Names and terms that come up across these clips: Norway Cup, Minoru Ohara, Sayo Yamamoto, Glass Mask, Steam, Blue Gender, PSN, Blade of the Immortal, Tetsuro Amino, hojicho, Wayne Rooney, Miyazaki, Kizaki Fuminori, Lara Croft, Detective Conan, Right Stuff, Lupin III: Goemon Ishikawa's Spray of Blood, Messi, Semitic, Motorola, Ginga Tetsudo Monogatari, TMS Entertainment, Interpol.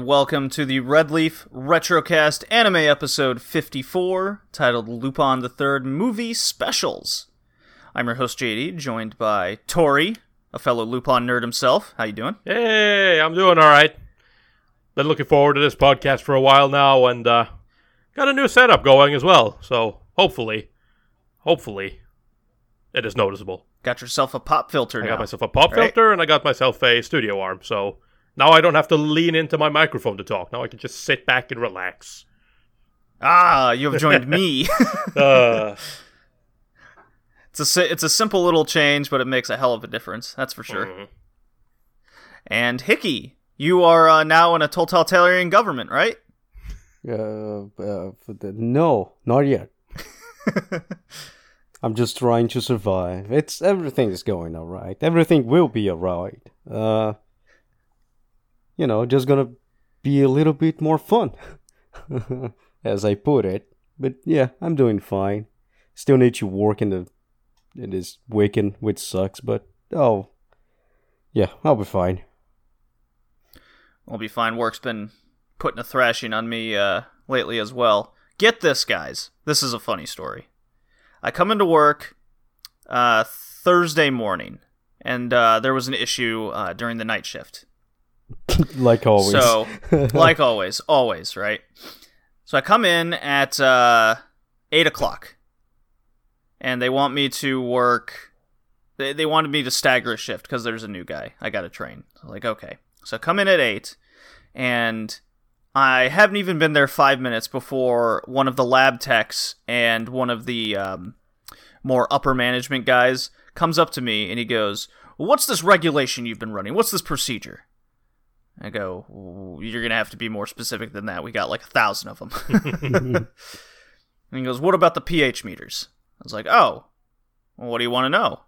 Welcome to the Red Leaf Retrocast Anime Episode 54, titled Lupin the Third Movie Specials. I'm your host, JD, joined by Tori, a fellow Lupin nerd himself. How you doing? Hey, I'm doing all right. Been looking forward to this podcast for a while now, and got a new setup going as well, so hopefully, it is noticeable. Got yourself a pop filter now. I got myself a pop filter, and I got myself a studio arm, so... now I don't have to lean into my microphone to talk. Now I can just sit back and relax. Ah, you have joined me. It's a simple little change, but it makes a hell of a difference. That's for sure. Mm-hmm. And Hickey, you are now in a totalitarian government, right? No, not yet. I'm just trying to survive. Everything is going all right. Everything will be all right. You know, just gonna be a little bit more fun, as I put it. But yeah, I'm doing fine. Still need to work in this weekend, which sucks, but oh, yeah, I'll be fine. I'll be fine. Work's been putting a thrashing on me lately as well. Get this, guys. This is a funny story. I come into work Thursday morning, and there was an issue during the night shift. Like always. So, like always, right? So I come in at 8 o'clock, and they want me to work... They wanted me to stagger a shift, because there's a new guy I got to train. So like, okay. So I come in at 8, and I haven't even been there 5 minutes before one of the lab techs and one of the more upper management guys comes up to me, and he goes, "What's this regulation you've been running? What's this procedure?" I go, "You're going to have to be more specific than that. We got like 1,000 of them." And he goes, "What about the pH meters?" I was like, "Oh, well, what do you want to know?"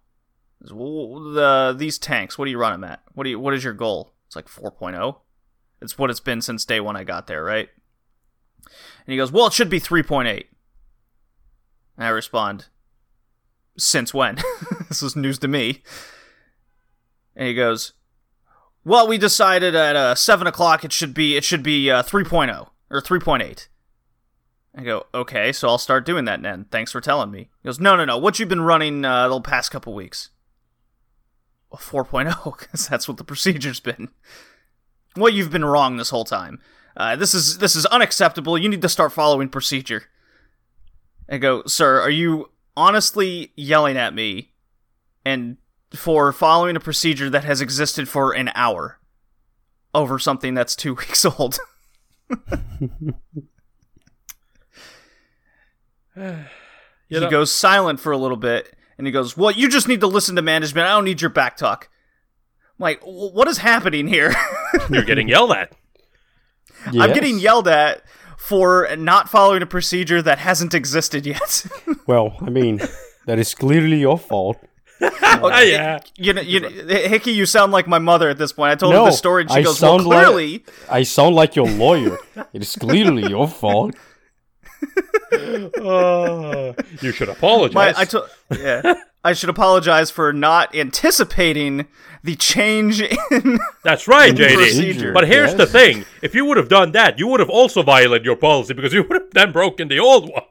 He goes, "Well, these tanks, what do you run them at? What is your goal?" It's like 4.0. It's what it's been since day one I got there, right? And he goes, "Well, it should be 3.8. And I respond, "Since when?" This was news to me. And he goes, "Well, we decided at 7 o'clock it should be 3.0, or 3.8. I go, "Okay, so I'll start doing that then. Thanks for telling me." He goes, No. What you've been running the past couple weeks?" "Well, 4.0, because that's what the procedure's been." "Well, you've been wrong this whole time. This is unacceptable. You need to start following procedure." I go, "Sir, are you honestly yelling at me and... for following a procedure that has existed for an hour over something that's 2 weeks old?" He goes silent for a little bit, and he goes, "Well, you just need to listen to management. I don't need your back talk." I'm like, what is happening here? You're getting yelled at. Yes. I'm getting yelled at for not following a procedure that hasn't existed yet. Well, I mean, that is clearly your fault. Oh, yeah. Hickey, you sound like my mother at this point. I told her the story, and she goes, "Well, clearly... I sound like your lawyer. It is clearly your fault. You should apologize." I should apologize for not anticipating the change in... That's right, JD. Procedure. But here's the thing. If you would have done that, you would have also violated your policy, because you would have then broken the old one.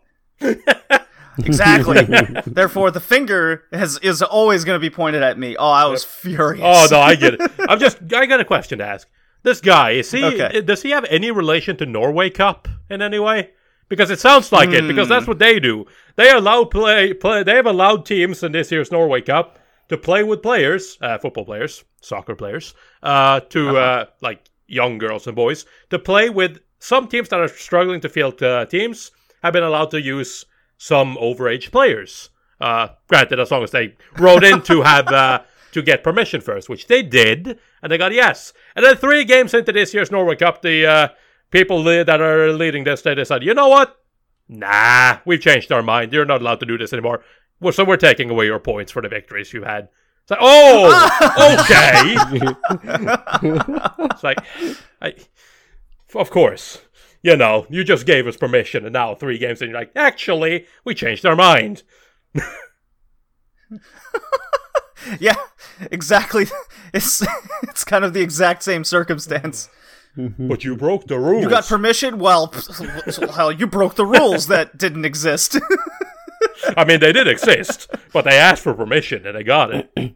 Exactly. Therefore, the finger is always going to be pointed at me. Oh, I was furious. Oh no, I get it. I got a question to ask. This guy, does he have any relation to Norway Cup in any way? Because it sounds like it. Because that's what they do. They allow play. They have allowed teams in this year's Norway Cup to play with players, football players, soccer players, like young girls and boys to play with some teams that are struggling to field teams have been allowed to use some overage players. Granted, as long as they wrote in to have to get permission first, which they did, and they got yes. And then 3 games into this year's Norway Cup, the people that are leading this, they decided, you know what? Nah, we've changed our mind. You're not allowed to do this anymore. Well, so we're taking away your points for the victories you had. It's like, oh, okay. It's like, of course. You know, you just gave us permission, and now 3 games, and you're like, actually, we changed our mind. Yeah, exactly. It's kind of the exact same circumstance. But you broke the rules. You got permission? Well, hell, you broke the rules that didn't exist. I mean, they did exist, but they asked for permission, and they got it.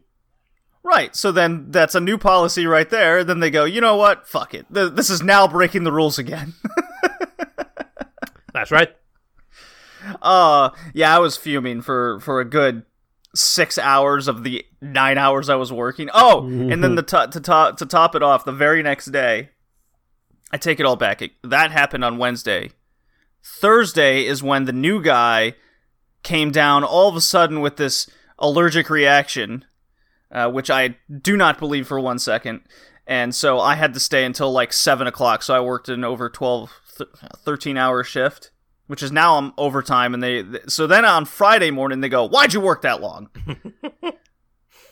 Right, so then that's a new policy right there. Then they go, you know what? Fuck it. This is now breaking the rules again. That's right. Yeah, I was fuming for a good 6 hours of the 9 hours I was working. Oh, and then to top it off, the very next day, I take it all back. That happened on Wednesday. Thursday is when the new guy came down all of a sudden with this allergic reaction, which I do not believe for 1 second. And so I had to stay until like 7 o'clock, so I worked an over 13-hour shift. Which is now I'm overtime, and so then on Friday morning they go, "Why'd you work that long?" I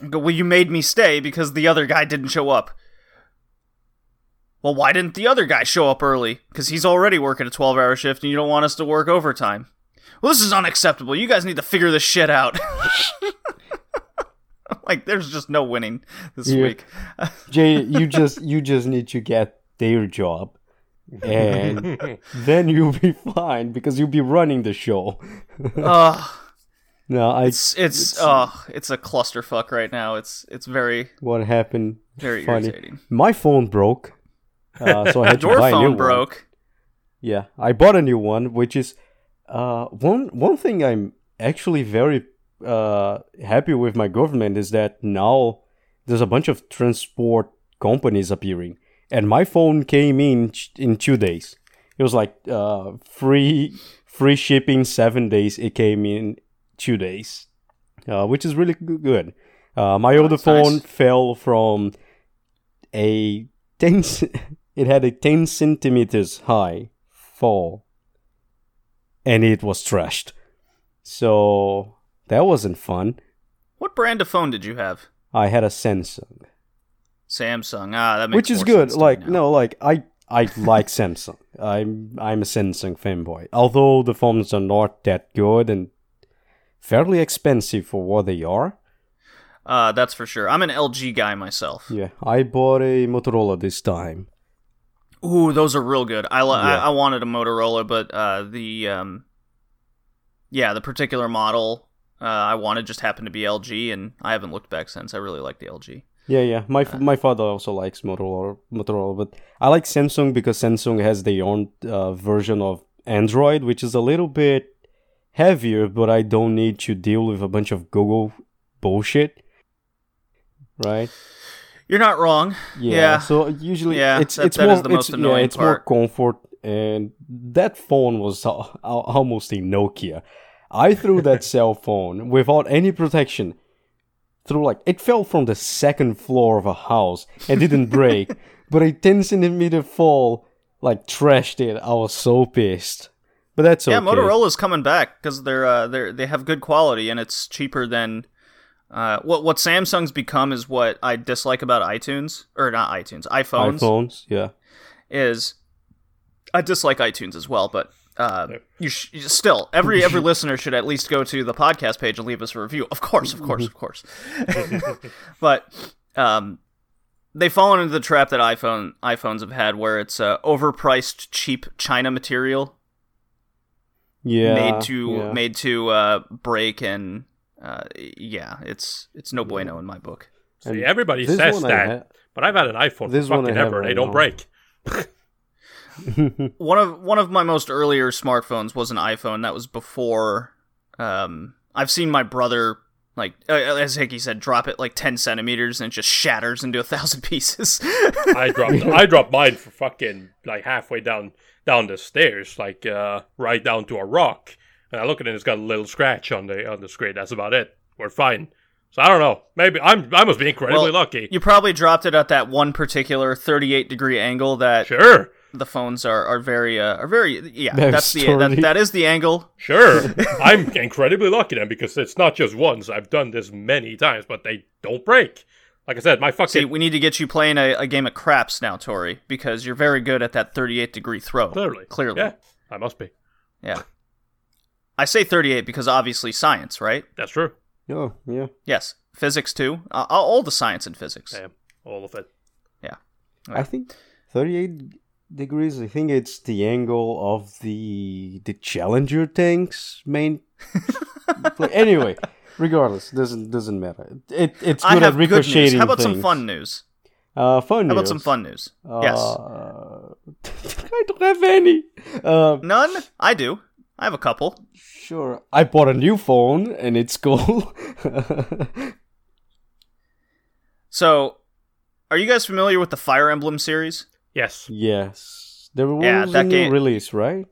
go, "Well, you made me stay because the other guy didn't show up." Well, why didn't the other guy show up early? Because he's already working a 12-hour shift, and you don't want us to work overtime. Well, this is unacceptable. You guys need to figure this shit out. I'm like, there's just no winning this week. Jay, you just need to get their job. And then you'll be fine because you'll be running the show. It's a clusterfuck right now. It's very what happened. Very funny. Irritating. My phone broke, so I had to buy a new one. Your phone broke. Yeah, I bought a new one, which is one thing I'm actually very happy with my government is that now there's a bunch of transport companies appearing. And my phone came in 2 days. It was like free shipping 7 days. It came in 2 days, which is really good. My older phone fell from a 10. It had a 10 centimeters high fall, and it was trashed. So that wasn't fun. What brand of phone did you have? I had a Samsung. Samsung, that makes sense. Which is good. Like, no, like I like Samsung. I'm a Samsung fanboy. Although the phones are not that good and fairly expensive for what they are. That's for sure. I'm an LG guy myself. Yeah, I bought a Motorola this time. Ooh, those are real good. I wanted a Motorola, but the particular model I wanted just happened to be LG, and I haven't looked back since. I really like the LG. Yeah. My father also likes Motorola, but I like Samsung because Samsung has their own version of Android, which is a little bit heavier, but I don't need to deal with a bunch of Google bullshit, right? You're not wrong. Yeah. So usually, it's more comfort, and that phone was almost a Nokia. I threw that cell phone without any protection. It fell from the second floor of a house and didn't break, but a 10-centimeter fall, trashed it. I was so pissed. But that's okay. Yeah, Motorola's coming back because they have good quality and it's cheaper than what Samsung's become is what I dislike about iPhones. iPhones, yeah. I dislike iTunes as well, but. Still, every listener should at least go to the podcast page and leave us a review. Of course. But they've fallen into the trap that iPhones have had, where it's overpriced, cheap China material. Yeah, made to break, and it's no bueno in my book. See, and everybody says that, but I've had an iPhone for fucking ever, and they don't break. One of my most earlier smartphones was an iPhone. That was before. I've seen my brother, as Hickey said, drop it 10 centimeters and it just shatters into 1,000 pieces. I dropped mine for fucking halfway down the stairs, right down to a rock. And I look at it, and it's got a little scratch on the screen. That's about it. We're fine. So I don't know. Maybe I must be incredibly lucky. You probably dropped it at that one particular 38-degree angle that the phones are very, that is the angle. Sure. I'm incredibly lucky then, because it's not just once. I've done this many times, but they don't break. Like I said, my fucking... See, we need to get you playing a game of craps now, Tori, because you're very good at that 38-degree throw. Clearly. Yeah, I must be. Yeah. I say 38 because obviously science, right? That's true. Oh, yeah. Yes. Physics, too. All the science and physics. Yeah, all of it. Yeah. Right. I think 38 degrees, I think it's the angle of the Challenger tank's main... Anyway... Regardless, doesn't matter. It's good at ricocheting things. How about some fun news? Yes. I don't have any. None? I do. I have a couple. Sure. I bought a new phone, and it's cool. So, are you guys familiar with the Fire Emblem series? Yes. There was a new release, right?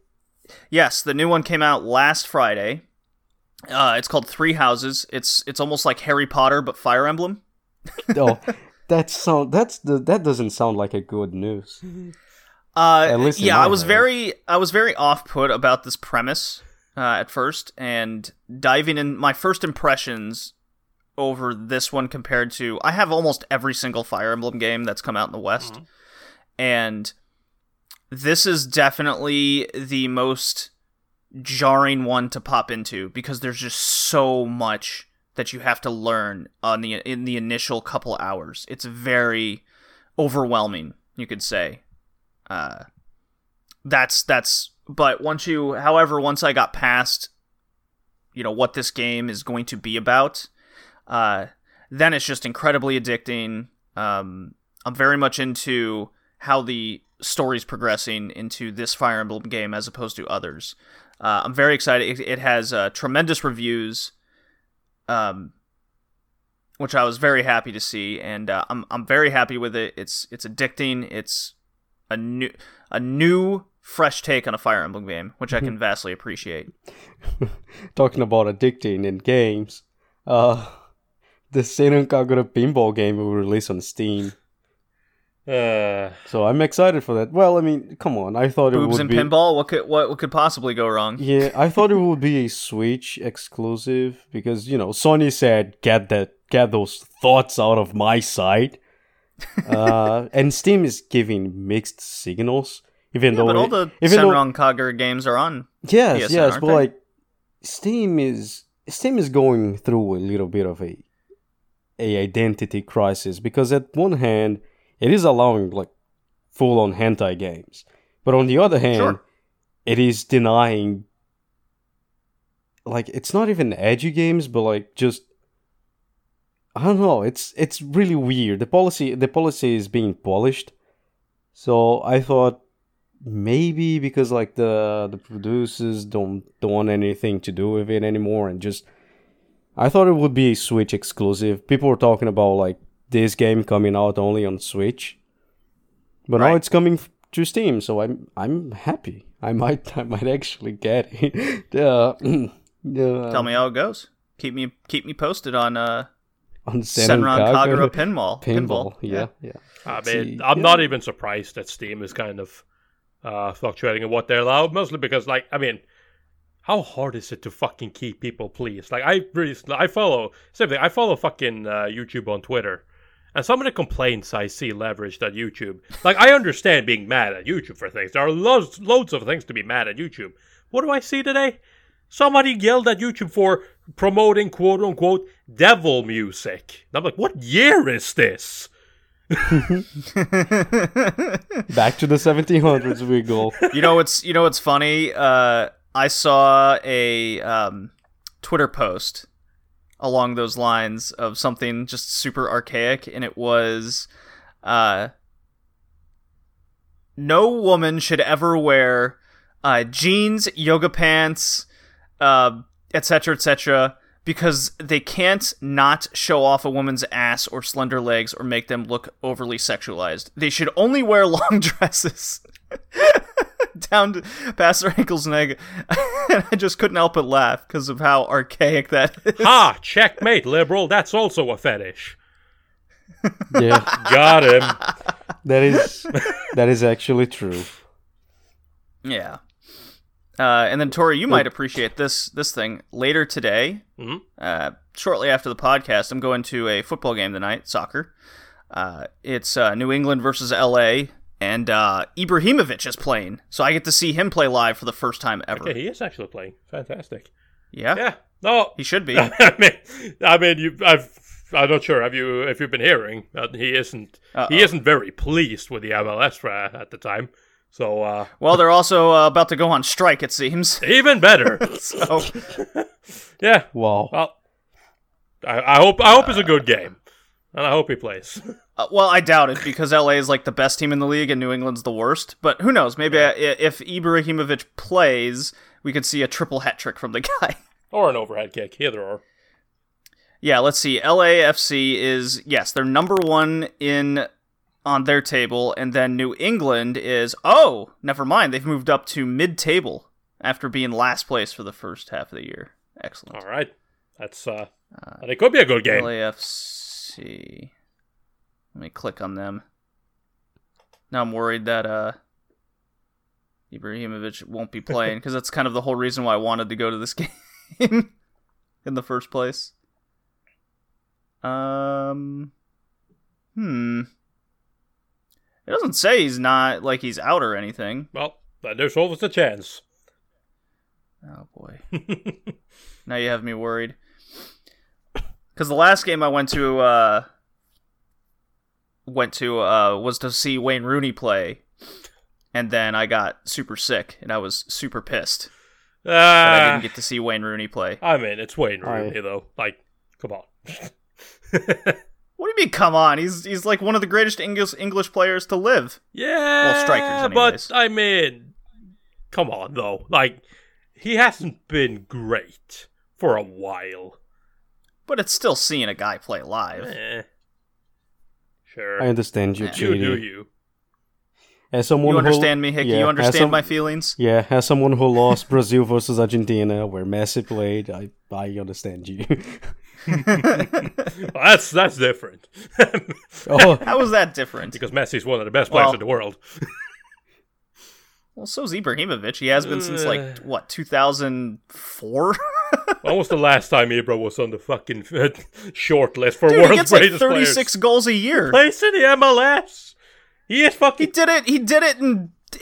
Yes, the new one came out last Friday. It's called Three Houses. It's almost like Harry Potter but Fire Emblem. That doesn't sound like a good news. I was very off put about this premise at first, and diving in my first impressions over this one compared to I have almost every single Fire Emblem game that's come out in the West, and this is definitely the most jarring one to pop into, because there's just so much that you have to learn in the initial couple hours. It's very overwhelming, you could say. But once I got past, what this game is going to be about, then it's just incredibly addicting. I'm very much into how the story's progressing into this Fire Emblem game as opposed to others. I'm very excited. It has tremendous reviews, which I was very happy to see, and I'm very happy with it. It's addicting. It's a new fresh take on a Fire Emblem game, which I can vastly appreciate. Talking about addicting in games, the Senran Kagura pinball game will release on Steam. So I'm excited for that. Well, I mean, come on. I thought it would be... Boobs and pinball? What could possibly go wrong? Yeah, I thought it would be a Switch exclusive because, Sony said, get those thoughts out of my sight. And Steam is giving mixed signals. But all the Senran Kagura games are on PSN, yes, but Steam is going through a little bit of a identity crisis, because at one hand... It is allowing full-on hentai games, but on the other hand, it is denying it's not even edgy games, but I don't know. It's really weird. The policy is being polished, so I thought maybe because the producers don't want anything to do with it anymore, and just I thought it would be a Switch exclusive. People were talking about this game coming out only on Switch, but now it's coming to Steam, so I'm happy. I might actually get it. Tell me how it goes. Keep me posted on Senran Kagura pinball. Yeah. I mean, I'm not even surprised that Steam is kind of fluctuating in what they allow, mostly because how hard is it to fucking keep people pleased? I follow fucking YouTube on Twitter. And some of the complaints I see leveraged at YouTube. I understand being mad at YouTube for things. There are loads of things to be mad at YouTube. What do I see today? Somebody yelled at YouTube for promoting, quote-unquote, devil music. And I'm like, what year is this? Back to the 1700s we go. It's funny? I saw a Twitter post along those lines of something just super archaic, and it was, no woman should ever wear jeans, yoga pants, et cetera, because they can't not show off a woman's ass or slender legs or make them look overly sexualized. They should only wear long dresses. down to, past their ankles and I just couldn't help but laugh because of how archaic that is. Ha! Checkmate, liberal. That's also a fetish. Yeah. Got him. That is actually true. Yeah. And then, Tori, you might appreciate this thing. Later today, shortly after the podcast, I'm going to a football game tonight, soccer. It's New England versus LA, and Ibrahimovic is playing. So I get to see him play live for the first time ever. Okay, he is actually playing. Fantastic. Yeah? Yeah. No, he should be. I mean, I'm not sure if you've been hearing that he isn't very pleased with the MLS at the time. So, well, they're also about to go on strike, it seems. Even better. So, yeah. Wow. Well, I hope it's a good game, and I hope he plays. Well, I doubt it because LA is like the best team in the league, and New England's the worst. But who knows? Maybe if Ibrahimovic plays, we could see a triple hat trick from the guy, or an overhead kick. Either or. Yeah. Let's see. LAFC is they're number one on their table, and then New England is, never mind, they've moved up to mid-table after being last place for the first half of the year. Excellent. All right. That's, it could be a good game. LAFC. Let me click on them. Now I'm worried that Ibrahimovic won't be playing, because that's kind of the whole reason why I wanted to go to this game in the first place. It doesn't say he's not, like, he's out or anything. Well, there's always a chance. Oh, boy. Now you have me worried. Because the last game I went to was to see Wayne Rooney play, and then I got super sick, and I was super pissed that I didn't get to see Wayne Rooney play. I mean, it's Wayne Rooney, though. Like, come on. What do you mean, come on? He's like one of the greatest English players to live. Yeah, well, strikers anyways. But I mean, come on though. Like, he hasn't been great for a while. But it's still seeing a guy play live. Sure, I understand you. You do you. As someone me, Hickey? Yeah, you understand my feelings? Yeah, as someone who lost Brazil versus Argentina, where Messi played, I understand you. Well, that's different. How is that different? Because Messi's one of the best players in the world. Well, so's Ibrahimovic. He has been since, 2004? When was the last time Ibra was on the fucking short list for world's greatest players? He gets, 36 goals a year. He plays in the MLS. He is fucking... He did it,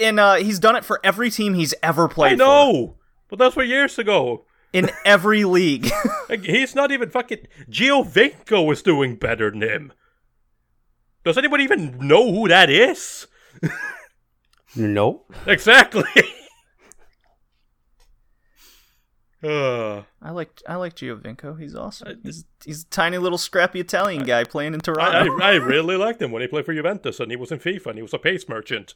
and he's done it for every team he's ever played for. I know, but that's for years ago. In every league. He's not even fucking... Giovinco is doing better than him. Does anybody even know who that is? No. Exactly. I like Giovinco. He's awesome. He's a tiny little scrappy Italian guy playing in Toronto. I really liked him when he played for Juventus, and he was in FIFA, and he was a pace merchant.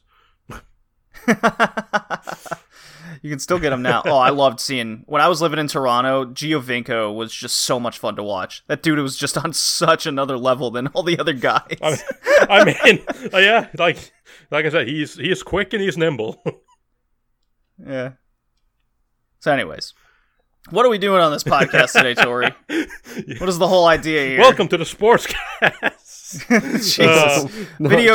You can still get him now. I loved seeing when I was living in Toronto. Giovinco was just so much fun to watch. That dude was just on such another level than all the other guys. Yeah, like I said, he's quick and he's nimble. Yeah. So, anyways, what are we doing on this podcast today, Tori? What is the whole idea here? Welcome to the Sportscast. Jesus.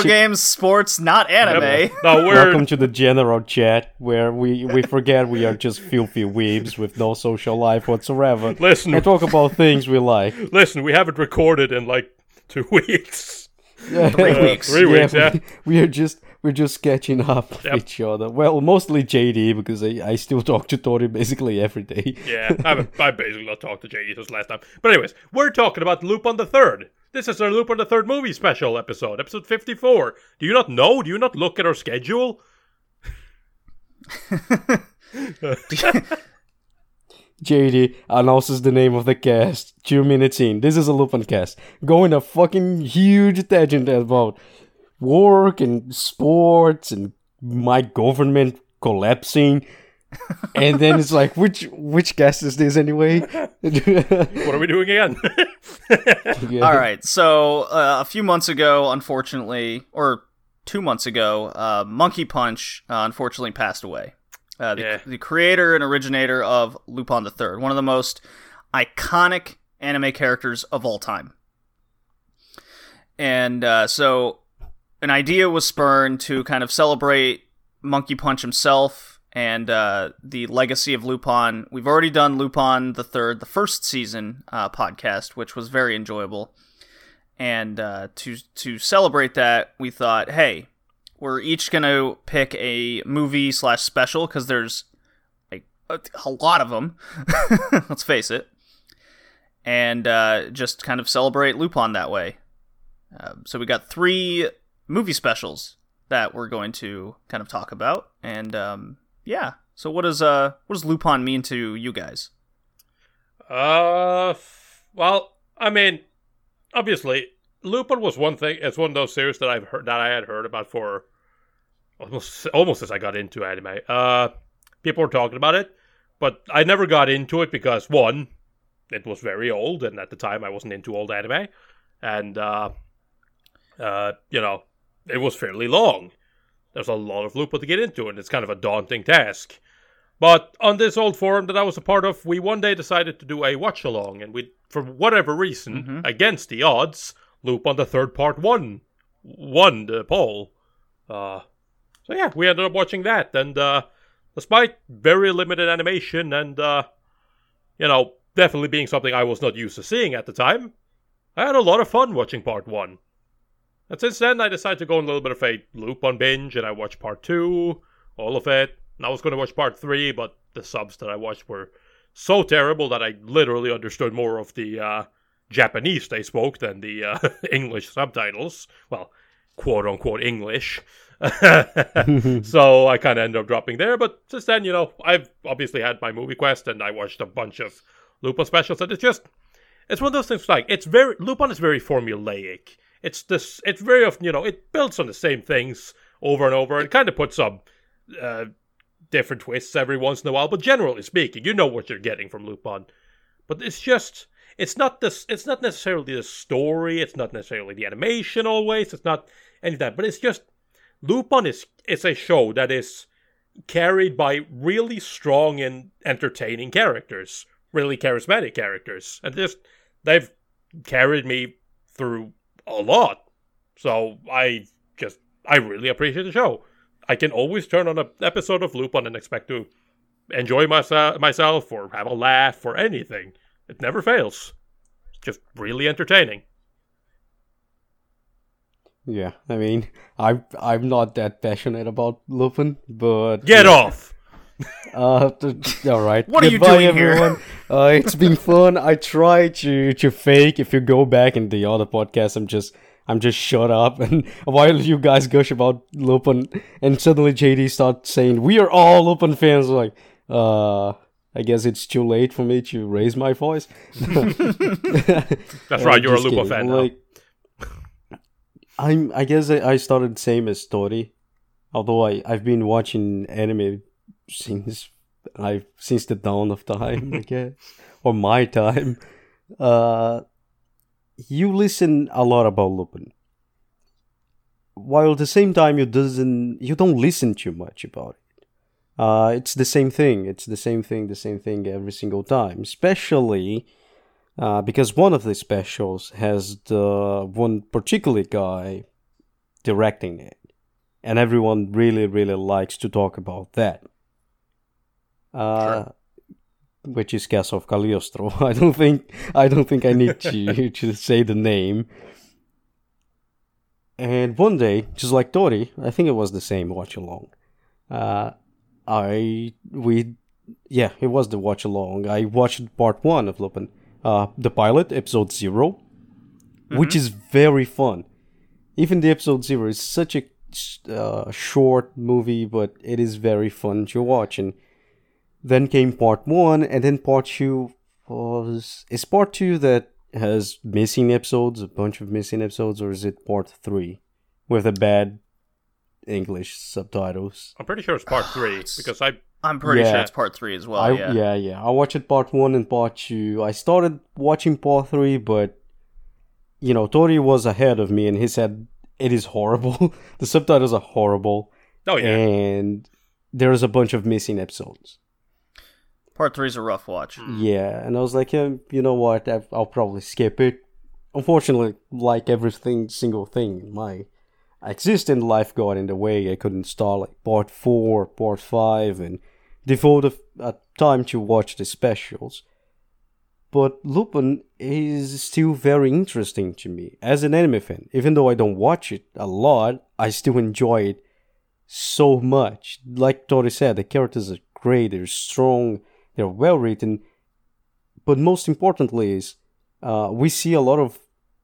Games, sports, not anime. No, welcome to the general chat where we forget we are just filthy weebs with no social life whatsoever. Listen, we talk about things we like. Listen, we haven't recorded in 2 weeks. 3 weeks. 3 weeks, yeah. We are just... We're just sketching up with each other. Well, mostly JD, because I still talk to Tori basically every day. Yeah, I basically not talked to JD since last time. But anyways, we're talking about Lupin the Third. This is our Lupin the Third movie special episode, episode 54. Do you not know? Do you not look at our schedule? JD announces the name of the cast 2 minutes in. This is a Lupin cast. Going a fucking huge tangent about... work and sports and my government collapsing, and then it's like, which guest is this anyway? What are we doing again? All right, so a few months ago, unfortunately, or 2 months ago, Monkey Punch unfortunately passed away. The creator and originator of Lupin III, one of the most iconic anime characters of all time. And so an idea was spurned to kind of celebrate Monkey Punch himself and the legacy of Lupin. We've already done Lupin the Third, the first season podcast, which was very enjoyable. And to celebrate that, we thought, hey, we're each going to pick a movie / special, because there's like a lot of them. Let's face it. And just kind of celebrate Lupin that way. So we got 3 movie specials that we're going to kind of talk about. And so what does Lupin mean to you guys? Well, I mean, obviously Lupin was one thing. It's one of those series that I had heard about for almost as I got into anime. People were talking about it, but I never got into it because, one, it was very old, and at the time I wasn't into old anime. And, it was fairly long. There's a lot of Lupin to get into, and it's kind of a daunting task. But on this old forum that I was a part of, we one day decided to do a watch-along, and we, for whatever reason, against the odds, Lupin the Third Part 1 won the poll. We ended up watching that, and despite very limited animation and, definitely being something I was not used to seeing at the time, I had a lot of fun watching Part 1. And since then, I decided to go on a little bit of a Lupin binge, and I watched Part 2, all of it. And I was going to watch Part 3, but the subs that I watched were so terrible that I literally understood more of the Japanese they spoke than the English subtitles. Well, quote-unquote English. So I kind of ended up dropping there. But since then, I've obviously had my movie quest, and I watched a bunch of Lupin specials, and it's just... It's one of those things, like, Lupin is very formulaic. It's very often, it builds on the same things over and over, and kind of puts some different twists every once in a while, but generally speaking, you know what you're getting from Lupin. But it's just, it's not necessarily the story, it's not necessarily the animation always, it's not any of that, but it's just, Lupin is a show that is carried by really strong and entertaining characters, really charismatic characters, and just, they've carried me through a lot, so I really appreciate the show. I can always turn on an episode of Lupin and expect to enjoy myself or have a laugh or anything. It never fails. It's just really entertaining. Yeah, I mean, I'm not that passionate about Lupin, but... Get off! All right. What Goodbye, are you doing everyone. Here? It's been fun. I try to fake. If you go back in the other podcast, I'm just shut up, and while you guys gush about Lupin, and suddenly JD starts saying we are all Lupin fans. I'm like, I guess it's too late for me to raise my voice. That's right. You're a Lupin fan. Like, I guess I started the same as Tori, although I've been watching anime since the dawn of time, I guess, or my time. You listen a lot about Lupin, while at the same time you don't listen too much about it. It's the same thing. It's the same thing every single time. Especially because one of the specials has the one particular guy directing it, and everyone really, really likes to talk about that. Sure. Which is Castle of Cagliostro. I don't think I need to say the name. And one day, just like Tori, I think it was the same watch along. It was the watch along. I watched Part 1 of Lupin, the pilot, Episode 0, which is very fun. Even the Episode 0 is such a short movie, but it is very fun to watch. And then came Part 1, and then Part 2 was... Is Part 2 that has missing episodes, a bunch of missing episodes, or is it Part 3 with the bad English subtitles? I'm pretty sure it's Part 3 because I'm pretty sure it's Part 3 as well. I watched Part 1 and Part 2. I started watching Part 3, but Tori was ahead of me, and he said it is horrible. The subtitles are horrible. Oh, yeah. And there's a bunch of missing episodes. Part 3 is a rough watch. Yeah, and I was like, yeah, you know what, I'll probably skip it. Unfortunately, like every single thing, my existing life got in the way. I couldn't start like part 4, part 5, and devote a time to watch the specials. But Lupin is still very interesting to me as an anime fan. Even though I don't watch it a lot, I still enjoy it so much. Like Tori said, the characters are great, they're strong, they're well written. But most importantly is, we see a lot of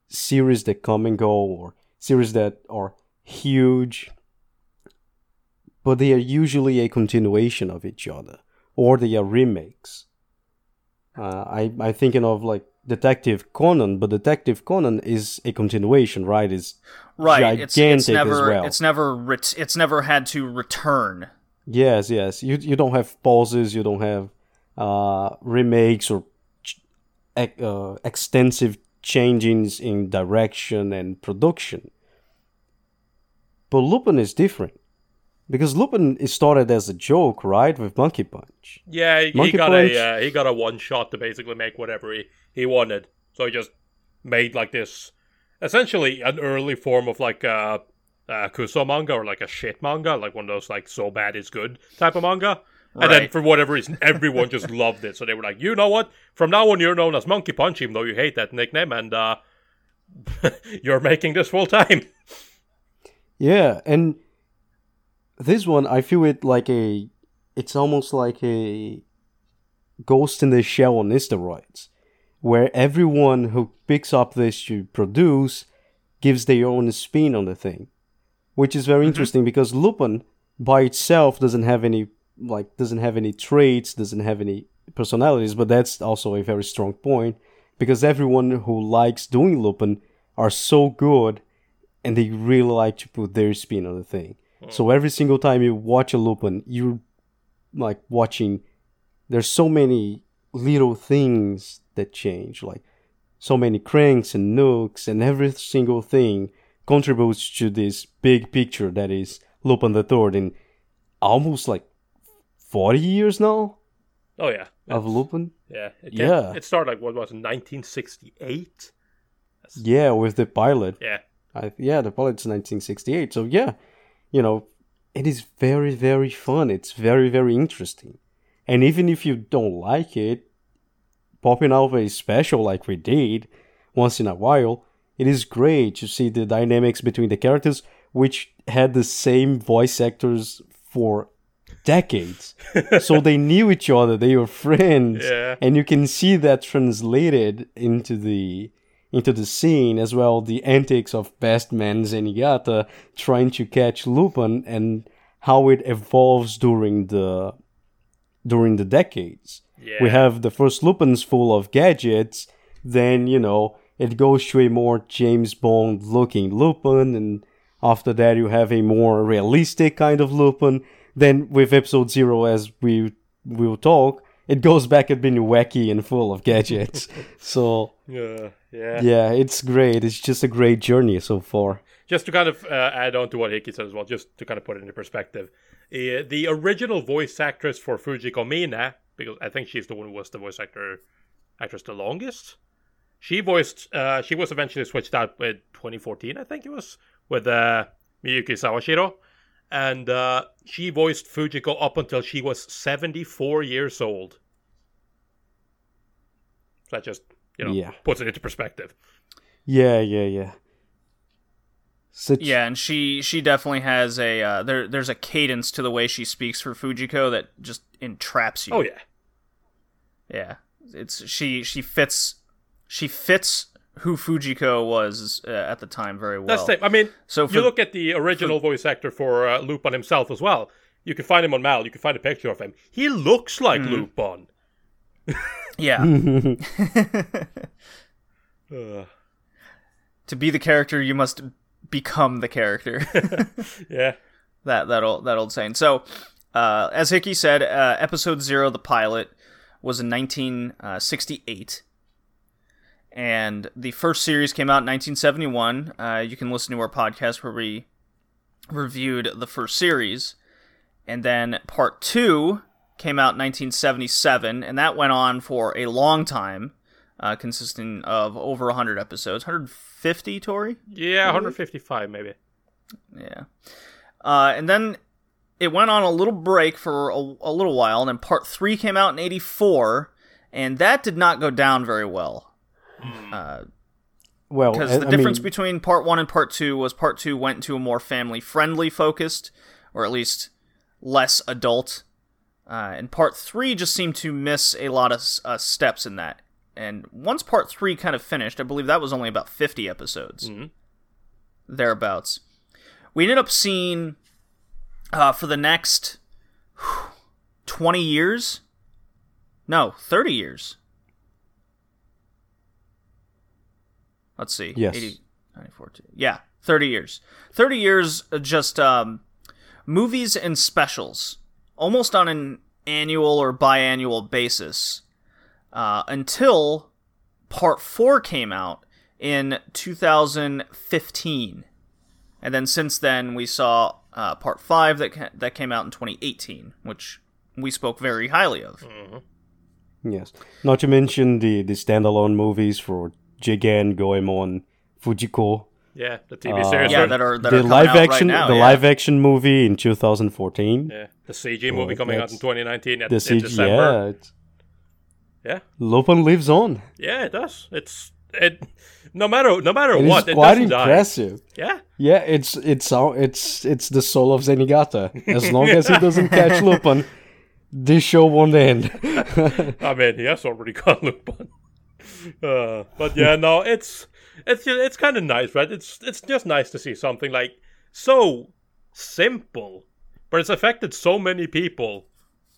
series that come and go, or series that are huge, but they are usually a continuation of each other, or they are remakes. I'm thinking of like Detective Conan, but Detective Conan is a continuation, right? Is right. Gigantic it's never, as well. It's never had to return. Yes. You don't have pauses. You don't have remakes or extensive changes in direction and production. But Lupin is different. Because Lupin is started as a joke, right, with Monkey Punch. Yeah, he got a one shot to basically make whatever he wanted. So he just made like this, essentially an early form of like a Kuso manga, or like a shit manga, like one of those like so bad it's good type of manga. Right. And then for whatever reason, everyone just loved it. So they were like, you know what? From now on, you're known as Monkey Punch, even though you hate that nickname, and you're making this full time. Yeah, and this one, I feel it like it's almost like a Ghost in the Shell on steroids, where everyone who picks up this to produce gives their own spin on the thing, which is very interesting because Lupin by itself doesn't have any traits, doesn't have any personalities, but that's also a very strong point because everyone who likes doing Lupin are so good and they really like to put their spin on the thing. So every single time you watch a Lupin, you're like watching, there's so many little things that change, like so many cranks and nooks, and every single thing contributes to this big picture that is Lupin the Third in almost like 40 years now? Oh yeah. Of Lupin? Yeah. It started like, what was it, 1968? Yeah, with the pilot. Yeah. The pilot's 1968, so yeah. You know, it is very, very fun. It's very, very interesting. And even if you don't like it, popping out a special like we did once in a while, it is great to see the dynamics between the characters, which had the same voice actors for decades. So they knew each other. They were friends. Yeah. And you can see that translated into the scene as well, the antics of best man Zenigata trying to catch Lupin and how it evolves during the decades. Yeah. We have the first Lupin's full of gadgets, then, you know, it goes to a more James Bond looking Lupin, and after that you have a more realistic kind of Lupin. Then with episode 0, as we will talk, it goes back at being wacky and full of gadgets. So Yeah, it's great. It's just a great journey so far. Just to kind of add on to what Hiki said as well, just to kind of put it into perspective, the original voice actress for Fujiko Mina, because I think she's the one who was the voice actress the longest, she was eventually switched out with 2014, I think it was, with Miyuki Sawashiro. And she voiced Fujiko up until she was 74 years old. So that just, you know, puts it into perspective. Yeah. Yeah, and she definitely has a there's a cadence to the way she speaks for Fujiko that just entraps you. Oh yeah. Yeah. It's she fits who Fujiko was at the time very well. That's the, I mean, so you look at the original voice actor for Lupin himself as well. You can find him on Mal. You can find a picture of him. He looks like Lupin. Yeah. To be the character, you must become the character. Yeah. That old saying. So, as Hickey said, episode 0, the pilot, was in 1968. And the first series came out in 1971. You can listen to our podcast where we reviewed the first series. And then Part 2 came out in 1977, and that went on for a long time, consisting of over 100 episodes. 150, Tori? Yeah, 155 maybe. Yeah. And then it went on a little break for a little while, and then Part 3 came out in 84, and that did not go down very well. Because the difference between Part 1 and Part 2 was Part 2 went to a more family-friendly focused, or at least less adult, and Part 3 just seemed to miss a lot of steps in that. And once Part 3 kind of finished, I believe that was only about 50 episodes. Mm-hmm. Thereabouts. We ended up seeing, for the next 20 years? No, 30 years. Let's see. Yes. 80, 94, yeah, 30 years. 30 years just movies and specials, almost on an annual or biannual basis, until Part 4 came out in 2015. And then since then, we saw Part 5 that came out in 2018, which we spoke very highly of. Mm-hmm. Yes. Not to mention the standalone movies for Jigen, Goemon, Fujiko. Yeah, the TV series. Yeah, that are live action, right now, the live action movie in 2014. Yeah, the CG movie coming out in 2019 in December. Yeah, Lupin lives on. Yeah, it does. It's no matter what. It's quite impressive. Die. Yeah. Yeah, it's the soul of Zenigata. As long as he doesn't catch Lupin, this show won't end. I mean, he has already caught Lupin. But yeah, no, it's kind of nice, right? It's just nice to see something like so simple, but it's affected so many people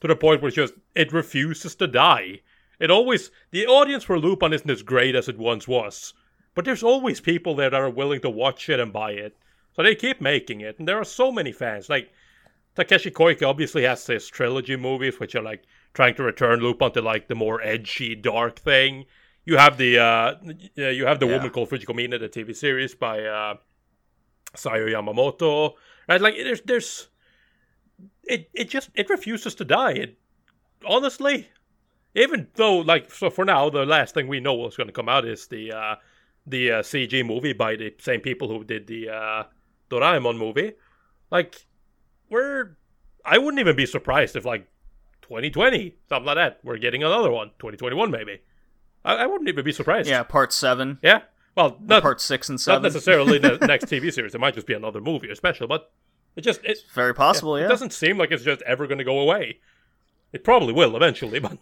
to the point where it refuses to die. The audience for Lupin isn't as great as it once was, but there's always people there that are willing to watch it and buy it, so they keep making it, and there are so many fans. Like Takeshi Koike obviously has his trilogy movies, which are like trying to return Lupin to like the more edgy, dark thing. You have the woman called Fujikomina, the TV series by Sayo Yamamoto, right? Like it refuses to die. Honestly, even though for now the last thing we know what's going to come out is the CG movie by the same people who did the Doraemon movie. I wouldn't even be surprised if 2020, something like that, we're getting another one. 2021 maybe. I wouldn't even be surprised. Yeah, Part 7. Yeah. Well, not Part 6 and 7. Not necessarily the next TV series. It might just be another movie or special, but it's very possible, yeah. It doesn't seem like it's just ever going to go away. It probably will eventually, but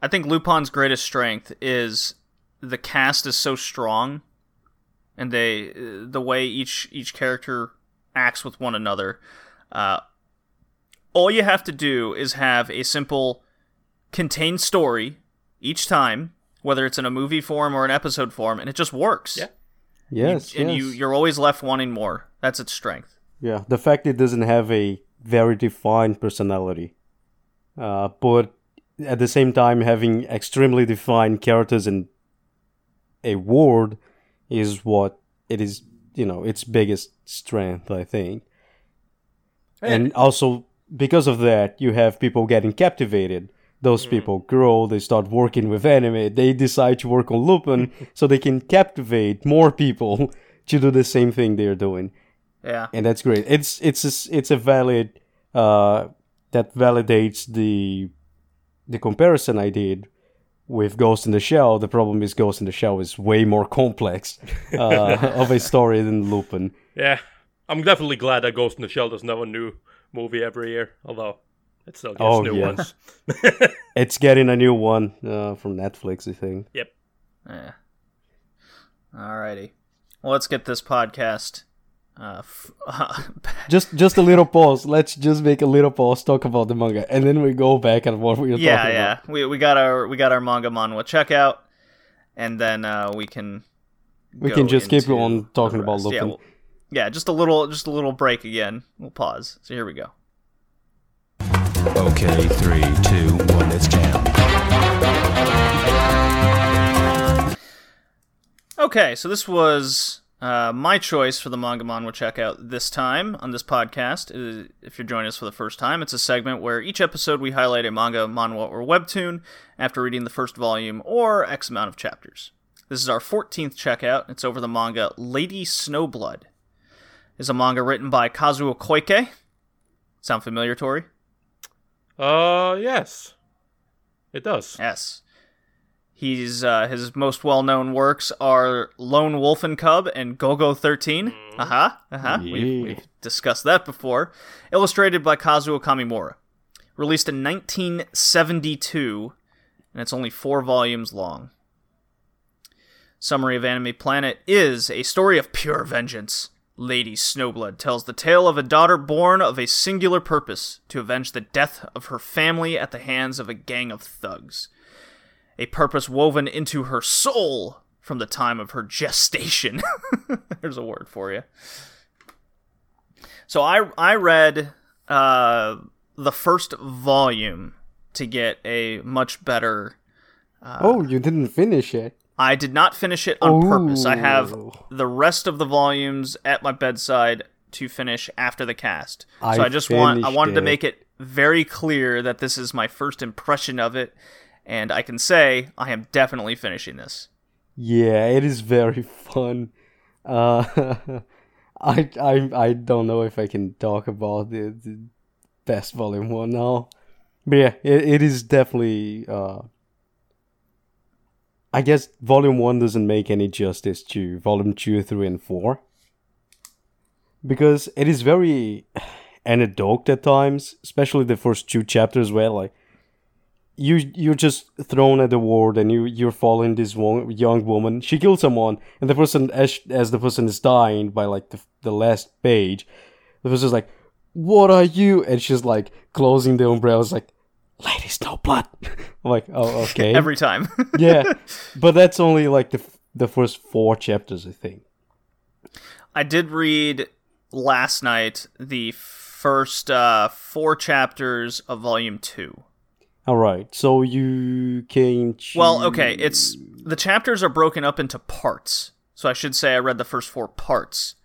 I think Lupin's greatest strength is the cast is so strong, and the way each character acts with one another. All you have to do is have a simple contained story each time, whether it's in a movie form or an episode form, and it just works. Yeah. Yes. And you're always left wanting more. That's its strength. Yeah. The fact it doesn't have a very defined personality, but at the same time having extremely defined characters and a world is what it is, its biggest strength, I think. And also because of that, you have people getting captivated. Those people grow, they start working with anime, they decide to work on Lupin so they can captivate more people to do the same thing they're doing. Yeah. And that's great. It's a valid that validates the comparison I did with Ghost in the Shell. The problem is Ghost in the Shell is way more complex of a story than Lupin. Yeah. I'm definitely glad that Ghost in the Shell doesn't have a new movie every year, although it still gets new ones. It's getting a new one from Netflix, I think. Yep. Yeah. Alrighty. Well, let's get this podcast. Just a little pause. Let's just make a little pause, talk about the manga, and then we go back and what we were talking about. Yeah, we got our manga manhwa checkout, and then we can keep on talking about Lupin. Yeah, just a little break again. We'll pause. So here we go. Okay, 3, 2, 1, let's jam. Okay, so this was my choice for the Mangamon we'll check out this time on this podcast. If you're joining us for the first time, it's a segment where each episode we highlight a manga, manhwa, or webtoon after reading the first volume or X amount of chapters. This is our 14th checkout. It's over the manga Lady Snowblood. It's a manga written by Takeshi Koike. Sound familiar, Tori? Yes. It does. Yes. He's his most well-known works are Lone Wolf and Cub and Golgo 13. Yeah. We've discussed that before. Illustrated by Kazuo Kamimura. Released in 1972, and it's only 4 volumes long. Summary of Anime Planet is a story of pure vengeance. Lady Snowblood tells the tale of a daughter born of a singular purpose, to avenge the death of her family at the hands of a gang of thugs. A purpose woven into her soul from the time of her gestation. There's a word for you. So I read the first volume to get a much better... you didn't finish it. I did not finish it on purpose. I have the rest of the volumes at my bedside to finish after the cast. I wanted to make it very clear that this is my first impression of it. And I can say I am definitely finishing this. Yeah, it is very fun. I don't know if I can talk about the best volume 1 now. But yeah, it is definitely... I guess volume 1 doesn't make any justice to volume 2, 3, and 4. Because it is very anecdotal at times. Especially the first 2 chapters where like... You're just thrown at the world, and you're following this young woman. She kills someone, and the person as the person is dying by like the last page, the person's like, "What are you?" And she's like closing the umbrella, is like, "Lady Snowblood." I'm like, "Oh, okay." Every time. Yeah, but that's only like the first 4 chapters, I think. I did read last night the first 4 chapters of volume 2. All right, so you can choose... Well, okay, the chapters are broken up into parts. So I should say I read the first 4 parts.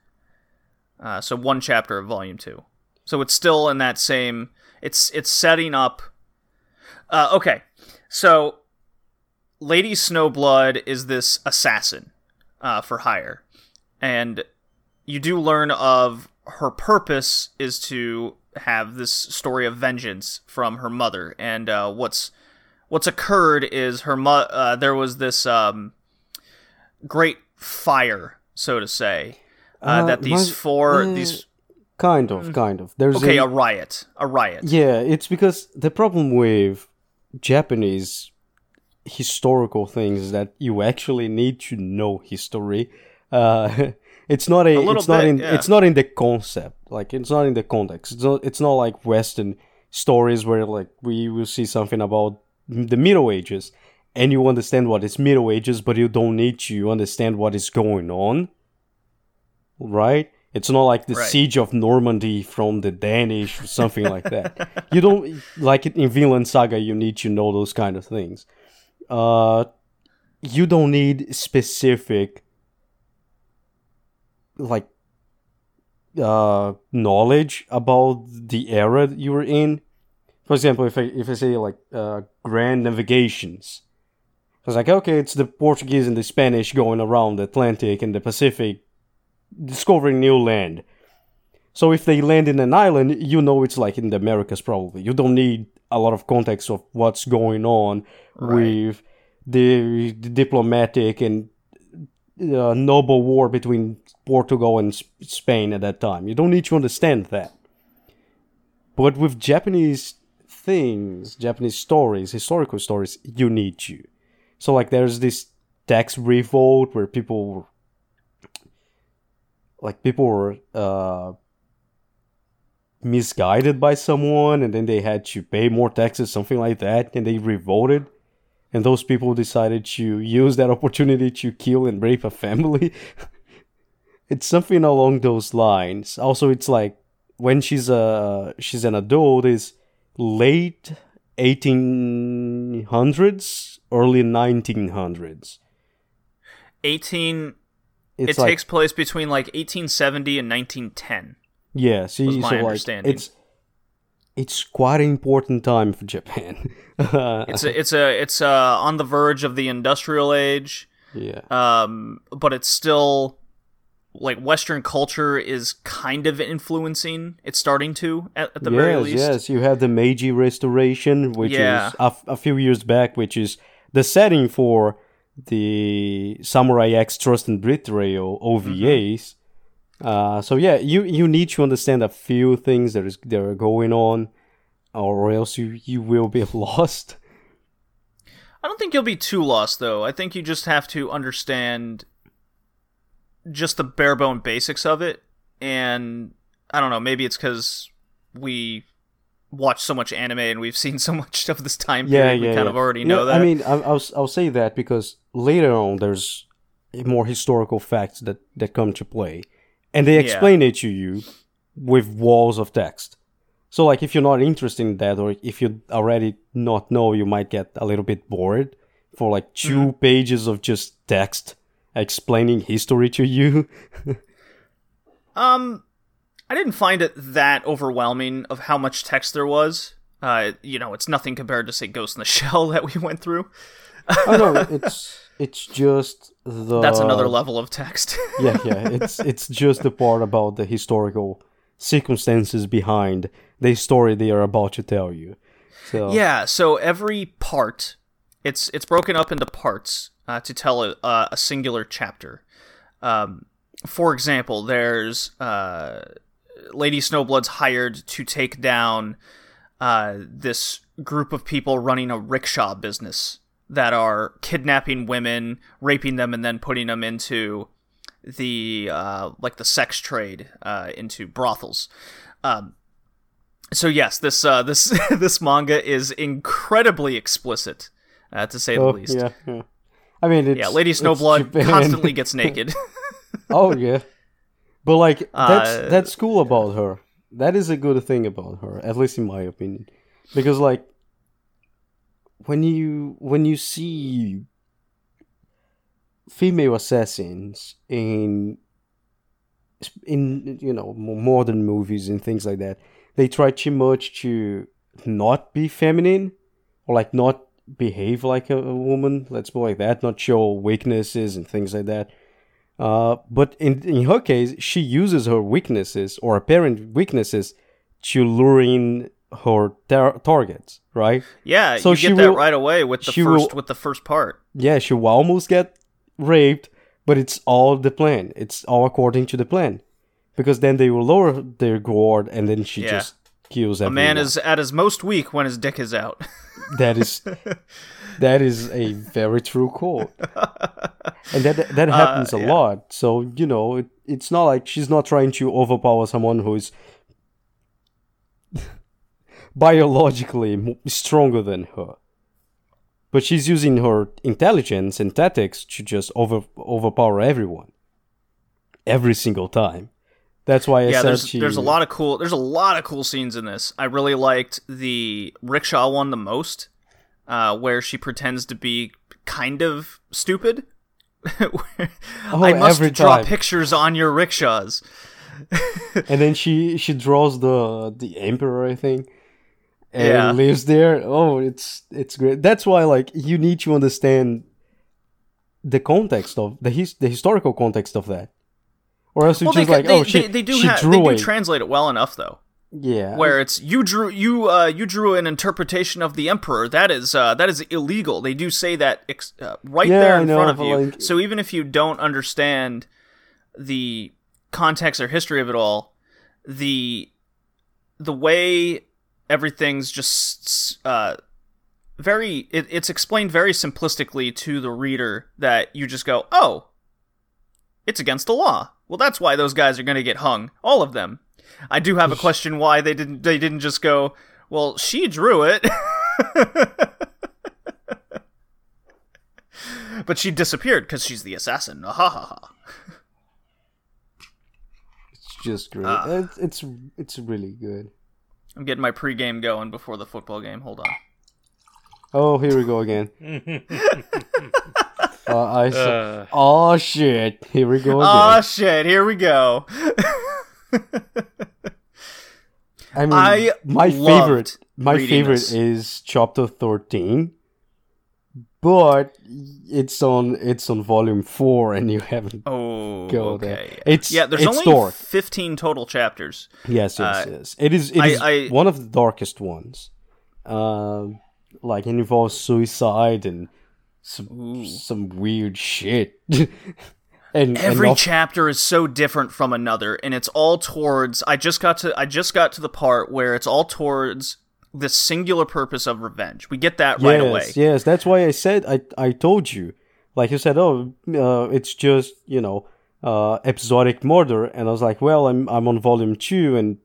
So 1 chapter of Volume 2. So it's still in that same... It's setting up... okay, so Lady Snowblood is this assassin for hire. And you do learn of her purpose is to... have this story of vengeance from her mother, and what's occurred is her there was this great fire, so to say, that these these kind of there's a riot. Yeah, it's because the problem with Japanese historical things is that you actually need to know history. It's not in the concept. Like, it's not in the context. It's not like Western stories where, like, we will see something about the Middle Ages and you understand what is Middle Ages, but you don't need to understand what is going on. Right? It's not like the Siege of Normandy from the Danish or something like that. You don't... Like, in Vinland Saga, you need to know those kind of things. You don't need specific... like knowledge about the era you were in. For example, if I say like grand navigations, I was like, okay, it's the Portuguese and the Spanish going around the Atlantic and the Pacific discovering new land. So if they land in an island, you know it's like in the Americas probably. You don't need a lot of context of what's going on with the diplomatic and noble war between Portugal and Spain at that time. You don't need to understand that. But with Japanese things, Japanese stories, historical stories, you need to. So, like, there's this tax revolt where people were misguided by someone, and then they had to pay more taxes, something like that, and they revolted. And those people decided to use that opportunity to kill and rape a family. It's something along those lines. Also, it's like when she's an adult, is late 1800s, early 1900s. It takes place between like 1870 and 1910. Yeah, understanding. It's quite an important time for Japan. It's on the verge of the industrial age. Yeah. But it's still like Western culture is kind of influencing. It's starting to at the very least. Yes, you have the Meiji Restoration, which is a few years back, which is the setting for the Samurai X Trust and Betrayal OVAs. Mm-hmm. You need to understand a few things that are going on, or else you will be lost. I don't think you'll be too lost, though. I think you just have to understand just the bare-bone basics of it, and I don't know, maybe it's because we watch so much anime and we've seen so much of this time period, we kind of already know that. I mean, I'll say that because later on there's more historical facts that come to play, and they explain it to you with walls of text. So, like, if you're not interested in that, or if you already not know, you might get a little bit bored for, like, 2 pages of just text explaining history to you. I didn't find it that overwhelming of how much text there was. It's nothing compared to, say, Ghost in the Shell that we went through. Oh, no, it's just the... That's another level of text. It's just the part about the historical circumstances behind the story they are about to tell you. So every part, it's broken up into parts to tell a singular chapter. For example, there's Lady Snowblood's hired to take down this group of people running a rickshaw business that are kidnapping women, raping them, and then putting them into the sex trade into brothels. So yes, this this manga is incredibly explicit, to say the least. Yeah, yeah. I mean, Lady Snowblood constantly gets naked. Oh yeah, but like that's cool about her. That is a good thing about her, at least in my opinion, because like when you see female assassins in modern movies and things like that, they try too much to not be feminine or like not behave like a woman, let's put it like that, not show weaknesses and things like that, but in her case she uses her weaknesses or apparent weaknesses to lure in her targets, right? Yeah, so you get that right away with the first part. Yeah, she will almost get raped, but it's all the plan. It's all according to the plan, because then they will lower their guard, and then she just kills everyone. A man is at his most weak when his dick is out. That is a very true quote, and that happens a lot. So it's not like she's not trying to overpower someone who is biologically stronger than her. But she's using her intelligence and tactics to just overpower everyone, every single time. That's why there's a lot of cool scenes in this. I really liked the rickshaw one the most, where she pretends to be kind of stupid. I must draw pictures on your rickshaws, and then she draws the emperor, I think. And lives there. Oh, it's great. That's why, like, you need to understand the context of the historical context of that, or else you're they do translate it well enough, though. Yeah, where it's you drew an interpretation of the emperor that is illegal. They do say that right there in front of you. Like, so even if you don't understand the context or history of it all, the way everything's just very... It's explained very simplistically to the reader that you just go, oh, it's against the law. Well, that's why those guys are going to get hung, all of them. I do have a question why they didn't just go, well, she drew it, but she disappeared because she's the assassin. Ha ha ha. It's just great. It's really good. I'm getting my pregame going before the football game. Hold on. Oh, here we go again. Oh shit! Here we go again. Oh shit! Here we go. I mean, my favorite is chapter 13, but it's on volume 4, and you haven't. Oh, go okay. There. It's yeah. There's only dark. 15 total chapters. Yes. It is one of the darkest ones. It involves suicide and some weird shit. Every chapter is so different from another, and it's all towards. I just got to the part where it's all towards the singular purpose of revenge. We get that right away. Yes, that's why I said I told you, like you said, it's just episodic murder, and I was like, well, I'm on volume 2, and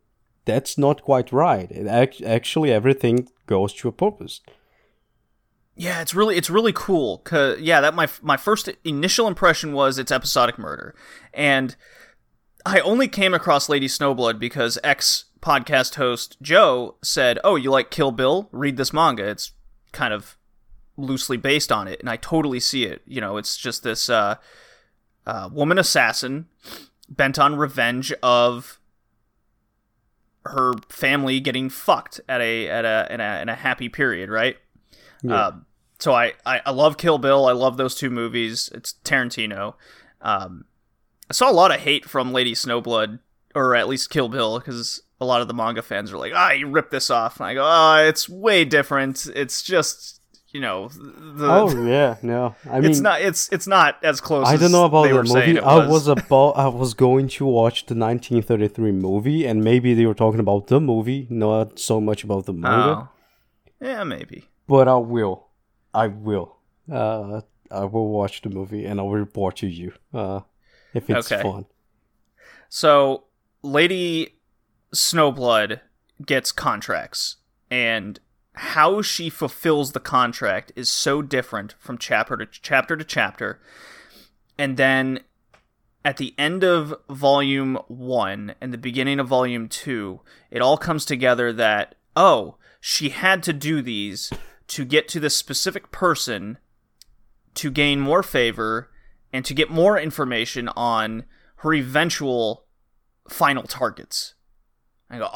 that's not quite right. It actually everything goes to a purpose. Yeah, it's really cool. That my first initial impression was it's episodic murder, and I only came across Lady Snowblood because ex-podcast host Joe said, "Oh, you like Kill Bill? Read this manga. It's kind of loosely based on it," and I totally see it. You know, it's just this woman assassin bent on revenge of her family getting fucked in a happy period, right? Yeah. So I love Kill Bill. I love those two movies. It's Tarantino. I saw a lot of hate from Lady Snowblood, or at least Kill Bill, because a lot of the manga fans are like, you ripped this off. And I go, it's way different. It's just, I mean, it's not as close. I don't know about the movie. I was going to watch the 1933 movie, and maybe they were talking about the movie, not so much about the manga. Oh. Yeah, maybe. But I will. I will watch the movie, and I will report to you if it's fun. So, Lady Snowblood gets contracts, and how she fulfills the contract is so different from chapter to chapter. And then, at the end of Volume 1 and the beginning of Volume 2, it all comes together that, she had to do these to get to this specific person, to gain more favor, and to get more information on her eventual final targets. I go,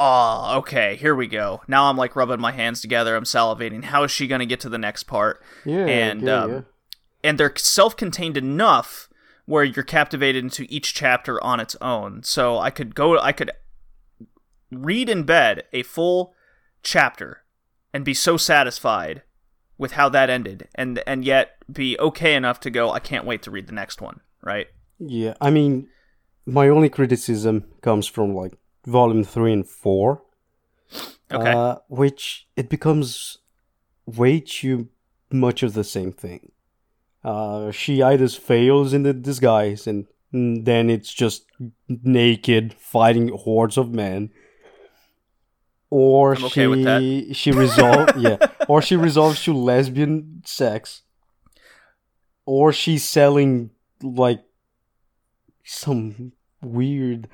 okay, here we go. Now I'm like rubbing my hands together. I'm salivating. How is she going to get to the next part? Yeah, and they're self-contained enough where you're captivated into each chapter on its own. So I could read in bed a full chapter and be so satisfied with how that ended, and yet be okay enough to go, I can't wait to read the next one, right? Yeah, I mean, my only criticism comes from volume 3 and 4, which it becomes way too much of the same thing. She either fails in the disguise, and then it's just naked fighting hordes of men. Or I'm okay with that. She resolves to lesbian sex, or she's selling some weird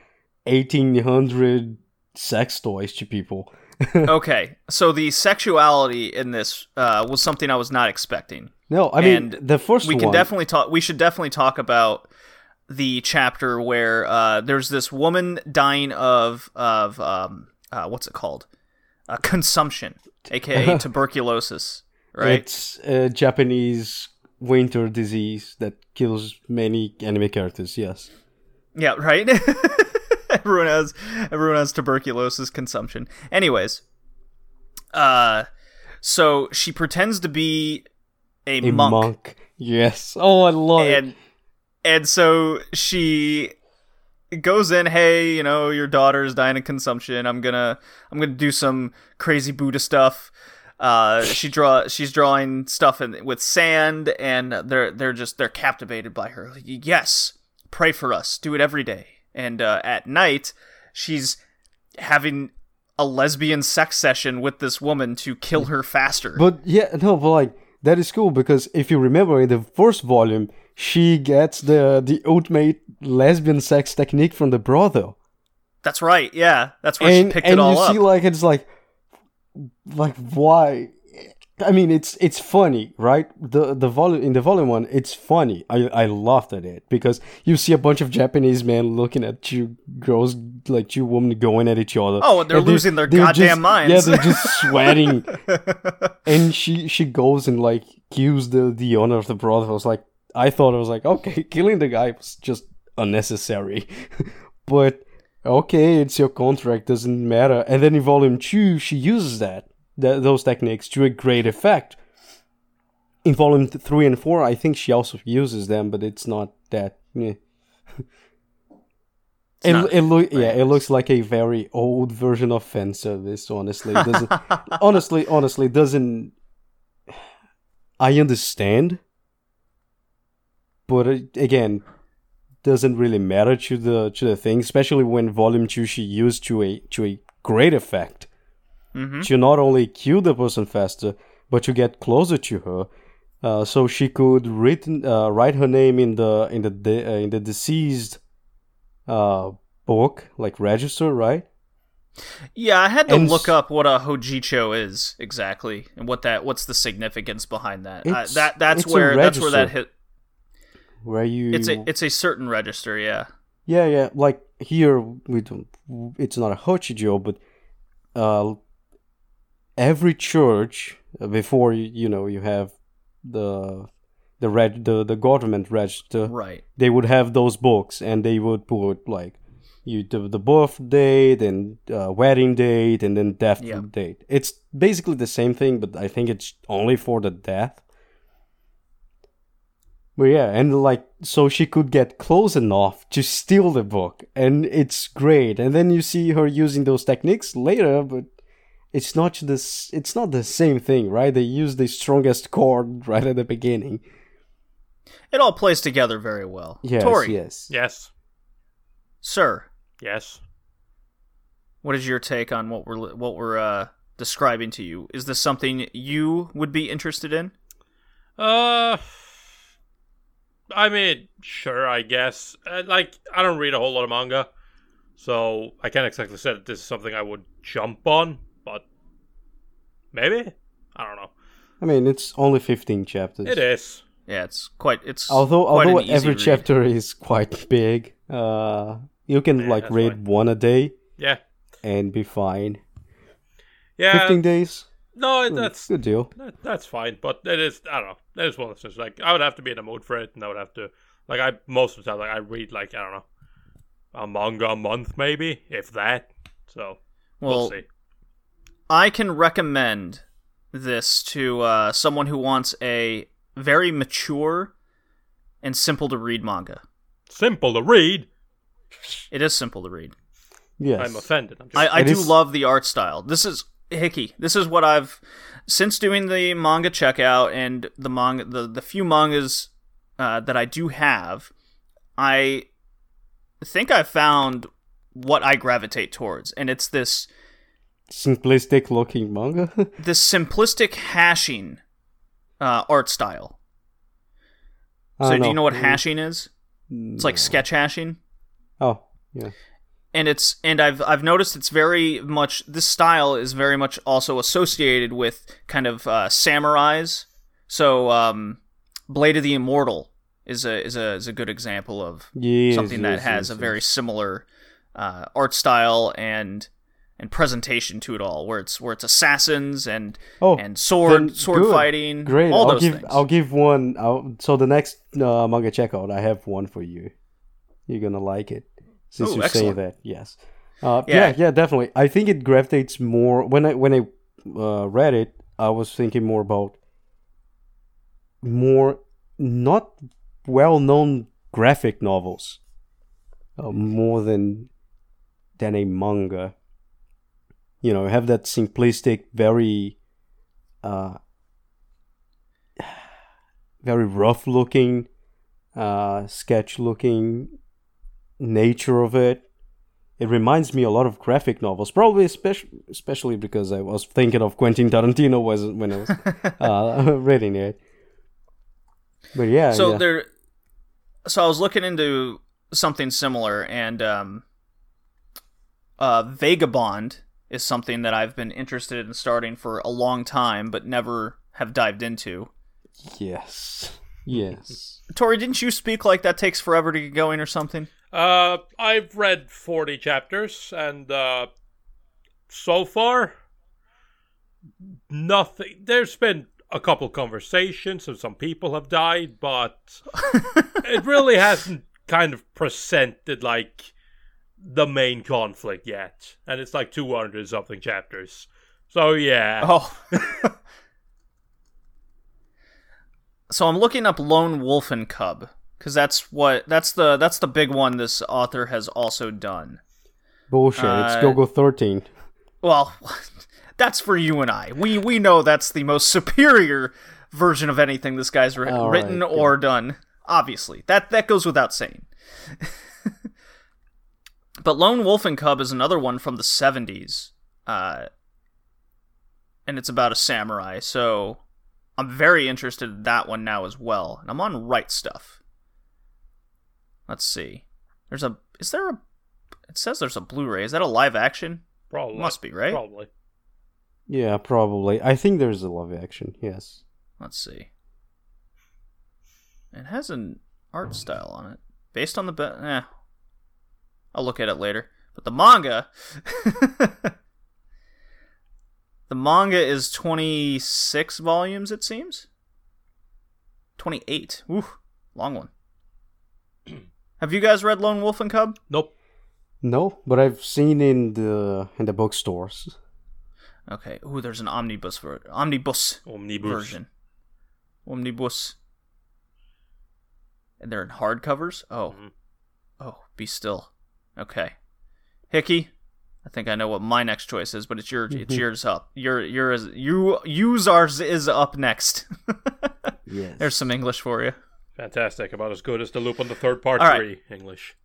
1800 sex toys to people. Okay, so the sexuality in this was something I was not expecting. No, I mean, and the first one. We should definitely talk about the chapter where there's this woman dying of what's it called? Consumption, aka tuberculosis, right? It's a Japanese winter disease that kills many anime characters. Yes. Yeah. Right. Everyone has tuberculosis consumption. Anyways, so she pretends to be a monk. Yes. Oh, I love it. And so she goes in, hey, your daughter's dying of consumption. I'm gonna do some crazy Buddha stuff. She's drawing stuff with sand, and they're captivated by her. Like, yes, pray for us. Do it every day. And at night, she's having a lesbian sex session with this woman to kill her faster. But that is cool, because if you remember in the first volume, she gets the ultimate lesbian sex technique from the brothel. That's right, yeah. That's where she picked it all up. And you see, it's why? I mean, it's funny, right? The volume in the volume one, it's funny. I laughed at it because you see a bunch of Japanese men looking at two girls, like two women going at each other. Oh, and they're losing their goddamn minds. Yeah, they're just sweating. And she goes and like kills the owner of the brothel. I thought okay, killing the guy was just unnecessary, but okay, it's your contract, doesn't matter. And then in volume two, she uses that. Those techniques to a great effect. In volume 3 and 4, I think she also uses them, but it's not that. It looks like a very old version of fan service. Honestly, doesn't. I understand, but it, again, doesn't really matter to the thing, especially when volume 2 she used to a great effect. Mm-hmm. To not only kill the person faster, but to get closer to her, so she could write her name in the deceased book, like register, right? Yeah, I had to look up what a hojicho is exactly, and what's the significance behind that. It's a certain register, yeah. Yeah. Like here, we don't. It's not a hojicho, but. Every church, before you have the government register, right? They would have those books, and they would put like the birth date and wedding date, and then death date. It's basically the same thing, but I think it's only for the death. But yeah, and like so she could get close enough to steal the book, and it's great. And then you see her using those techniques later, but. It's not the same thing, right? They use the strongest chord right at the beginning. It all plays together very well. Yes, Tori. Yes. Sir. Yes. What is your take on what we're describing to you? Is this something you would be interested in? I mean, sure, I guess. I don't read a whole lot of manga, so I can't exactly say that this is something I would jump on. Maybe? I don't know. I mean, it's only 15 chapters. It is. Yeah, it's quite... Although every chapter is quite big, you can read one a day. Yeah. And be fine. Yeah. 15 days? No, that's... Good deal. That's fine, but it is... I don't know. It is one of those things. Like, I would have to be in the mood for it, and I would have to... Like, most of the time, I read, I don't know, a manga a month, maybe, if that. So, we'll see. I can recommend this to someone who wants a very mature and simple to read manga. Simple to read? It is simple to read. Yes. I'm offended. I love the art style. This is Hickey. This is what I've since doing the manga checkout and the manga the few mangas that I do have, I think I found what I gravitate towards, and it's this simplistic looking manga? This simplistic hashing art style. Do you know what hashing is? No. It's like sketch hashing. Oh, yeah. And I've noticed it's very much, this style is very much also associated with kind of samurais. So Blade of the Immortal is a good example of something that has a very similar art style and presentation to it all, where it's assassins and sword fighting, great. Things. I'll give one. So the next manga checkout, I have one for you. You're gonna like it since you say that. Yes. Yeah, definitely. I think it gravitates more when I read it. I was thinking more about more not well-known graphic novels, more than a manga. Have that simplistic, very, very rough-looking, sketch-looking nature of it. It reminds me a lot of graphic novels, probably especially because I was thinking of Quentin Tarantino when I was reading it. But yeah, So I was looking into something similar, and Vagabond is something that I've been interested in starting for a long time, but never have dived into. Yes. Tori, didn't you speak like that takes forever to get going or something? I've read 40 chapters, and so far, nothing. There's been a couple conversations, and some people have died, but it really hasn't kind of presented, like, the main conflict yet. And it's like 200-something chapters. So, yeah. Oh. So I'm looking up Lone Wolf and Cub, because that's the big one this author has also done. Bullshit, it's Golgo 13. Well, that's for you and I. We know that's the most superior version of anything this guy's written right, or done, obviously. That goes without saying. But Lone Wolf and Cub is another one from the 70s, and it's about a samurai, so I'm very interested in that one now as well. And I'm on Right Stuff. Let's see. It says there's a Blu-ray. Is that a live action? Probably. Must be, right? Probably. Yeah, probably. I think there's a live action, yes. Let's see. It has an art style on it. Based on the... I'll look at it later. But the manga... The manga is 26 volumes, it seems. 28. Ooh, long one. Have you guys read Lone Wolf and Cub? Nope. No, but I've seen in the bookstores. Okay. Ooh, there's an omnibus version. Omnibus. And they're in hardcovers? Oh. Mm-hmm. Oh, be still. Okay. Hickey? I think I know what my next choice is, but it's yours up. Yours is up next. Yes. There's some English for you. Fantastic. About as good as the Lupin the Third Part 3 English.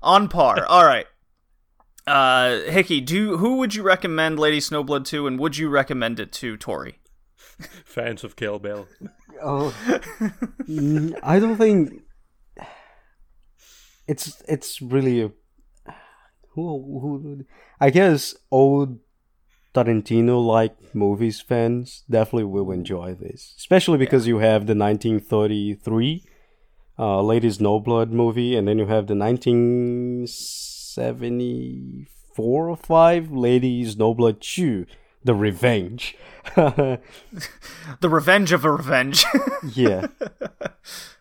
On par. All right. Hickey, who would you recommend Lady Snowblood to, and would you recommend it to Tori? Fans of Kill Bill. Oh, I don't think... It's really who I guess old Tarantino like movies fans definitely will enjoy this, especially because you have the 1933 Lady Snowblood movie, and then you have the 1974 or 5 Lady Snowblood 2, The Revenge. The Revenge of a Revenge. Yeah.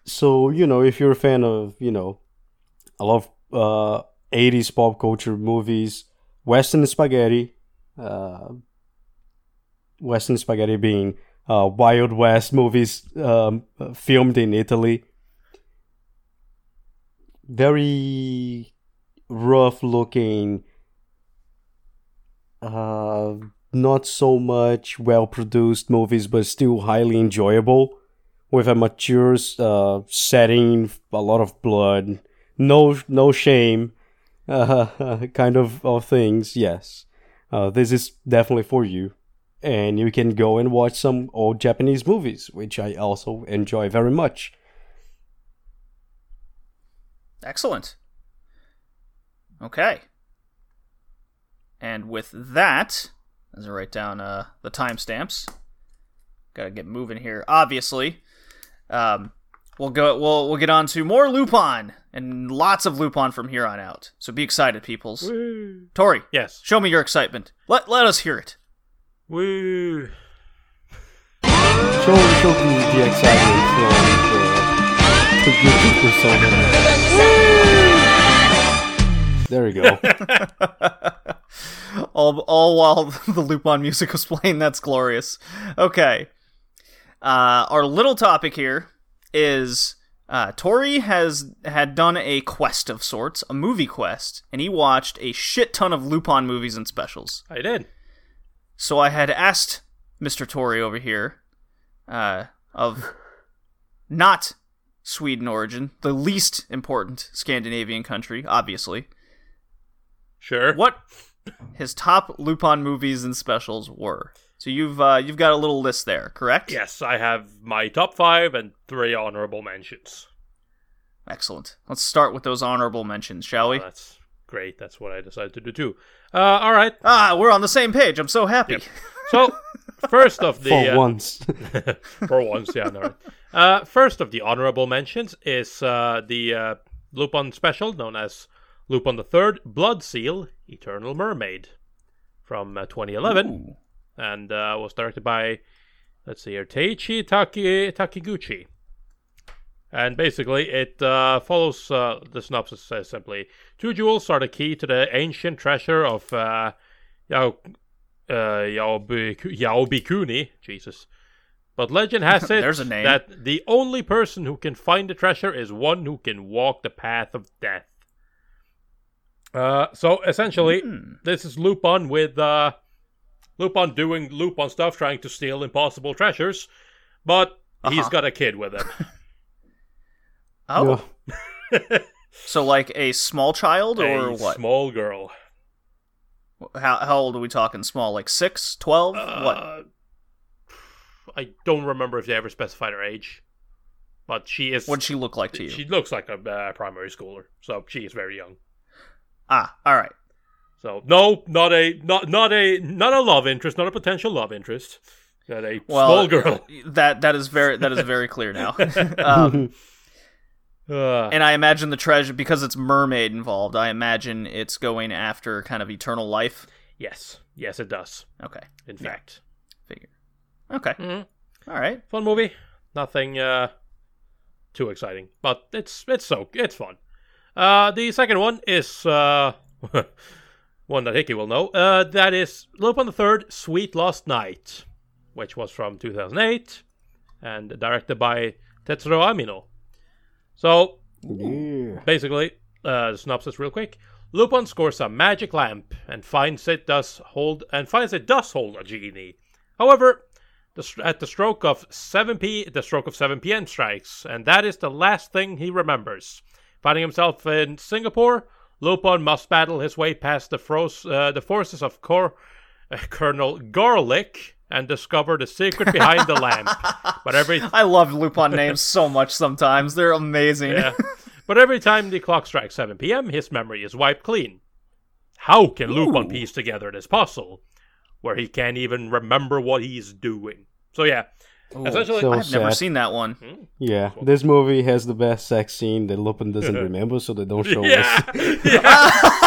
So, you know, if you're a fan of, you know, I love 80s pop culture movies, Western spaghetti being Wild West movies filmed in Italy. Very rough looking, not so much well-produced movies, but still highly enjoyable, with a mature setting, a lot of blood. No shame, kind of things, yes. This is definitely for you. And you can go and watch some old Japanese movies, which I also enjoy very much. Excellent. Okay. And with that, as I write down the timestamps, gotta get moving here, obviously. We'll get on to more Lupin, and lots of Lupin from here on out. So be excited, peoples. Woo. Tori, yes. Show me your excitement. Let us hear it. Woo. Show me the excitement from the YouTube persona. There we go. all while the Lupin music was playing. That's glorious. Okay. Our little topic here is Tori had done a quest of sorts, a movie quest, and he watched a shit ton of Lupin movies and specials. I did. So I had asked Mr. Tori over here of not Sweden origin, the least important Scandinavian country, obviously. Sure. What his top Lupin movies and specials were. So you've got a little list there, correct? Yes, I have my top 5 and 3 honorable mentions. Excellent. Let's start with those honorable mentions, shall we? That's great. That's what I decided to do too. All right. We're on the same page. I'm so happy. Yep. So, first of the... For once, yeah. No. First of the honorable mentions is the Lupin special known as Lupin III, Blood Seal, Eternal Mermaid from 2011. Ooh. And was directed by, let's see here, Taichi Takiguchi. And basically, it follows, the synopsis says simply, two jewels are the key to the ancient treasure of Yaobikuni, Jesus. But legend has it that the only person who can find the treasure is one who can walk the path of death. So essentially, this is Lupin with Lupin doing Lupin stuff, trying to steal impossible treasures, but he's got a kid with him. Oh. Yeah. So like a small child or a what? Small girl. How old are we talking small? Like 6, 12? What? I don't remember if they ever specified her age. But she is... What'd she look like to you? She looks like a primary schooler. So she is very young. Ah, alright. So, no, not a love interest, not a potential love interest. Not a small girl. That is very clear now. And I imagine the treasure, because it's mermaid involved, I imagine it's going after kind of eternal life. Yes, it does. Okay. In fact. Figure. Okay. Mm-hmm. All right. Fun movie. Nothing too exciting, but it's fun. The second one is one that Hickey will know. That is Lupin the Third, Sweet Lost Night, which was from 2008 and directed by Tetsuro Amino. So, basically, synopsis real quick. Lupin scores a magic lamp and finds it does hold a genie. However, at the stroke of 7 p.m. strikes, and that is the last thing he remembers. Finding himself in Singapore, Lupin must battle his way past the forces of Colonel Garlic and discover the secret behind the lamp. But I love Lupin names so much sometimes. They're amazing. Yeah. But every time the clock strikes 7 p.m., his memory is wiped clean. How can Lupin piece together this puzzle where he can't even remember what he's doing? So, yeah. Ooh, essentially, so I've never seen that one. Yeah. This movie has the best sex scene that Lupin doesn't remember, so they don't show us. Yeah.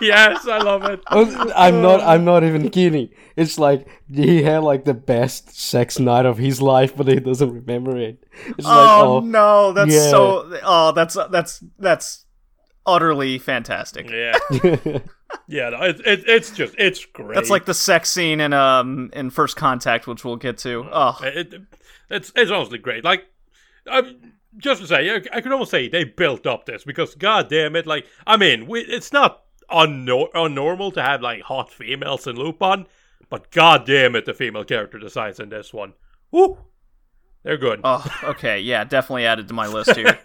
Yes, I love it. I'm not even kidding. It's like he had like the best sex night of his life, but he doesn't remember it. It's that's utterly fantastic. Yeah, yeah. No, it's great. That's like the sex scene in First Contact, which we'll get to. Oh, it's honestly great. Like, just to say, I could almost say they built up this because, god damn it, like, I mean, it's not unnormal to have like hot females in Lupin, but god damn it, the female character designs in this one, woo, they're good. Oh, okay, yeah, definitely added to my list here.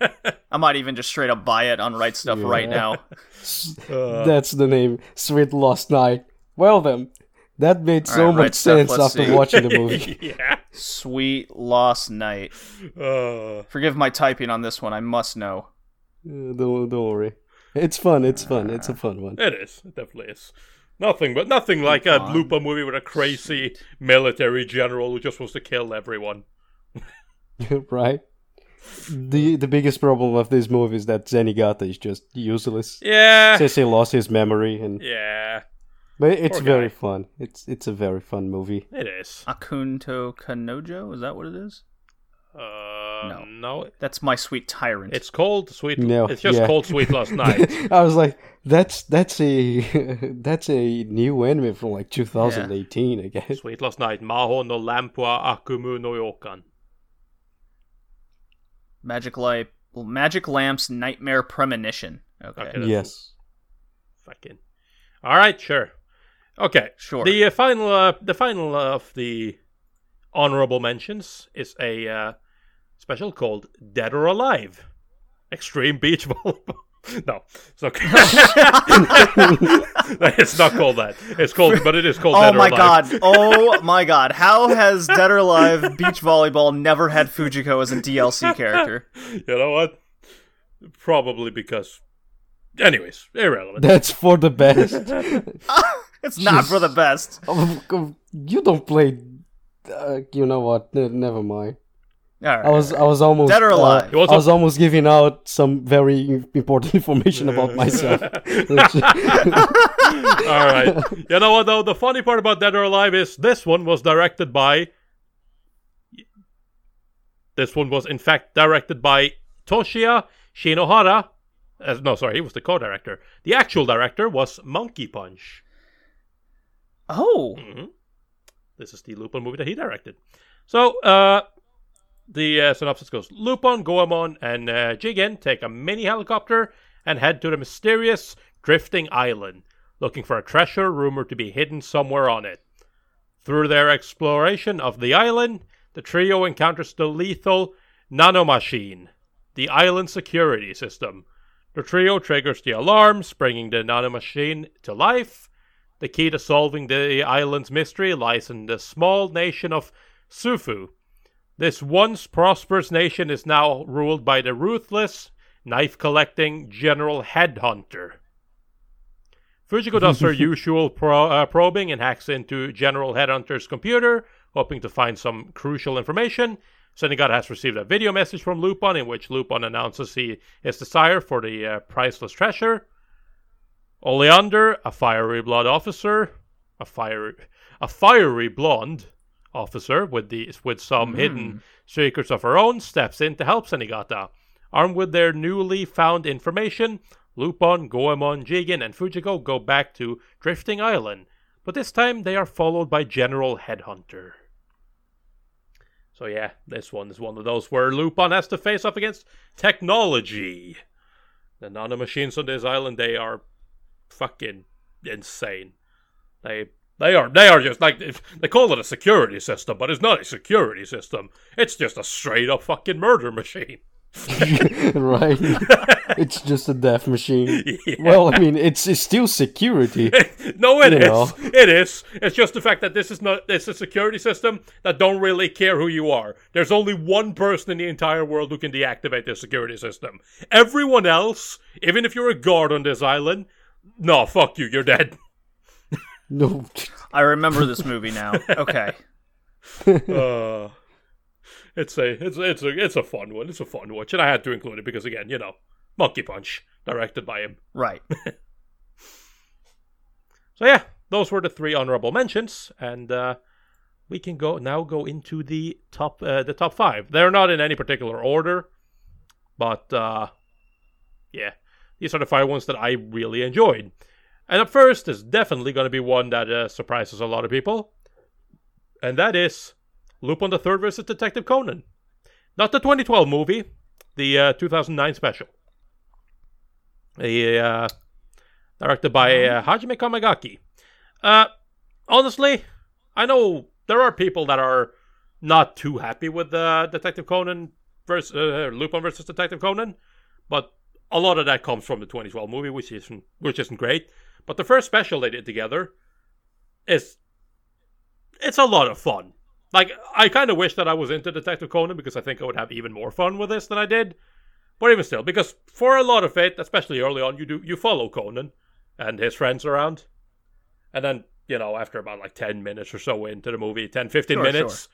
I might even just straight up buy it on Right Stuff right now. That's the name, Sweet Lost Night. Well then, that made so much sense after watching the movie. Yeah. Sweet Lost Night. Forgive my typing on this one. I must know. Don't worry. It's fun. It's fun. It's a fun one. It is. It definitely is. Nothing like a Lupin movie with a crazy military general who just wants to kill everyone. Right. The biggest problem of this movie is that Zenigata is just useless. Yeah. Says he lost his memory and. Yeah. But it's very fun. It's a very fun movie. It is. Akunto Kanojo? Is that what it is? No. That's My Sweet Tyrant. It's called Sweet... No, it's just called Sweet Last Night. I was like, that's a new anime from like 2018, I guess. Sweet Last Night. Maho no Lampua Akumu no Yokan. Magic Lamps Nightmare Premonition. Okay yes. Fucking... All right, sure. Okay, sure. The final of the honorable mentions is a special called Dead or Alive, Extreme Beach Volleyball. No, it's okay. It's not called that. It is called Dead or Alive. Oh my god! How has Dead or Alive Beach Volleyball never had Fujiko as a DLC character? You know what? Probably because. Anyways, irrelevant. That's for the best. It's not for the best. You don't play... you know what? Never mind. All right, I was almost Dead or Alive. I was almost giving out some very important information about myself. All right. You know what though? The funny part about Dead or Alive is this one was directed by. This one was in fact directed by Toshiya Shinohara. No, sorry, he was the co-director. The actual director was Monkey Punch. Oh. Mm-hmm. This is the Lupin movie that he directed. So, the synopsis goes, Lupin, Goemon, and Jigen take a mini helicopter and head to the mysterious drifting island, looking for a treasure rumored to be hidden somewhere on it. Through their exploration of the island, the trio encounters the lethal nanomachine, the island security system. The trio triggers the alarms, bringing the nanomachine to life. The key to solving the island's mystery lies in the small nation of Sufu. This once prosperous nation is now ruled by the ruthless, knife-collecting General Headhunter. Fujiko does her usual probing and hacks into General Headhunter's computer, hoping to find some crucial information. Sengoku has received a video message from Lupin in which Lupin announces he is the sire for the priceless treasure. Oleander, a fiery blonde officer with some hidden secrets of her own, steps in to help Senigata. Armed with their newly found information, Lupin, Goemon, Jigen, and Fujiko go back to Drifting Island, but this time they are followed by General Headhunter. So yeah, this one is one of those where Lupin has to face off against technology. The nanomachines on this island, they are fucking insane. They are just like, they call it a security system, but it's not a security system. It's just a straight up fucking murder machine. Right. It's just a death machine. Yeah. Well, I mean, it's still security. It is. It's just the fact that it's a security system that don't really care who you are. There's only one person in the entire world who can deactivate their security system. Everyone else, even if you're a guard on this island, no, fuck you, you're dead. No. I remember this movie now. Okay. It's a fun one. It's a fun watch, and I had to include it because, again, you know, Monkey Punch, directed by him. Right. So yeah, those were the three honorable mentions, and we can go into the top five. They're not in any particular order, but yeah, these are the five ones that I really enjoyed. And up first is definitely going to be one that surprises a lot of people, and that is Lupin III versus Detective Conan. Not the 2012 movie, the 2009 special. Directed by Hajime Kamagaki. Honestly, I know there are people that are not too happy with Detective Conan versus Lupin versus Detective Conan, but a lot of that comes from the 2012 movie, which isn't great. But the first special they did together it's a lot of fun. Like, I kind of wish that I was into Detective Conan because I think I would have even more fun with this than I did. But even still, because for a lot of it, especially early on, you follow Conan and his friends around. And then, you know, after about like 10 minutes or so into the movie, 10-15 minutes,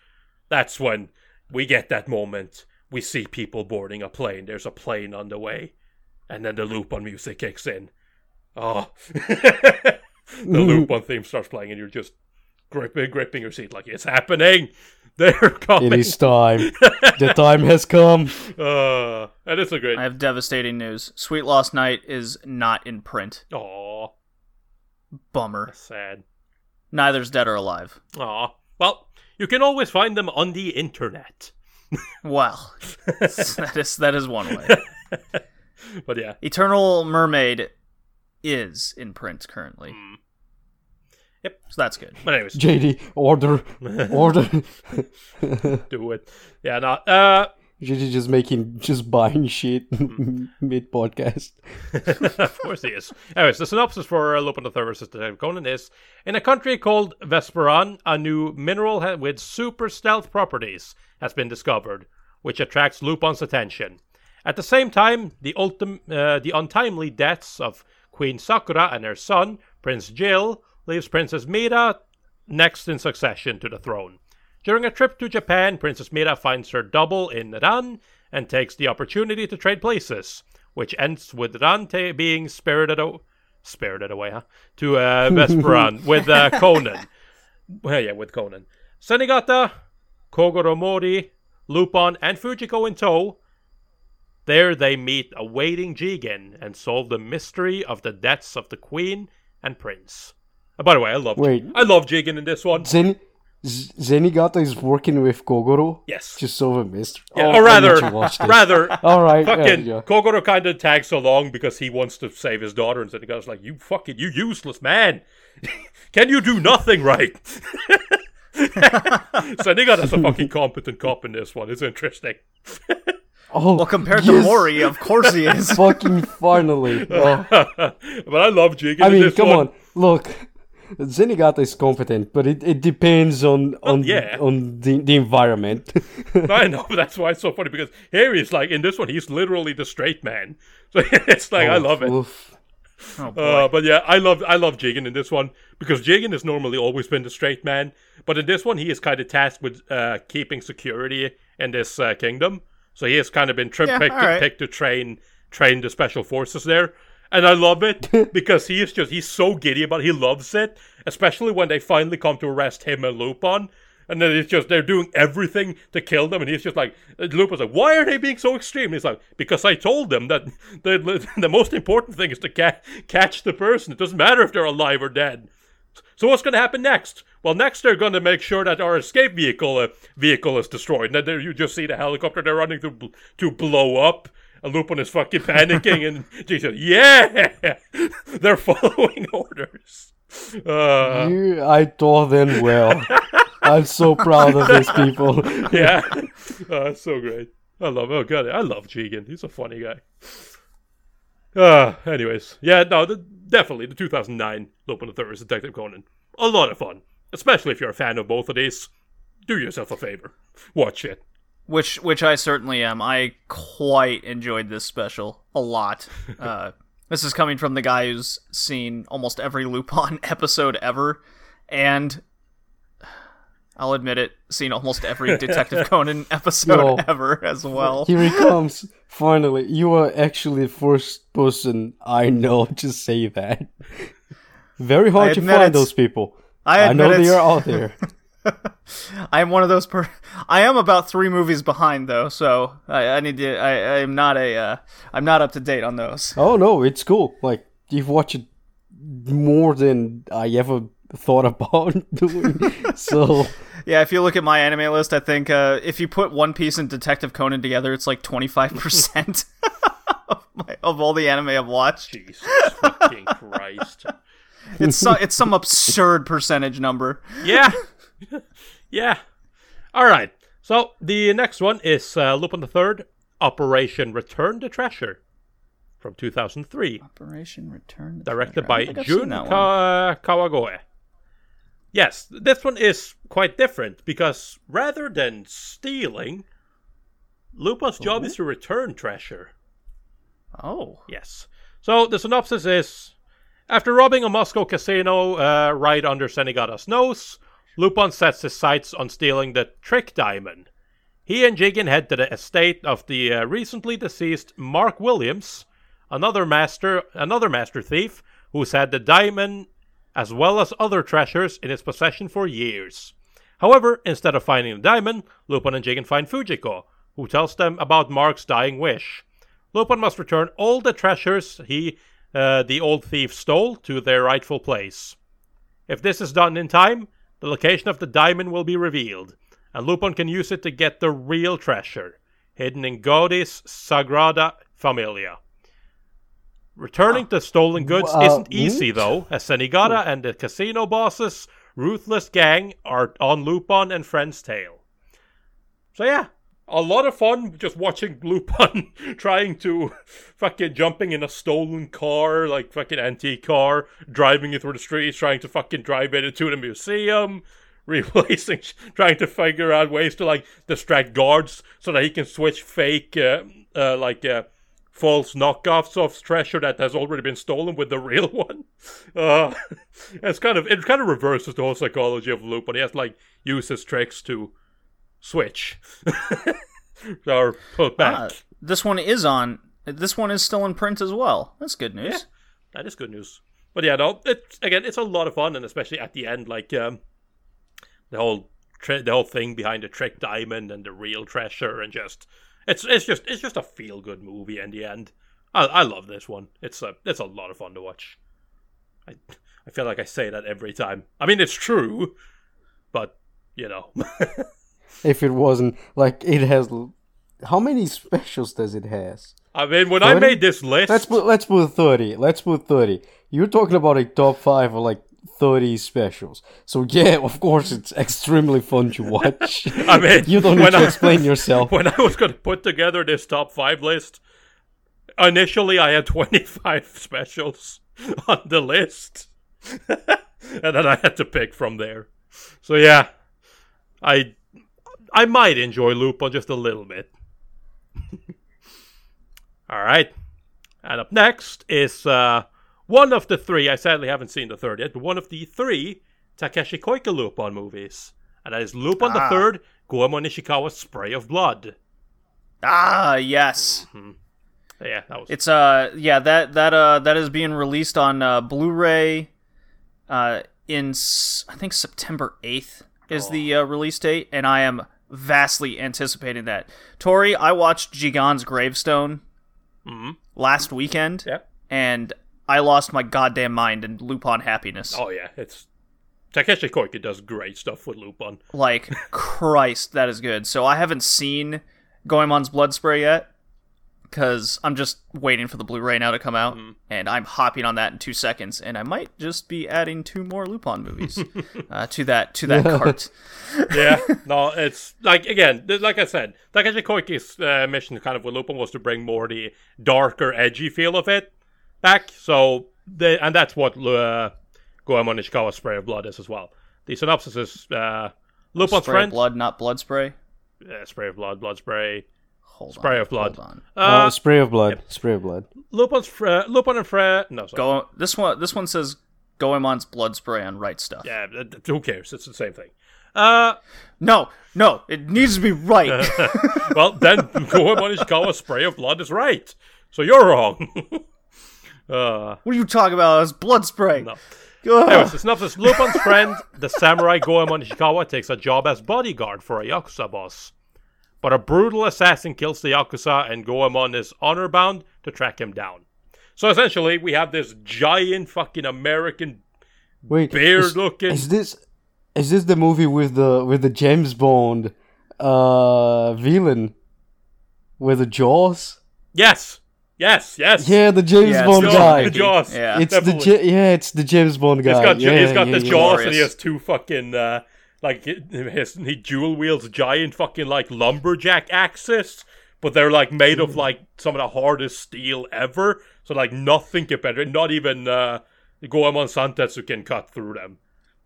that's when we get that moment. We see people boarding a plane. There's a plane on the way. And then the Lupin music kicks in. Oh. The Lupin theme starts playing and you're just gripping your seat like it's happening. They're coming. It is time. The time has come. And it's a great. I have devastating news. Sweet Lost Night is not in print. Aw, bummer. That's sad. Neither's Dead or Alive. Aw. Well, you can always find them on the internet. Well, that is one way. But yeah, Eternal Mermaid is in print currently. Mm. Yep, so that's good. But anyways, JD, order, do it. Yeah, no. JD just buying shit mid podcast. Of course he is. Anyways, the synopsis for Lupin III versus Detective Conan is: in a country called Vesperan, a new mineral with super stealth properties has been discovered, which attracts Lupin's attention. At the same time, the untimely deaths of Queen Sakura and her son, Prince Gil, leaves Princess Mira next in succession to the throne. During a trip to Japan, Princess Mira finds her double in Ran and takes the opportunity to trade places, which ends with Rante being spirited away, to Vesperan with Conan. With Conan. Senigata, Kogoromori, Lupin, and Fujiko in tow. There they meet a waiting Jigen and solve the mystery of the deaths of the queen and prince. Oh, by the way, I love Jigen in this one. Zenigata is working with Kogoro? Yes. Just solve a mystery. Yeah. Oh, rather, all right, fucking Kogoro kind of tags along because he wants to save his daughter, and Zenigata's like, you useless man. Can you do nothing right? Zenigata's a fucking competent cop in this one. It's interesting. Oh, well, compared to Mori, of course he is. Fucking finally. Oh. But I love Jigen in this one. I mean, come on. Look. Zenigata is competent, but it depends on the environment. I know, but that's why it's so funny, because here he's like, in this one, he's literally the straight man. So it's like, I love it. Oh, but yeah, I love Jigen in this one, because Jigen has normally always been the straight man, but in this one, he is kind of tasked with keeping security in this kingdom. So he has kind of been picked to train the special forces there. And I love it, because he's so giddy about it. He loves it, especially when they finally come to arrest him and Lupin. And then they're doing everything to kill them. And he's just like, Lupin's like, why are they being so extreme? And he's like, because I told them that the most important thing is to catch the person. It doesn't matter if they're alive or dead. So what's going to happen next? Well, next they're going to make sure that our escape vehicle is destroyed. And then you just see the helicopter they're running to blow up. And Lupin is fucking panicking, and Jesus, they're following orders. I taught them well. I'm so proud of these people. Yeah, it's so great. I love. Oh god, I love Jigen. He's a funny guy. Anyways, definitely the 2009 Lupin III is Detective Conan. A lot of fun, especially if you're a fan of both of these. Do yourself a favor, watch it. Which I certainly am. I quite enjoyed this special a lot. This is coming from the guy who's seen almost every Lupin episode ever, and I'll admit it, seen almost every Detective Conan episode ever as well. Here he comes. Finally, you are actually the first person I know to say that. Very hard to find those people. I know they are out there. I am one of those. I am about 3 movies behind, though, so I need to. I'm not up to date on those. Oh no, it's cool. Like, you've watched more than I ever thought about doing. So yeah, if you look at my anime list, I think if you put One Piece and Detective Conan together, it's like 25% of all the anime I've watched. Jesus fucking Christ! It's some absurd percentage number. Yeah. Yeah. All right. So the next one is Lupin III: Operation Return to Treasure from 2003. Operation Return to Treasure. Directed by Jun Kawagoe. Yes, this one is quite different because rather than stealing, Lupin's job is to return treasure. Oh. Yes. So the synopsis is, after robbing a Moscow casino right under Senigata's nose, Lupin sets his sights on stealing the Trick Diamond. He and Jigen head to the estate of the recently deceased Mark Williams, another master thief who's had the diamond as well as other treasures in his possession for years. However, instead of finding the diamond, Lupin and Jigen find Fujiko, who tells them about Mark's dying wish. Lupin must return all the treasures he, the old thief, stole to their rightful place. If this is done in time, the location of the diamond will be revealed, and Lupin can use it to get the real treasure, hidden in Godi's Sagrada Familia. Returning to stolen goods isn't easy, though, as Senigata and the casino boss's ruthless gang are on Lupin and friends' tail. So yeah, a lot of fun just watching Lupin trying to fucking jumping in a stolen car, like fucking antique car, driving it through the streets, trying to fucking drive it into the museum, replacing, trying to figure out ways to like distract guards so that he can switch fake, like false knockoffs of treasure that has already been stolen with the real one. It kind of reverses the whole psychology of Lupin. He has to use his tricks to switch or put back. This one is still in print as well. That's good news. Yeah, that is good news. But yeah, no, it's a lot of fun, and especially at the end, the whole thing behind the trick diamond and the real treasure, and it's just a feel good movie in the end. I love this one. It's a lot of fun to watch. I feel like I say that every time. I mean, it's true, but if it wasn't it has. How many specials does it have? I mean, when 30? I made this list... Let's put 30. Let's put 30. You're talking about a top 5 of 30 specials. So yeah, of course, it's extremely fun to watch. I mean... You don't need to explain yourself. When I was going to put together this top 5 list, initially I had 25 specials on the list. And then I had to pick from there. So yeah, I might enjoy Lupin just a little bit. All right. And up next is one of the three. I sadly haven't seen the third yet, but one of the three Takeshi Koike Lupin movies. And that is Lupin the Third, Goemon Ishikawa's Spray of Blood. Ah, yes. Mm-hmm. Yeah, that was... that is being released on Blu-ray in September 8th is the release date, and I am vastly anticipating that. Tori, I watched Gigan's Gravestone last weekend, and I lost my goddamn mind in Lupin happiness. Oh yeah, it's Takeshi Koike does great stuff with Lupin. Christ, that is good. So I haven't seen Goemon's Blood Spray yet, because I'm just waiting for the Blu-ray now to come out, and I'm hopping on that in 2 seconds, and I might just be adding 2 more Lupin movies to that cart. Yeah, no, it's I said, Takeshi Koike's mission kind of with Lupin was to bring more the darker, edgy feel of it back. So, and that's what Goemon Ishikawa's Spray of Blood is as well. The synopsis is Lupin's spray friend. Spray of blood, not blood spray. Spray of blood, blood spray. Spray of blood. Yep. Spray of blood. Lupin and Fred. No, sorry. This one says Goemon's blood spray on right stuff. Yeah, who cares? It's the same thing. No, it needs to be right. Well, then Goemon Ishikawa's Spray of Blood is right. So you're wrong. What are you talking about? It's blood spray. No. Anyways, it's not this. Lupin's friend, the samurai Goemon Ishikawa, takes a job as bodyguard for a Yakuza boss. But a brutal assassin kills the Yakuza, and Goemon is honor-bound to track him down. So essentially, we have this giant fucking American beard-looking... Is this the movie with the James Bond villain? With the Jaws? Yes. Yeah, the James Bond guy. The Jaws. Yeah. It's the James Bond guy. He's got the Jaws, and he has 2 fucking... he dual wields giant fucking lumberjack axes, but they're made of some of the hardest steel ever. So nothing can better. Not even Goemon Santetsu can cut through them.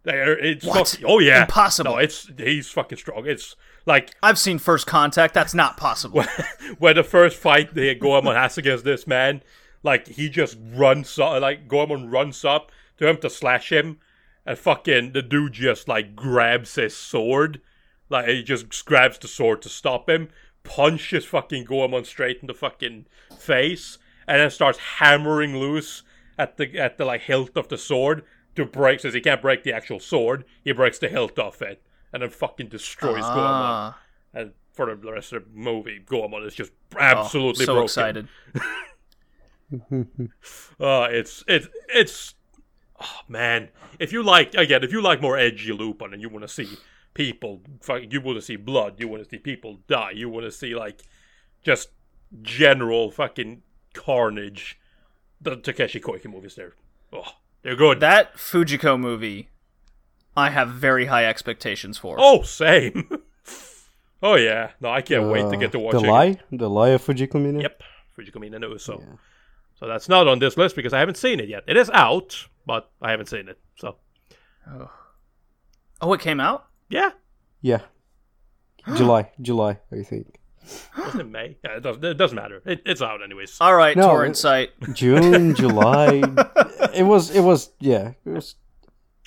Impossible. No, he's fucking strong. It's I've seen First Contact. That's not possible. Where the first fight the Goemon has against this man, he just runs up. Goemon runs up to him to slash him. And fucking, the dude just, grabs his sword. He just grabs the sword to stop him. Punches fucking Goemon straight in the fucking face. And then starts hammering loose at the hilt of the sword to break. Since he can't break the actual sword, he breaks the hilt off it. And then fucking destroys Goemon. And for the rest of the movie, Goemon is just absolutely broken. Excited. Oh, man, if you like more edgy Lupin and you want to see people, you want to see blood, you want to see people die, you want to see, just general fucking carnage, the Takeshi Koike movies there. Oh, they're good. That Fujiko movie, I have very high expectations for. Oh, same. Oh, yeah. No, I can't wait to get to watch it. The Lie of Fujiko Mina? Yep, Fujiko Mina no, so. Yeah. So that's not on this list because I haven't seen it yet. It is out, but I haven't seen it. So, it came out? Yeah. July, I think. It May. Yeah, it doesn't matter. It's out anyways. All right, no, torrent site. June, July. It was. Yeah. It was.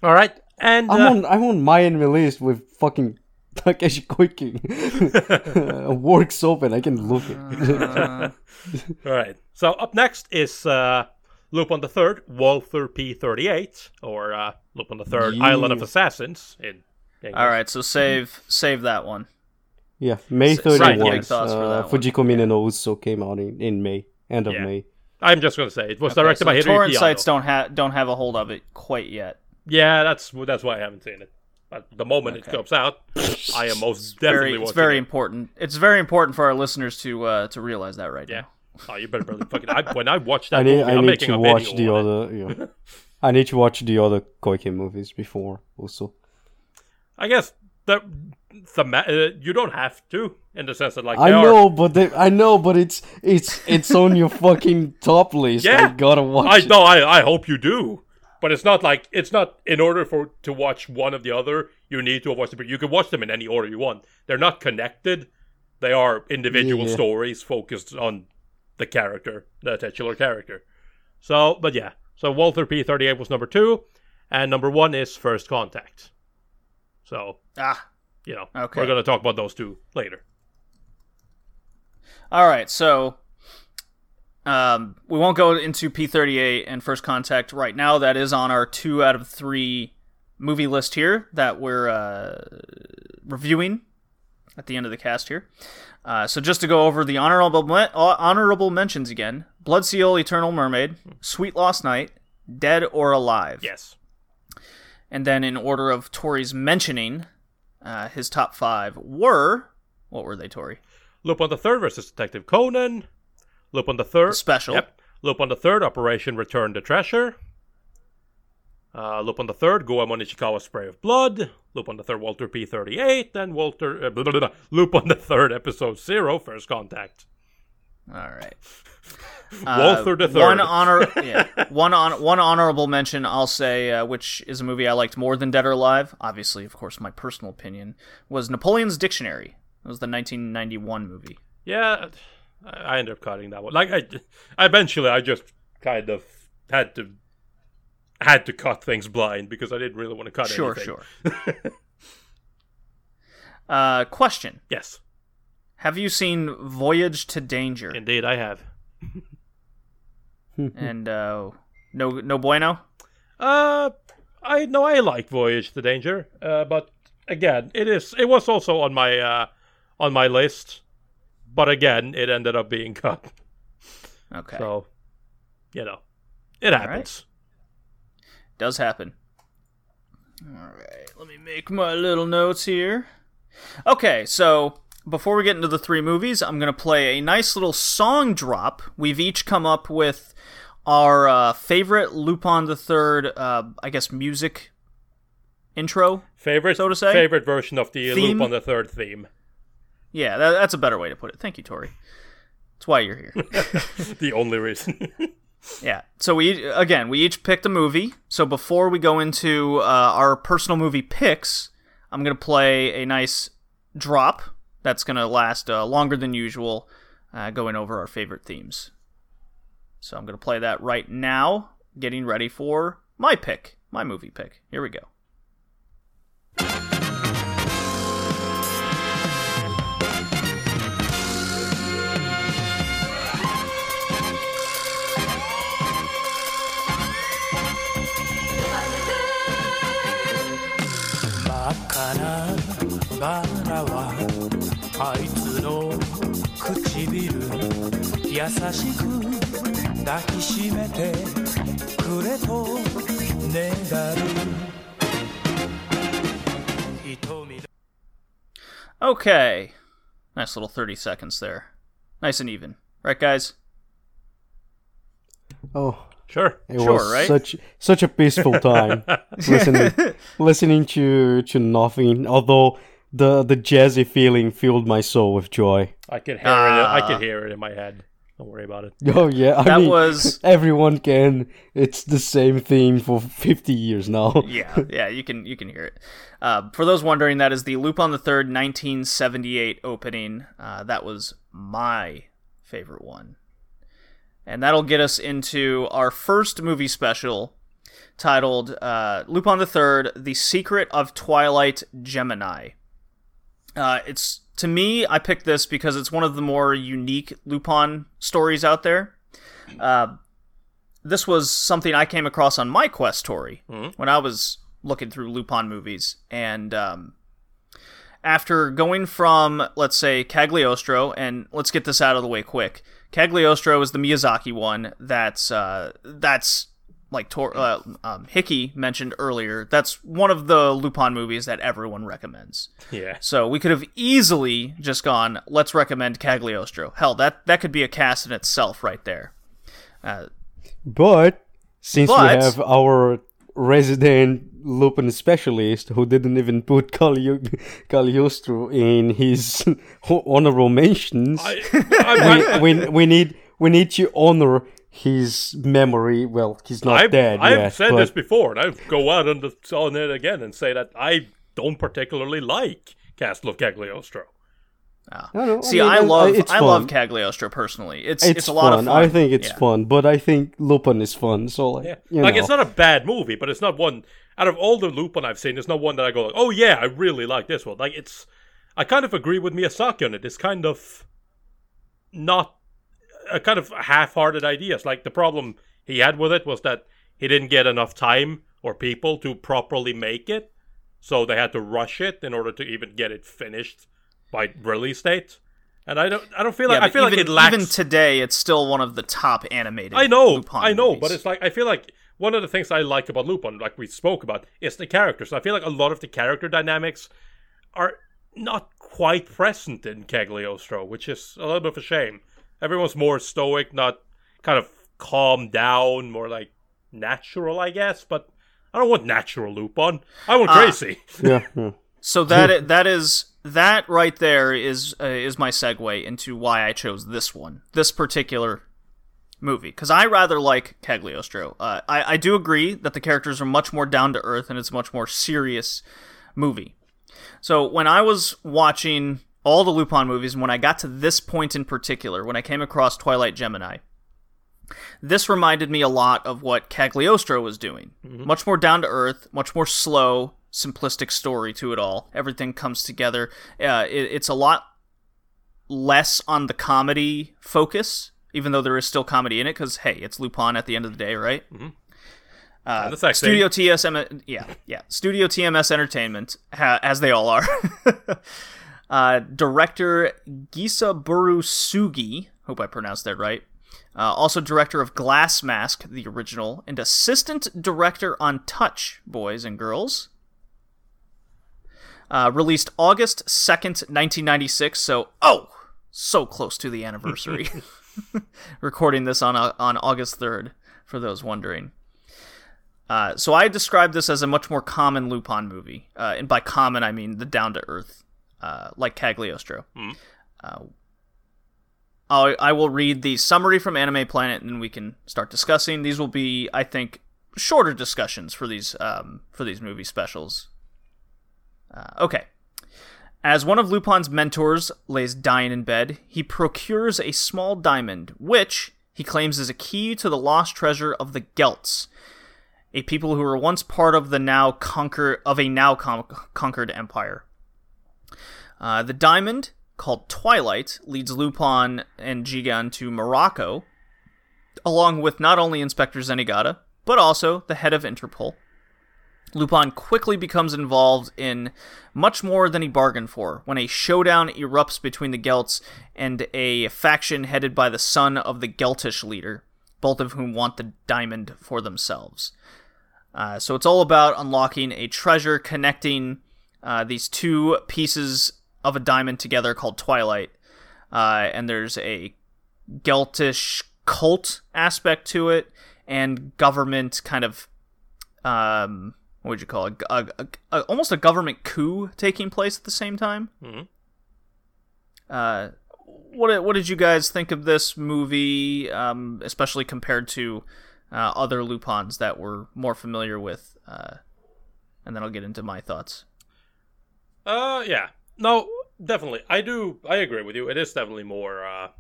All right, and I'm on my anime list with fucking Takeshi Koike. Works open. I can look it. All right. So up next is Lupin the Third, Walther P38, or Lupin the Third, Island of Assassins. In English. All right. So save that one. Yeah, May 31. Fujiko Mine no Uso came out in May, end of May. I'm just gonna say it was directed by Hiroyuki Anno. Torrent sites don't have a hold of it quite yet. Yeah, that's why I haven't seen it. But the moment it comes out, I am most definitely watching it. It's very important. It's very important for our listeners to realize that right now. Oh, you better really fucking. When I watch that movie, I'm making a video on it. Yeah. I need to watch the other Koike movies before also. I guess that. You don't have to, in the sense that like I know, but it's on your fucking top list. Yeah, I gotta watch. I hope you do, but it's not in order to watch one of the other. You need to watch them. You can watch them in any order you want. They're not connected. They are individual stories focused on the character, the titular character. So, but yeah, so Walther P38 was number 2, and number 1 is First Contact. So You know, we're going to talk about those two later. All right, so we won't go into P38 and First Contact right now. That is on our 2 out of 3 movie list here that we're reviewing at the end of the cast here. So just to go over the honorable mentions again, Blood Seal, Eternal Mermaid, Sweet Lost Night, Dead or Alive. Yes. And then in order of Tori's mentioning... his top 5 were... What were they, Tori? Lupin III versus Detective Conan. Lupin III... Special. Yep. Lupin III, Operation Return to Treasure. Lupin III, Goemon Ishikawa's Spray of Blood. Lupin III, Walther P38. And Lupin III, Episode 0, First Contact. All right. Walther III. One honorable mention, I'll say, which is a movie I liked more than Dead or Alive. Obviously, of course, my personal opinion was Napoleon's Dictionary. It was the 1991 movie. Yeah, I ended up cutting that one. Like, I eventually just kind of had to cut things blind because I didn't really want to cut anything. Sure. Question. Yes. Have you seen Voyage to Danger? Indeed, I have. And no bueno. I like Voyage to Danger, but again, it was also on my list, but again, it ended up being cut. Okay. So, you know, it happens. Right. Does happen. All right, let me make my little notes here. Okay, so. Before we get into the 3 movies, I'm going to play a nice little song drop. We've each come up with our favorite Lupin III, music intro, so to say. Favorite version of the theme. Lupin III theme. Yeah, that's a better way to put it. Thank you, Tori. That's why you're here. The only reason. Yeah. So we each picked a movie. So before we go into our personal movie picks, I'm going to play a nice drop. That's going to last longer than usual, going over our favorite themes. So I'm going to play that right now, getting ready for my movie pick. Here we go. Okay. Nice little 30 seconds there. Nice and even. Right, guys? Oh, sure. It was right? such a peaceful time listening to nothing, although... The jazzy feeling filled my soul with joy. I could hear it in my head. Don't worry about it. Oh, yeah. I mean, everyone can. It's the same theme for 50 years now. yeah, you can hear it. For those wondering, that is the Lupin III 1978 opening. That was my favorite one. And that'll get us into our first movie special titled Lupin III, The Secret of Twilight Gemini. It's... To me, I picked this because it's one of the more unique Lupin stories out there. This was something I came across on my quest story when I was looking through Lupin movies. And after going from, let's say, Cagliostro, and let's get this out of the way quick. Cagliostro is the Miyazaki one that's like Hickey mentioned earlier, that's one of the Lupin movies that everyone recommends. Yeah. So we could have easily just gone, let's recommend Cagliostro. Hell, that could be a cast in itself right there. But we have our resident Lupin specialist who didn't even put Cagliostro in his honorable mentions, we need to honor his memory. Well, he's not dead yet. I've said this before, and I'll go out on it again and say that I don't particularly like Castle of Cagliostro. No, see, I love Cagliostro personally. It's a lot of fun. I think it's fun, but I think Lupin is fun. So it's not a bad movie, but it's not one out of all the Lupin I've seen. It's not one that I go, oh yeah, I really like this one. Like I kind of agree with Miyazaki on it. It's kind of not. A kind of half-hearted ideas. Like, the problem he had with it was that he didn't get enough time or people to properly make it, so they had to rush it in order to even get it finished by release date. And I don't feel like I feel like it lacks. Even today, it's still one of the top animated. I know, movies. But it's like I feel like one of the things I like about Lupin, like we spoke about, is the characters. I feel like a lot of the character dynamics are not quite present in Cagliostro, which is a little bit of a shame. Everyone's more stoic, not kind of calmed down, more like natural, I guess. But I don't want natural Lupin. I want crazy. Yeah. So that right there is my segue into why I chose this one, this particular movie, because I rather like Cagliostro. I do agree that the characters are much more down to earth and it's a much more serious movie. So when I was watching all the Lupin movies, and when I got to this point in particular, when I came across Twilight Gemini, this reminded me a lot of what Cagliostro was doing. Mm-hmm. Much more down-to-earth, much more slow, simplistic story to it all. Everything comes together. It's a lot less on the comedy focus, even though there is still comedy in it, because, hey, it's Lupin at the end of the day, right? Mm-hmm. Studio TMS Entertainment, as they all are. Director Gisaburo Sugi, hope I pronounced that right, also director of Glass Mask, the original, and assistant director on Touch, boys and girls. Released August 2nd, 1996, so close to the anniversary. Recording this on August 3rd, for those wondering. So I describe this as a much more common Lupin movie, and by common I mean the down-to-earth. Like Cagliostro. I will read the summary from Anime Planet and we can start discussing. These will be, I think, shorter discussions for these movie specials. Okay. As one of Lupin's mentors lays dying in bed, he procures a small diamond, which he claims is a key to the lost treasure of the Gelts, a people who were once part of a now conquered empire. The diamond, called Twilight, leads Lupin and Jigan to Morocco, along with not only Inspector Zenigata, but also the head of Interpol. Lupin quickly becomes involved in much more than he bargained for, when a showdown erupts between the Gelts and a faction headed by the son of the Geltish leader, both of whom want the diamond for themselves. So it's all about unlocking a treasure connecting these two pieces of a diamond together called Twilight, and there's a Geltish cult aspect to it, and government kind of, what would you call it, almost a government coup taking place at the same time. Mm-hmm. what did you guys think of this movie, especially compared to other Lupins that we're more familiar with? And then I'll get into my thoughts. Yeah. No, definitely. I agree with you. It is definitely more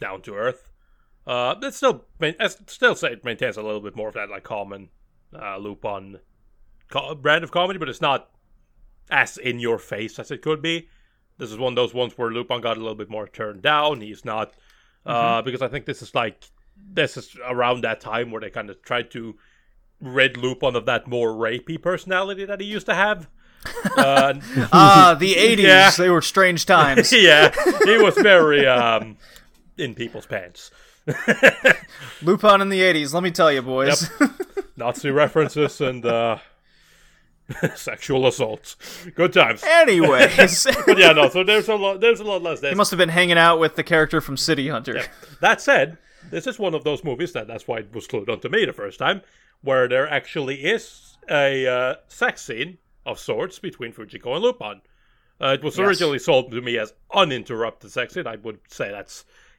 down to earth. It maintains a little bit more of that like common Lupin brand of comedy, but it's not as in your face as it could be. This is one of those ones where Lupin got a little bit more turned down. He's not because I think this is around that time where they kind of tried to rid Lupin of that more rapey personality that he used to have. The 80s, yeah. They were strange times. Yeah, he was very in people's pants. Lupin in the 80s, let me tell you, boys. Yep. Nazi references and sexual assaults. Good times. Anyways. But yeah, no, so there's a lot less there. He must have been hanging out with the character from City Hunter. Yep. That said, this is one of those movies that's why it was clued on to me the first time, where there actually is a sex scene of sorts between Fujiko and Lupin. It was originally sold to me as uninterrupted sex scene. I would say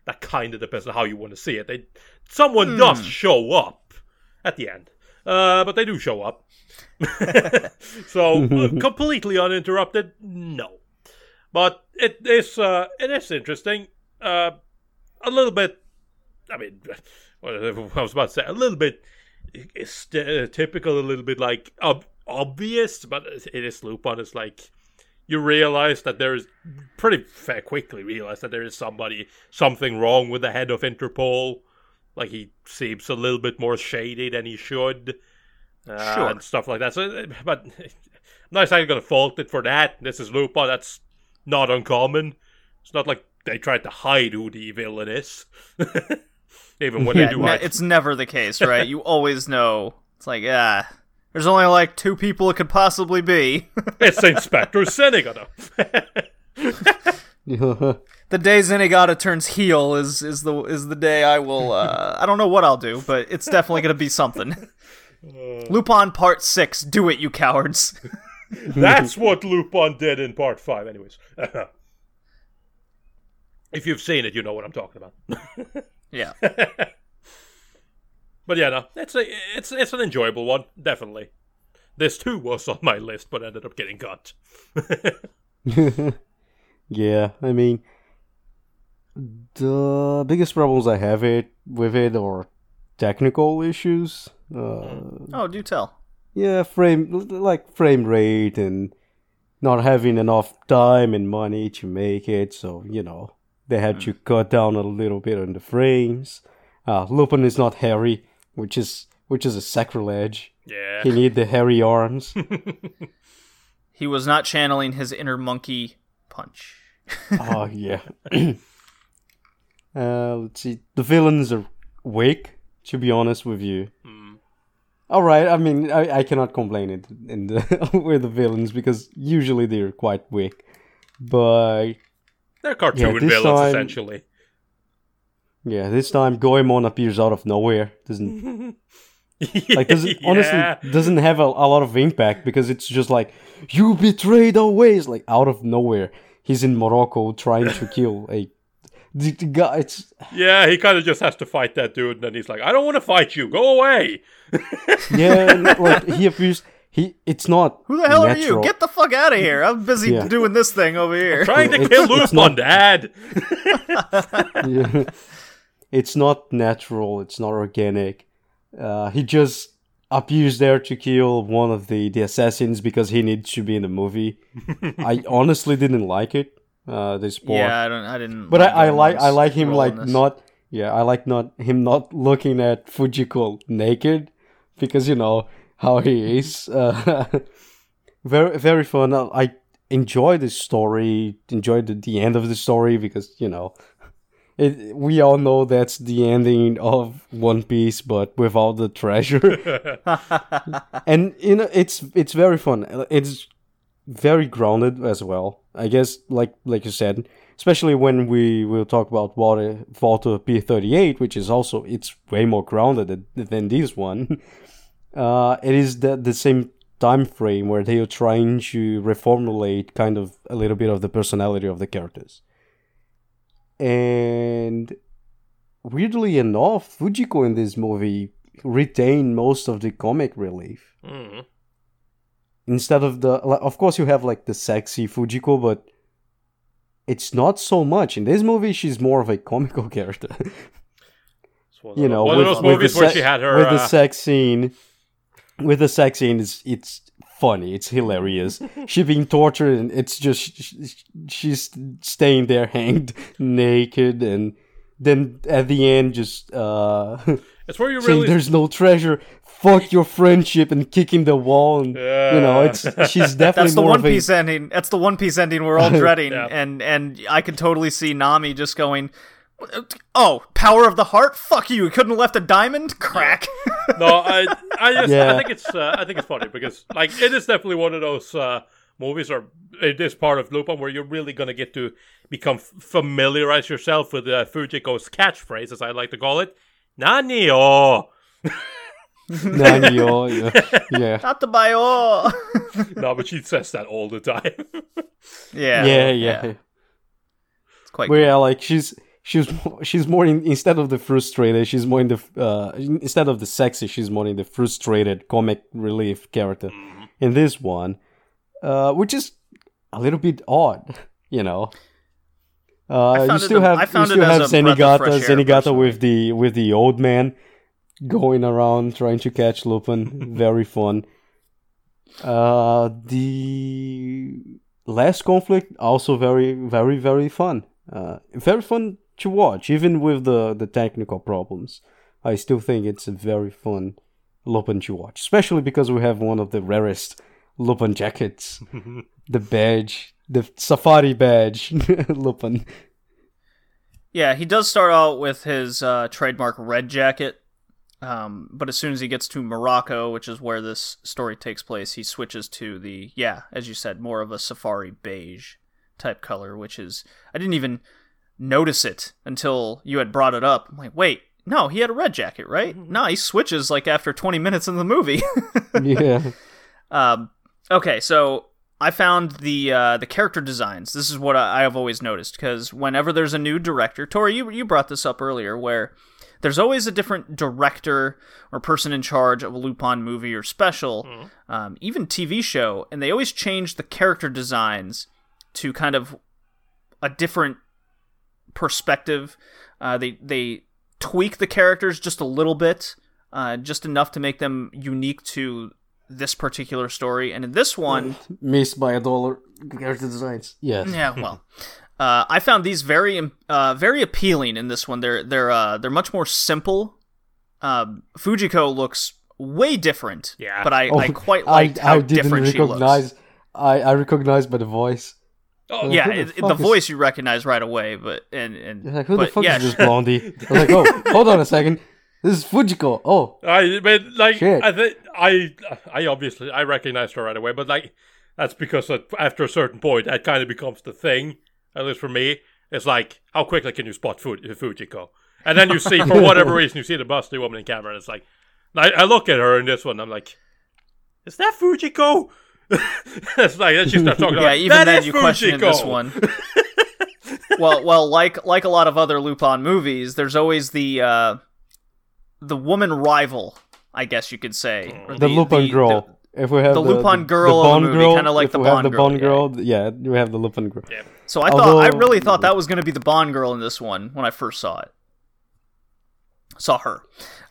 that kind of depends on how you want to see it. Someone does show up at the end. But they do show up. So, completely uninterrupted, no. But it is interesting. A little bit, I mean, I was about to say, a little bit typical, a little bit like obvious, but it is Lupin. It's like, you realize that there is something wrong with the head of Interpol. Like, he seems a little bit more shady than he should. Sure. And stuff like that. So, but I'm not exactly going to fault it for that. This is Lupin. That's not uncommon. It's not like they tried to hide who the villain is. Even when they do hide. It's never the case, right? You always know. It's like, there's only like two people it could possibly be. It's Inspector Senegata. The day Zenigata turns heel is the day I will. I don't know what I'll do, but it's definitely going to be something. Lupin Part 6. Do it, you cowards. That's what Lupin did in Part 5. Anyways. If you've seen it, you know what I'm talking about. Yeah. But yeah, no, it's an enjoyable one, definitely. This too was on my list, but ended up getting cut. Yeah, I mean, the biggest problems I have with it are technical issues. Do tell. Yeah, frame rate and not having enough time and money to make it, so, they had to cut down a little bit on the frames. Lupin is not hairy, which is a sacrilege. Yeah. He need the hairy arms. He was not channeling his inner Monkey Punch. Oh, yeah. Let's see. The villains are weak, to be honest with you. Mm. All right, I mean, I cannot complain with the villains, because usually they're quite weak. But they're cartoon villains, essentially. Yeah, this time Goemon appears out of nowhere. Doesn't... Honestly, doesn't have a lot of impact, because it's just like, you betrayed our ways, like, out of nowhere. He's in Morocco trying to kill the guy. It's... Yeah, he kind of just has to fight that dude, and then he's like, I don't want to fight you, go away. Yeah, like, he appears, it's not who the hell natural. Are you? Get the fuck out of here, I'm busy doing this thing over here. I'm trying to kill Lupin, not... Dad. Yeah. It's not natural, it's not organic. He just appears there to kill one of the assassins because he needs to be in the movie. I honestly didn't like it. This part. Yeah, I didn't. But I like him not looking at Fujiko naked, because you know how he is. Very very fun. I enjoyed the story. Enjoyed the end of the story, because we all know that's the ending of One Piece, but without the treasure. And it's very fun. It's very grounded as well. I guess, like you said, especially when we will talk about Walther P38, which is also, it's way more grounded than this one. It is the same time frame where they are trying to reformulate kind of a little bit of the personality of the characters. And weirdly enough, Fujiko in this movie retained most of the comic relief. Mm. Instead of the... Of course, you have, like, the sexy Fujiko, but it's not so much. In this movie, she's more of a comical character. You know, one of those movies where she had her... With the sex scene... With the sex scene, it's funny. It's hilarious. She's being tortured, and it's just... She's staying there hanged, naked, and... Then at the end, just it's where you saying really... there's no treasure. Fuck your friendship and kicking the wall. And, you know, it's she's definitely that's the more One Piece ending. That's the One Piece ending we're all dreading. Yeah. And I can totally see Nami just going, "Oh, power of the heart. Fuck you. You couldn't have left a diamond. Crack." No, I think it's I think it's funny because like it is definitely one of those movies or it is part of Lupin where you're really gonna get to become familiarize yourself with Fujiko's catchphrase, as I like to call it, "Nanio." Nanio, yeah. Tatabayo. No, but she says that all the time. Yeah. It's quite. Well, cool. Yeah, like she's more in, instead of the frustrated, she's more in the instead of the sexy, she's more in the frustrated comic relief character in this one. Which is a little bit odd, you know. You still have Zenigata with the old man going around trying to catch Lupin. Very fun. The last conflict also very, very, very fun. Very fun to watch, even with the technical problems. I still think it's a very fun Lupin to watch, especially because we have one of the rarest Lupin jackets, the badge, the safari badge, Lupin. Yeah, he does start out with his trademark red jacket, but as soon as he gets to Morocco, which is where this story takes place, he switches to the, as you said, more of a safari beige type color, which is, I didn't even notice it until you had brought it up. I'm like, wait, no, he had a red jacket, right? No, he switches like after 20 minutes in the movie. Yeah. Okay, so I found the character designs. This is what I have always noticed, because whenever there's a new director, Tori, you brought this up earlier, where there's always a different director or person in charge of a Lupin movie or special, even TV show, and they always change the character designs to kind of a different perspective. They tweak the characters just a little bit, just enough to make them unique to this particular story, and in this one... Missed by $1 character designs. Yes. Yeah, well. I found these very very appealing in this one. They're much more simple. Fujiko looks way different, but I quite liked how different she looks. I recognized by the voice. Oh, yeah, the voice you recognize right away, but... and like, who the fuck is this blondie? I was like, oh, hold on a second. This is Fujiko. Oh, I mean, like, shit. I obviously I recognized her right away, but like, that's because after a certain point, that kind of becomes the thing. At least for me, it's like, how quickly can you spot Fujiko? And then you see, for whatever reason, you see the busty woman in camera, and it's like, I look at her in this one, I'm like, is that Fujiko? It's like then she starts talking. Yeah, like, even that then you Fujiko. Question in this one. Well, like a lot of other Lupin movies, there's always the woman rival, I guess you could say. The Lupin girl. If we have the Lupin girl in the movie, kind of like the Bond girl. The Bond girl, we have the Lupin girl. Yeah. So I really thought that was going to be the Bond girl in this one when I first saw it. Saw her.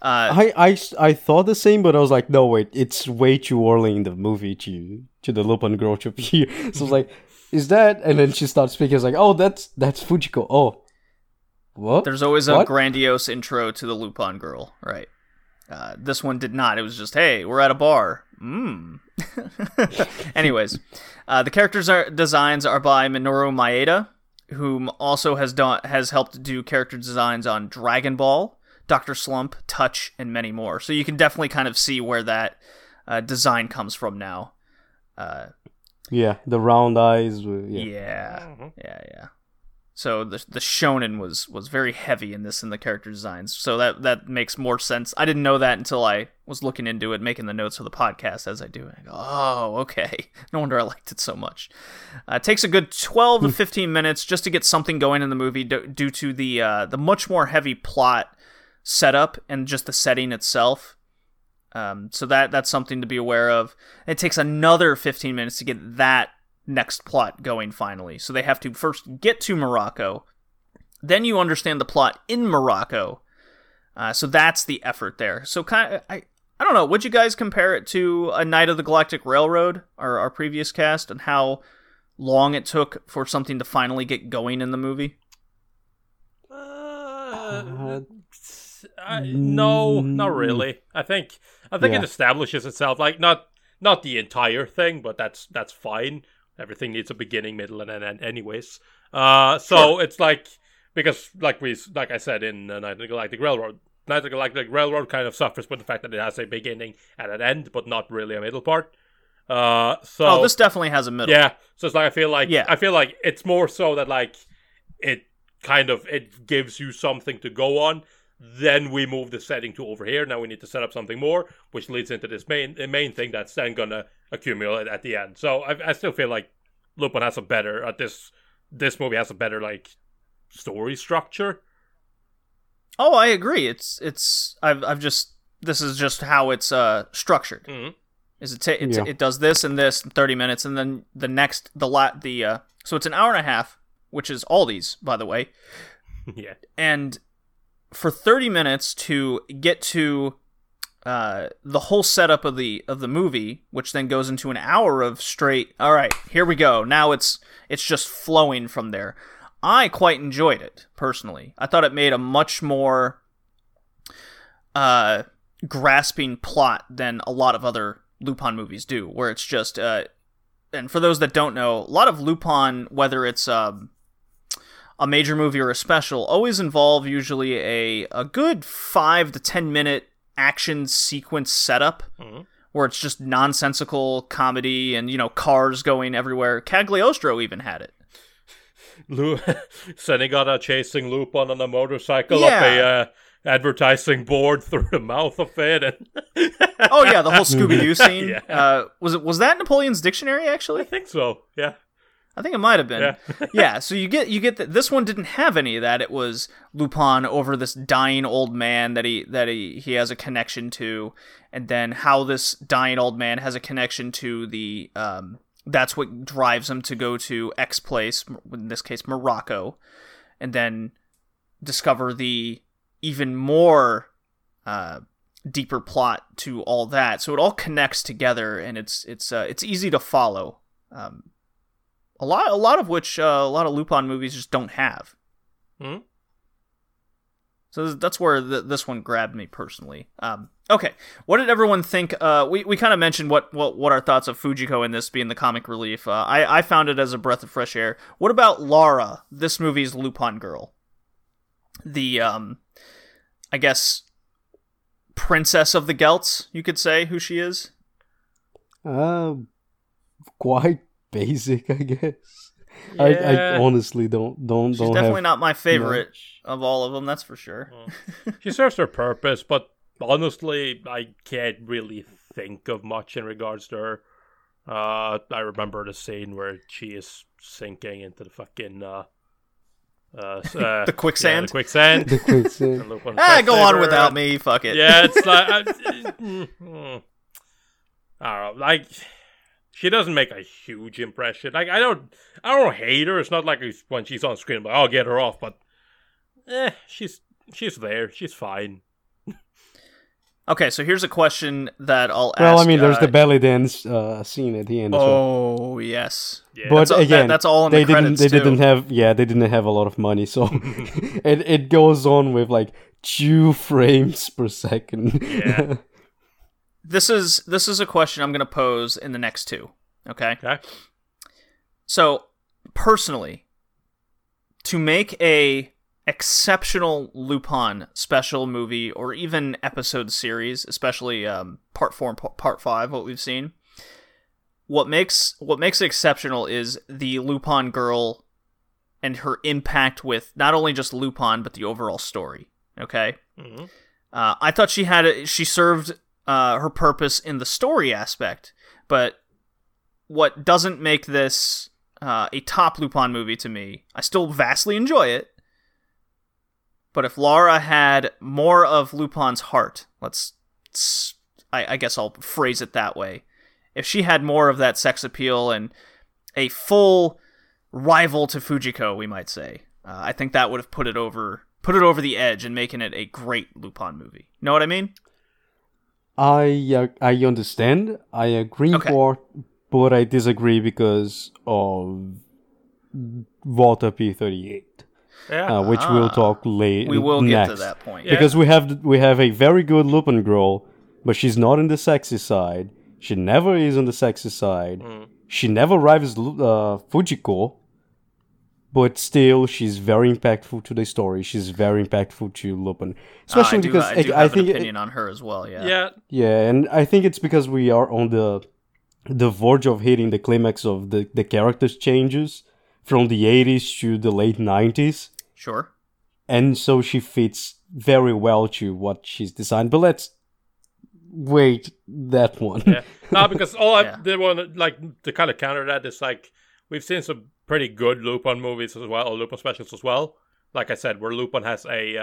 I thought the same, but I was like, no, wait, it's way too early in the movie to the Lupin girl to appear. So I was like, is that? And then she starts speaking. I was like, oh, that's Fujiko. Oh. What? There's always a grandiose intro to the Lupin girl, right? This one did not. It was just, hey, we're at a bar. Anyways, the characters designs are by Minoru Maeda, whom also has helped do character designs on Dragon Ball, Dr. Slump, Touch, and many more. So you can definitely kind of see where that design comes from now. The round eyes. Yeah. So the shonen was very heavy in this, in the character designs. So that makes more sense. I didn't know that until I was looking into it, making the notes for the podcast as I do it. I go, oh, okay. No wonder I liked it so much. It takes a good 12 to 15 minutes just to get something going in the movie due to the much more heavy plot setup and just the setting itself. So that's something to be aware of. It takes another 15 minutes to get that next plot going finally. So they have to first get to Morocco. Then you understand the plot in Morocco. So that's the effort there. So kind of, I don't know. Would you guys compare it to A Night of the Galactic Railroad, our previous cast, and how long it took for something to finally get going in the movie? No, not really. I think it establishes itself. Like not the entire thing, but that's fine. Everything needs a beginning, middle, and an end, anyways. So it's like, because like I said in Night of the Galactic Railroad, Night of the Galactic Railroad kind of suffers with the fact that it has a beginning and an end, but not really a middle part. So this definitely has a middle. Yeah. So it's like I feel like it's more so that like it kind of it gives you something to go on. Then we move the setting to over here. Now we need to set up something more, which leads into this main thing that's then gonna accumulate at the end. So I still feel like Lupin has a better this movie has a better like story structure. Oh, I agree. It's I've just, this is just how it's structured. Mm-hmm. Is it does this and this in 30 minutes, and then the next so it's an hour and a half, which is Aldi's, by the way. Yeah, and for 30 minutes to get to the whole setup of the movie, which then goes into an hour of straight, all right, here we go. Now it's just flowing from there. I quite enjoyed it, personally. I thought it made a much more grasping plot than a lot of other Lupin movies do, where it's just... and for those that don't know, a lot of Lupin, whether it's... a major movie or a special, always involve usually a good 5 to 10 minute action sequence setup, mm-hmm. where it's just nonsensical comedy and, you know, cars going everywhere. Cagliostro even had it. Senegata chasing Lupin on a motorcycle up a advertising board through the mouth of it. And oh yeah, the whole Scooby-Doo scene. Yeah. Was that Napoleon's Dictionary, actually? I think so, yeah. I think it might have been. Yeah. Yeah, so you get that this one didn't have any of that. It was Lupin over this dying old man that he has a connection to, and then how this dying old man has a connection to the that's what drives him to go to X place, in this case Morocco, and then discover the even more deeper plot to all that. So it all connects together, and it's easy to follow. A lot of which a lot of Lupin movies just don't have. Hmm? So that's where this one grabbed me personally. Okay, what did everyone think? We kind of mentioned what our thoughts of Fujiko in this being the comic relief. I found it as a breath of fresh air. What about Lara, this movie's Lupin girl? The, I guess, princess of the Gelts, you could say, who she is? Quite... basic, I guess. Yeah. I honestly don't. She's definitely not my favorite of all of them. That's for sure. She serves her purpose, but honestly, I can't really think of much in regards to her. I remember the scene where she is sinking into the fucking the quicksand. Yeah, the quicksand. The quicksand. Go on without me. Fuck it. Yeah, it's like I don't know, like. She doesn't make a huge impression. Like I don't hate her. It's not like when she's on screen, I'm like, I'll get her off. But she's there. She's fine. Okay, so here's a question that I'll ask. Well, I mean, there's the belly dance scene at the end. Oh, yes. Yeah. But that's all in the credits. They didn't have a lot of money, so it goes on with like 2 frames per second. Yeah. This is a question I'm going to pose in the next two, okay? Okay. So, personally, to make a exceptional Lupin special movie or even episode series, especially part 4 and part 5, what we've seen, what makes it exceptional is the Lupin girl and her impact with not only just Lupin, but the overall story. Okay? Mm-hmm. I thought she served her purpose in the story aspect, but what doesn't make this a top Lupin movie to me, I still vastly enjoy it, but if Lara had more of Lupin's heart, I guess I'll phrase it that way. If she had more of that sex appeal and a full rival to Fujiko, we might say, I think that would have put it over the edge and making it a great Lupin movie. Know what I mean? I understand. I agree, but I disagree because of Walther P38. Yeah. Which we'll talk later. We will next. Get to that point. Because we have a very good Lupin girl, but she's not on the sexy side. She never is on the sexy side. Mm. She never rivals Fujiko, but still she's very impactful to the story. She's very impactful to Lupin. Especially because I think an opinion on her as well, yeah. Yeah, and I think it's because we are on the verge of hitting the climax of the characters changes from the 80s to the late 90s. Sure. And so she fits very well to what she's designed. But let's wait that one. Yeah. No, because all I did want to kind of counter that is we've seen some pretty good Lupin movies as well, or Lupin specials as well. Like I said, where Lupin has where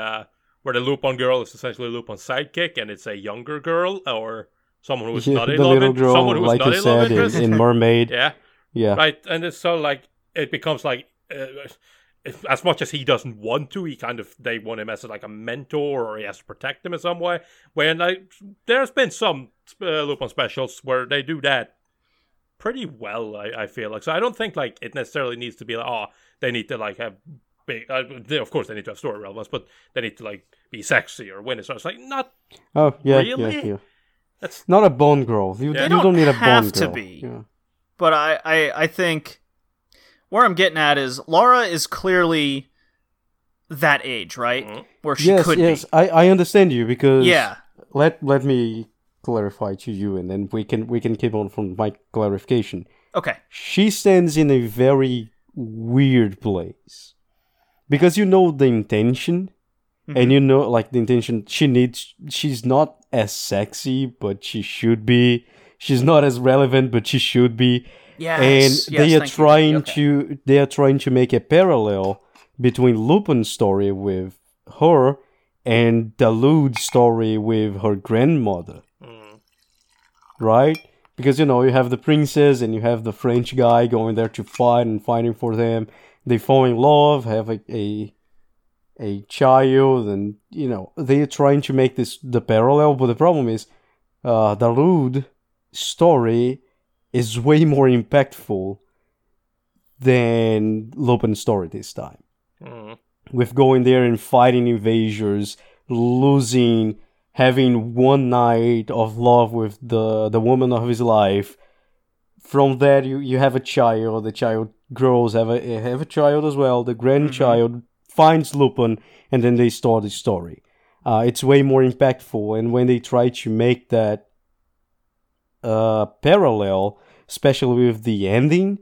the Lupin girl is essentially Lupin's sidekick and it's a younger girl or someone who is not a love interest. Someone who is not a love interest. In Mermaid. Yeah. Right. And it's so it becomes as much as he doesn't want to, they want him as a mentor, or he has to protect him in some way. When there's been some Lupin specials where they do that pretty well, I feel like. So I don't think it necessarily needs to be they need to have big. Of course, they need to have story relevance, but they need to be sexy or win it. So it's not. Oh yeah, really. Yeah. That's not a Bond girl. You don't need a Bond girl. Have to be. Yeah. But I think. Where I'm getting at is Lara is clearly that age, right? Mm-hmm. Where she could be. Yes, I understand you because let me clarify to you and then we can keep on from my clarification. Okay. She stands in a very weird place. Because you know the intention and you know the intention she's not as sexy, but she should be. She's not as relevant, but she should be. Yes, and they are trying to make a parallel between Lupin's story with her and Dalude's story with her grandmother, right? Because you have the princess and you have the French guy going there to fight and fighting for them. They fall in love, have a child, and they are trying to make the parallel. But the problem is, Dalude's story is way more impactful than Lupin's story this time. Mm. With going there and fighting invaders, losing, having one night of love with the woman of his life. From that, you have a child. The child grows, have a child as well. The grandchild finds Lupin, and then they start the story. It's way more impactful, and when they try to make that parallel, especially with the ending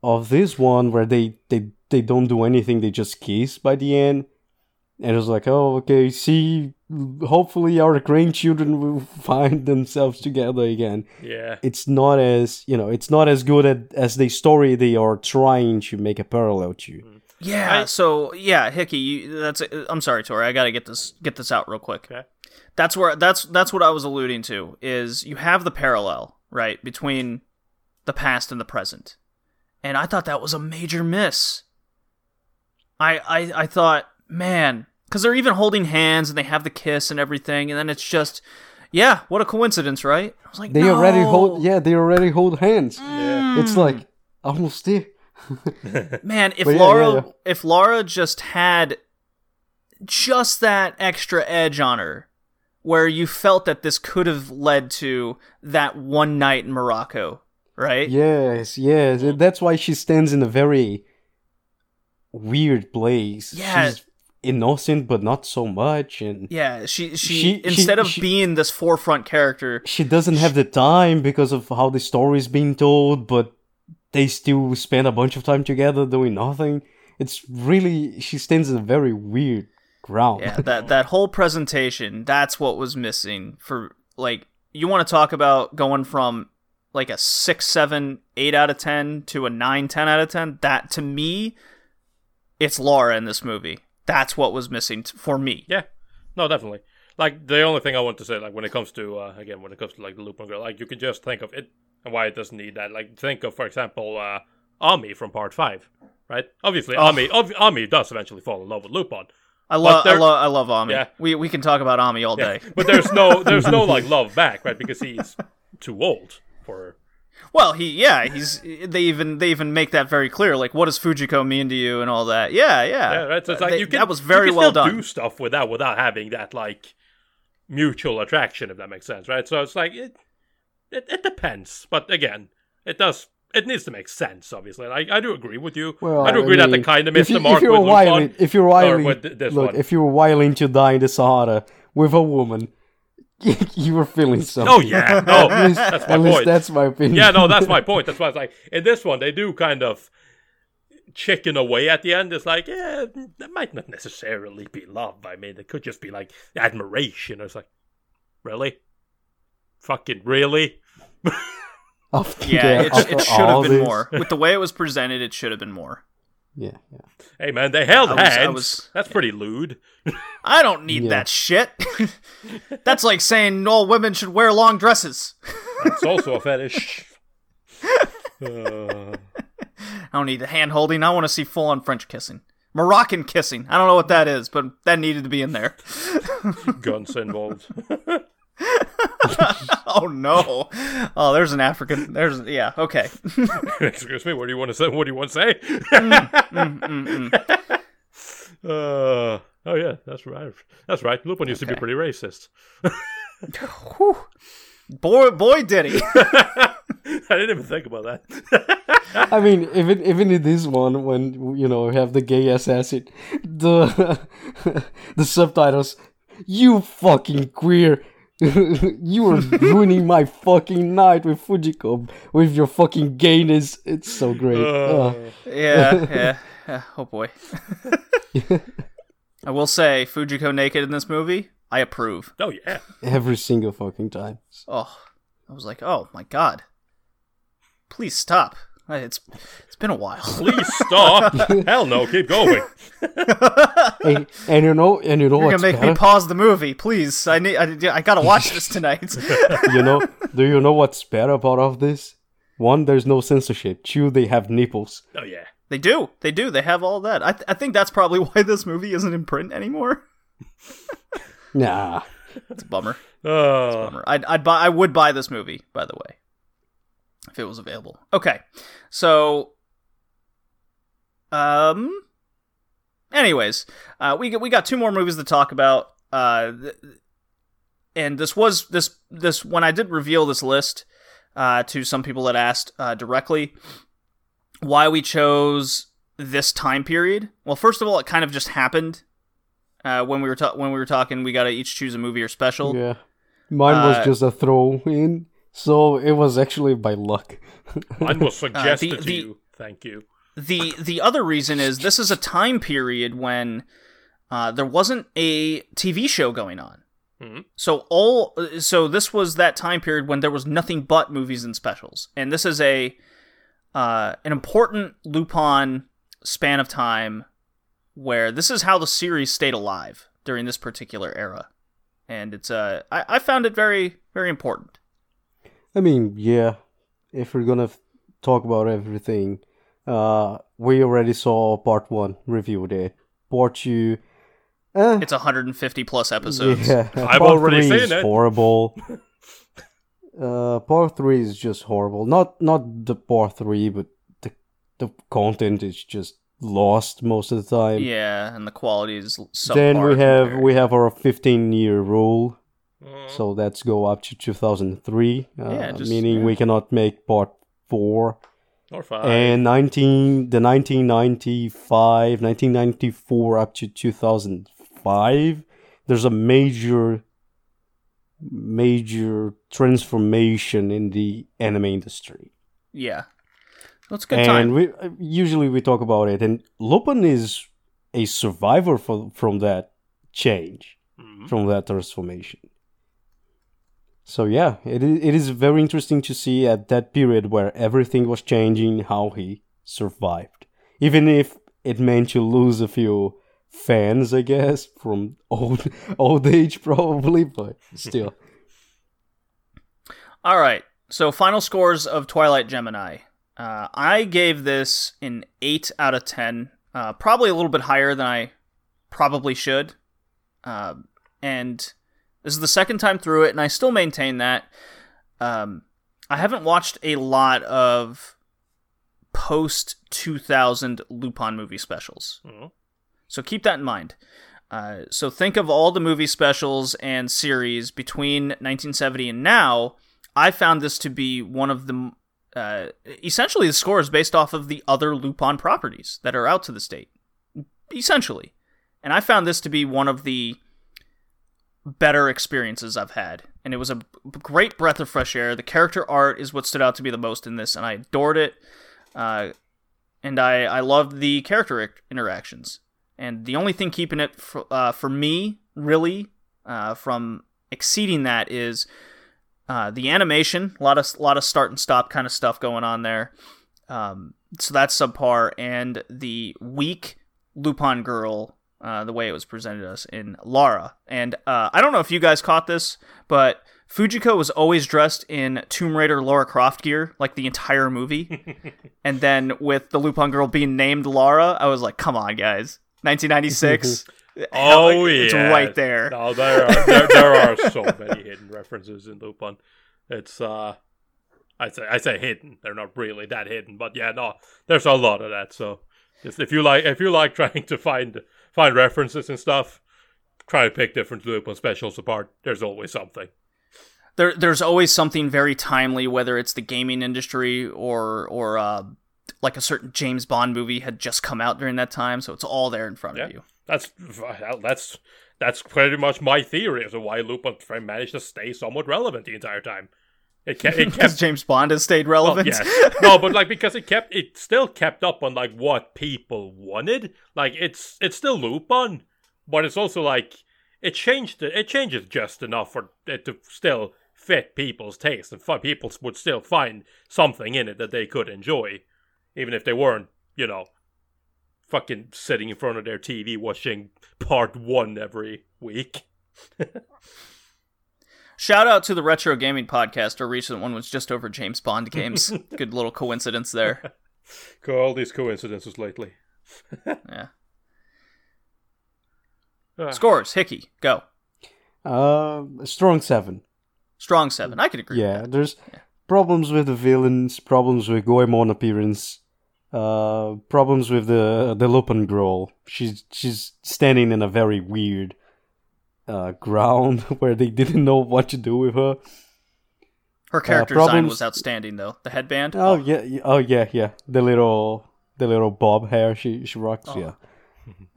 of this one where they don't do anything, they just kiss by the end, and it's hopefully our grandchildren will find themselves together again. It's not as good as the story they are trying to make a parallel to. Hickey, I'm sorry, Tori, I gotta get this out real quick. Okay. That's what I was alluding to, is you have the parallel, right, between the past and the present. And I thought that was a major miss. I thought, man, because they're even holding hands and they have the kiss and everything, and then it's just, what a coincidence, right? I was like, they already hold hands. Yeah. It's almost there. Man, if Lara just had just that extra edge on her, where you felt that this could have led to that one night in Morocco, right? Yes. That's why she stands in a very weird place. Yeah. She's innocent, but not so much. And she, instead of being this forefront character, she doesn't have the time because of how the story is being told, but they still spend a bunch of time together doing nothing. It's really, she stands in a very weird ground. Yeah, that whole presentation, that's what was missing. For, like, you want to talk about going from like a 6, 7, 8 out of 10 to a 9, 10 out of 10. That, to me, it's Laura in this movie. That's what was missing for me. Yeah, no, definitely. Like, the only thing I want to say, like, when it comes to, again, when it comes to, like, the Lupin girl, like, you can just think of it and why it doesn't need that. Like, think of, for example, Ami from Part 5, right? Obviously, Ami does eventually fall in love with Lupin. I love Ami. Yeah. We can talk about Ami all day. But there's no like, love back, right? Because he's too old for her. Well, they even make that very clear. Like, what does Fujiko mean to you and all that? Yeah. Right? So it's like, that was very well done. You can still do stuff without having that, like, mutual attraction, if that makes sense, right? So it's like, it depends. But again, it does. It needs to make sense, obviously. I do agree with you. Well, I do agree that they kind of missed the mark with Lupin. If you were willing to die in the Sahara with a woman, you were feeling something. Oh, yeah. No, that's my point. That's my opinion. Yeah, no, that's my point. That's why it's like, in this one, they do kind of chicken away at the end. It's like, yeah, that might not necessarily be love. I mean, it could just be, like, admiration. It's like, really? Fucking really? It should have been more. With the way it was presented, it should have been more. Yeah. Hey, man, they held hands. That's pretty lewd. I don't need that shit. That's like saying all women should wear long dresses. That's also a fetish. I don't need the hand-holding. I want to see full-on French kissing. Moroccan kissing. I don't know what that is, but that needed to be in there. Guns involved. Oh no! Oh, there's an African. Okay. Excuse me. What do you want to say? Oh yeah, that's right. Lupin used to be pretty racist. Boy, did he! I didn't even think about that. I mean, even in this one, when we have the gay assassin, the subtitles, "You fucking queer." You were ruining my fucking night with Fujiko with your fucking gayness. It's so great. Yeah. Oh boy. I will say, Fujiko naked in this movie, I approve. Oh yeah, every single fucking time. Oh, I was like, oh my god, please stop. It's been a while. Please stop. Hell no, keep going. and you know you're gonna make me pause the movie, please. I gotta watch this tonight. Do you know what's better about all of this? One, there's no censorship. Two, they have nipples. Oh yeah, they do. They have all that. I think that's probably why this movie isn't in print anymore. Nah, it's a bummer. I would buy this movie, by the way, if it was available. Okay, so, anyways, we got two more movies to talk about, and this when I did reveal this list to some people that asked directly why we chose this time period. Well, first of all, it kind of just happened when we were talking. We got to each choose a movie or special. Yeah, mine was just a throw in. So it was actually by luck. Mine was suggested to you. Thank you. The other reason is this is a time period when there wasn't a TV show going on. Mm-hmm. So this was that time period when there was nothing but movies and specials. And this is a an important Lupin span of time where this is how the series stayed alive during this particular era. And it's I found it very, very important. I mean, yeah, if we're gonna talk about everything, we already saw Part 1 reviewed it. Part 2... it's 150 plus episodes. Yeah, I've already seen it. Part 3 is horrible. Part 3 is just horrible. Not the Part 3, but the content is just lost most of the time. Yeah, and the quality is subpar. Then we have our 15-year rule. So that's go up to 2003, meaning we cannot make Part 4 or 5. And 1994 up to 2005, there's a major transformation in the anime industry. Yeah. That's a good time. And usually we talk about it. And Lupin is a survivor from that change, from that transformation. So yeah, it is very interesting to see at that period where everything was changing, how he survived. Even if it meant to lose a few fans, I guess, from old age probably, but still. All right, so final scores of Twilight Gemini. I gave this an 8 out of 10, probably a little bit higher than I probably should. And this is the second time through it, and I still maintain that. I haven't watched a lot of post-2000 Lupin movie specials. Mm-hmm. So keep that in mind. So think of all the movie specials and series between 1970 and now. I found this to be one of the... essentially, the score is based off of the other Lupin properties that are out to this date. Essentially. And I found this to be one of the better experiences I've had. And it was a great breath of fresh air. The character art is what stood out to me the most in this, and I adored it. And I loved the character interactions. And the only thing keeping it for me, really, from exceeding that is the animation. A lot of start and stop kind of stuff going on there. So that's subpar. And the weak Lupin girl, the way it was presented us in Lara. And I don't know if you guys caught this, but Fujiko was always dressed in Tomb Raider Lara Croft gear, like the entire movie. And then with the Lupin girl being named Lara, I was like, come on, guys. 1996. Oh, yeah. It's right there. No, there are so many hidden references in Lupin. It's, I say hidden. They're not really that hidden, but yeah, no, there's a lot of that. So if you like trying to find references and stuff, try to pick different Lupin specials apart. There's always something. There's always something very timely, whether it's the gaming industry or like a certain James Bond movie had just come out during that time, so it's all there in front of you. That's pretty much my theory as to why Lupin managed to stay somewhat relevant the entire time. Because James Bond has stayed relevant. Well, yes. No, but like because it still kept up on like what people wanted. Like it's still Lupin, but it's also like it changes just enough for it to still fit people's taste, and people would still find something in it that they could enjoy. Even if they weren't, you know, fucking sitting in front of their TV watching part one every week. Shout out to the Retro Gaming Podcast. Our recent one was just over James Bond games. Good little coincidence there. All these coincidences lately. Yeah. Scores, Hickey, go. Strong 7. Strong 7, I could agree with that. There's problems with the villains, problems with Goemon appearance. Problems with the Lupin girl. She's standing in a very weird ground where they didn't know what to do with her. Her character design was outstanding, though. The headband. Oh yeah. The little bob hair she rocks.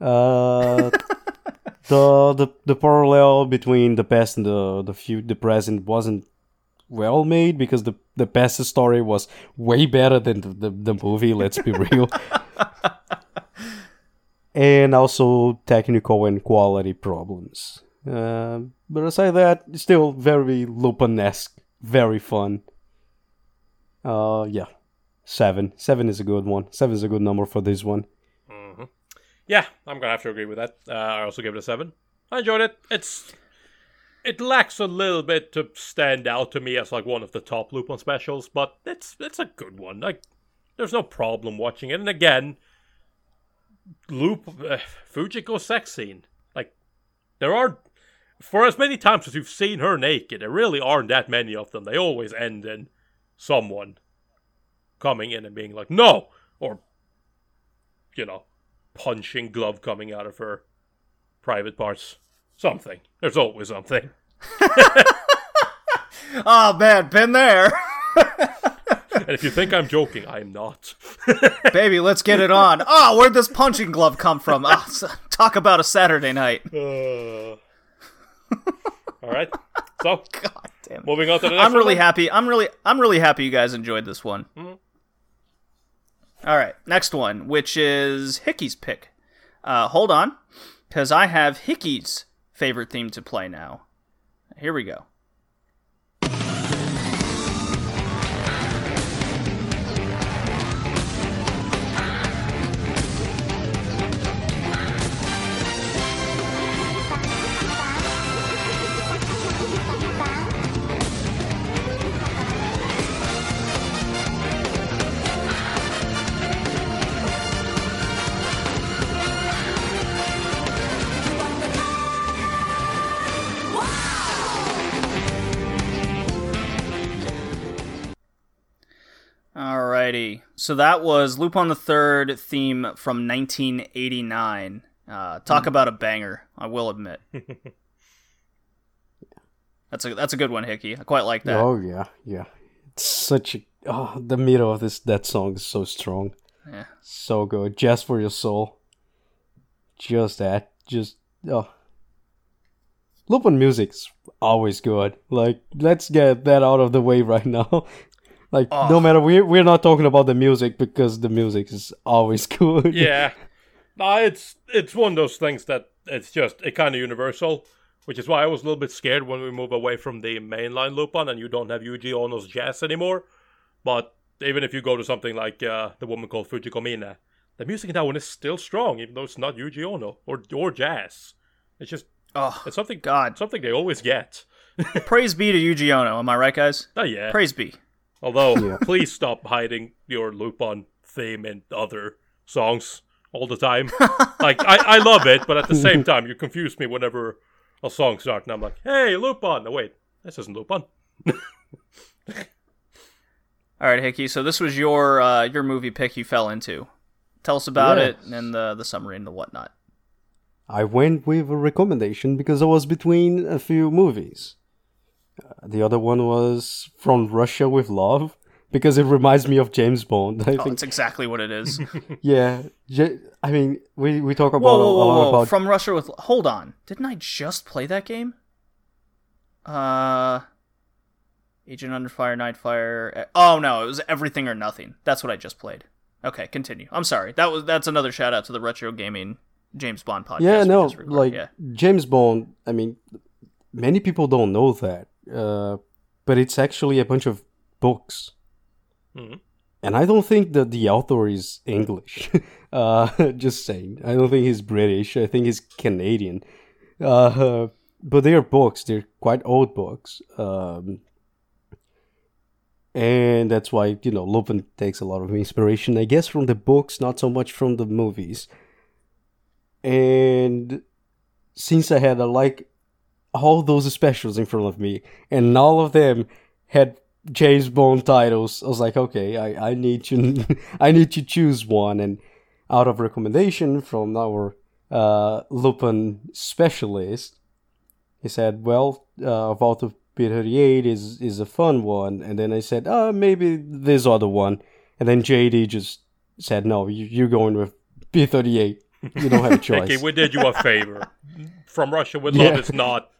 Oh. Yeah. The parallel between the past and the present wasn't well made, because the past story was way better than the movie, let's be real. And also technical and quality problems. But aside that, still very Lupin-esque, very fun. 7. 7 is a good one. 7 is a good number for this one. Mm-hmm. Yeah, I'm gonna have to agree with that. I also gave it a 7. I enjoyed it. It lacks a little bit to stand out to me as like one of the top Lupin specials, but it's a good one. Like, there's no problem watching it. And again, Fujiko's sex scene. Like, there are, for as many times as you've seen her naked, there really aren't that many of them. They always end in someone coming in and being like, no! Or, you know, punching glove coming out of her private parts. Something. There's always something. Oh, man, been there. And if you think I'm joking, I'm not. Baby, let's get it on. Oh, where'd this punching glove come from? Oh, talk about a Saturday night. All right. So, God damn it. Moving on to the next one. I'm really happy you guys enjoyed this one. Mm-hmm. All right, next one, which is Hickey's pick. Hold on, because I have Hickey's favorite theme to play now. Here we go. Alrighty, so that was Lupin III theme from 1989. Talk about a banger, I will admit. That's a good one, Hickey. I quite like that. Oh yeah, yeah. It's such a the middle of that song is so strong, yeah, so good. Just for your soul, just that, just Lupin music's always good. Like, let's get that out of the way right now. Like, no matter, we're not talking about the music because the music is always cool. Yeah. It's one of those things that it's just kind of universal, which is why I was a little bit scared when we move away from the mainline Lupin and you don't have Yuji Ono's jazz anymore. But even if you go to something like The Woman Called Fujikomine, the music in that one is still strong, even though it's not Yuji Ono or jazz. It's just it's something, God, something they always get. Praise be to Yuji Ono, am I right, guys? Oh, yeah. Praise be. Although, please stop hiding your Lupin theme in other songs all the time. Like, I love it, but at the same time, you confuse me whenever a song starts, and I'm like, hey, Lupin! Oh, wait, this isn't Lupin. All right, Hickey, so this was your movie pick you fell into. Tell us about it, and the summary and the whatnot. I went with a recommendation because I was between a few movies. The other one was From Russia with Love, because it reminds me of James Bond. I think that's exactly what it is. Yeah. I mean, we talk about a lot about... From Russia with... Hold on. Didn't I just play that game? Agent Under Fire, Nightfire... Oh, no. It was Everything or Nothing. That's what I just played. Okay, continue. I'm sorry. That's another shout-out to the Retro Gaming James Bond podcast. Yeah, no. Like, James Bond, I mean... Many people don't know that, but it's actually a bunch of books. Mm-hmm. And I don't think that the author is English. Just saying. I don't think he's British. I think he's Canadian. But they are books. They're quite old books. And that's why, Lupin takes a lot of inspiration, I guess, from the books, not so much from the movies. And since I had all those specials in front of me, and all of them had James Bond titles. I was like, okay, I need to choose one. And out of recommendation from our Lupin specialist, he said, well, Walther P38 is a fun one. And then I said, maybe this other one. And then JD just said, no, you're going with P38. You don't have a choice. Okay, we did you a favor. From Russia with Love is not...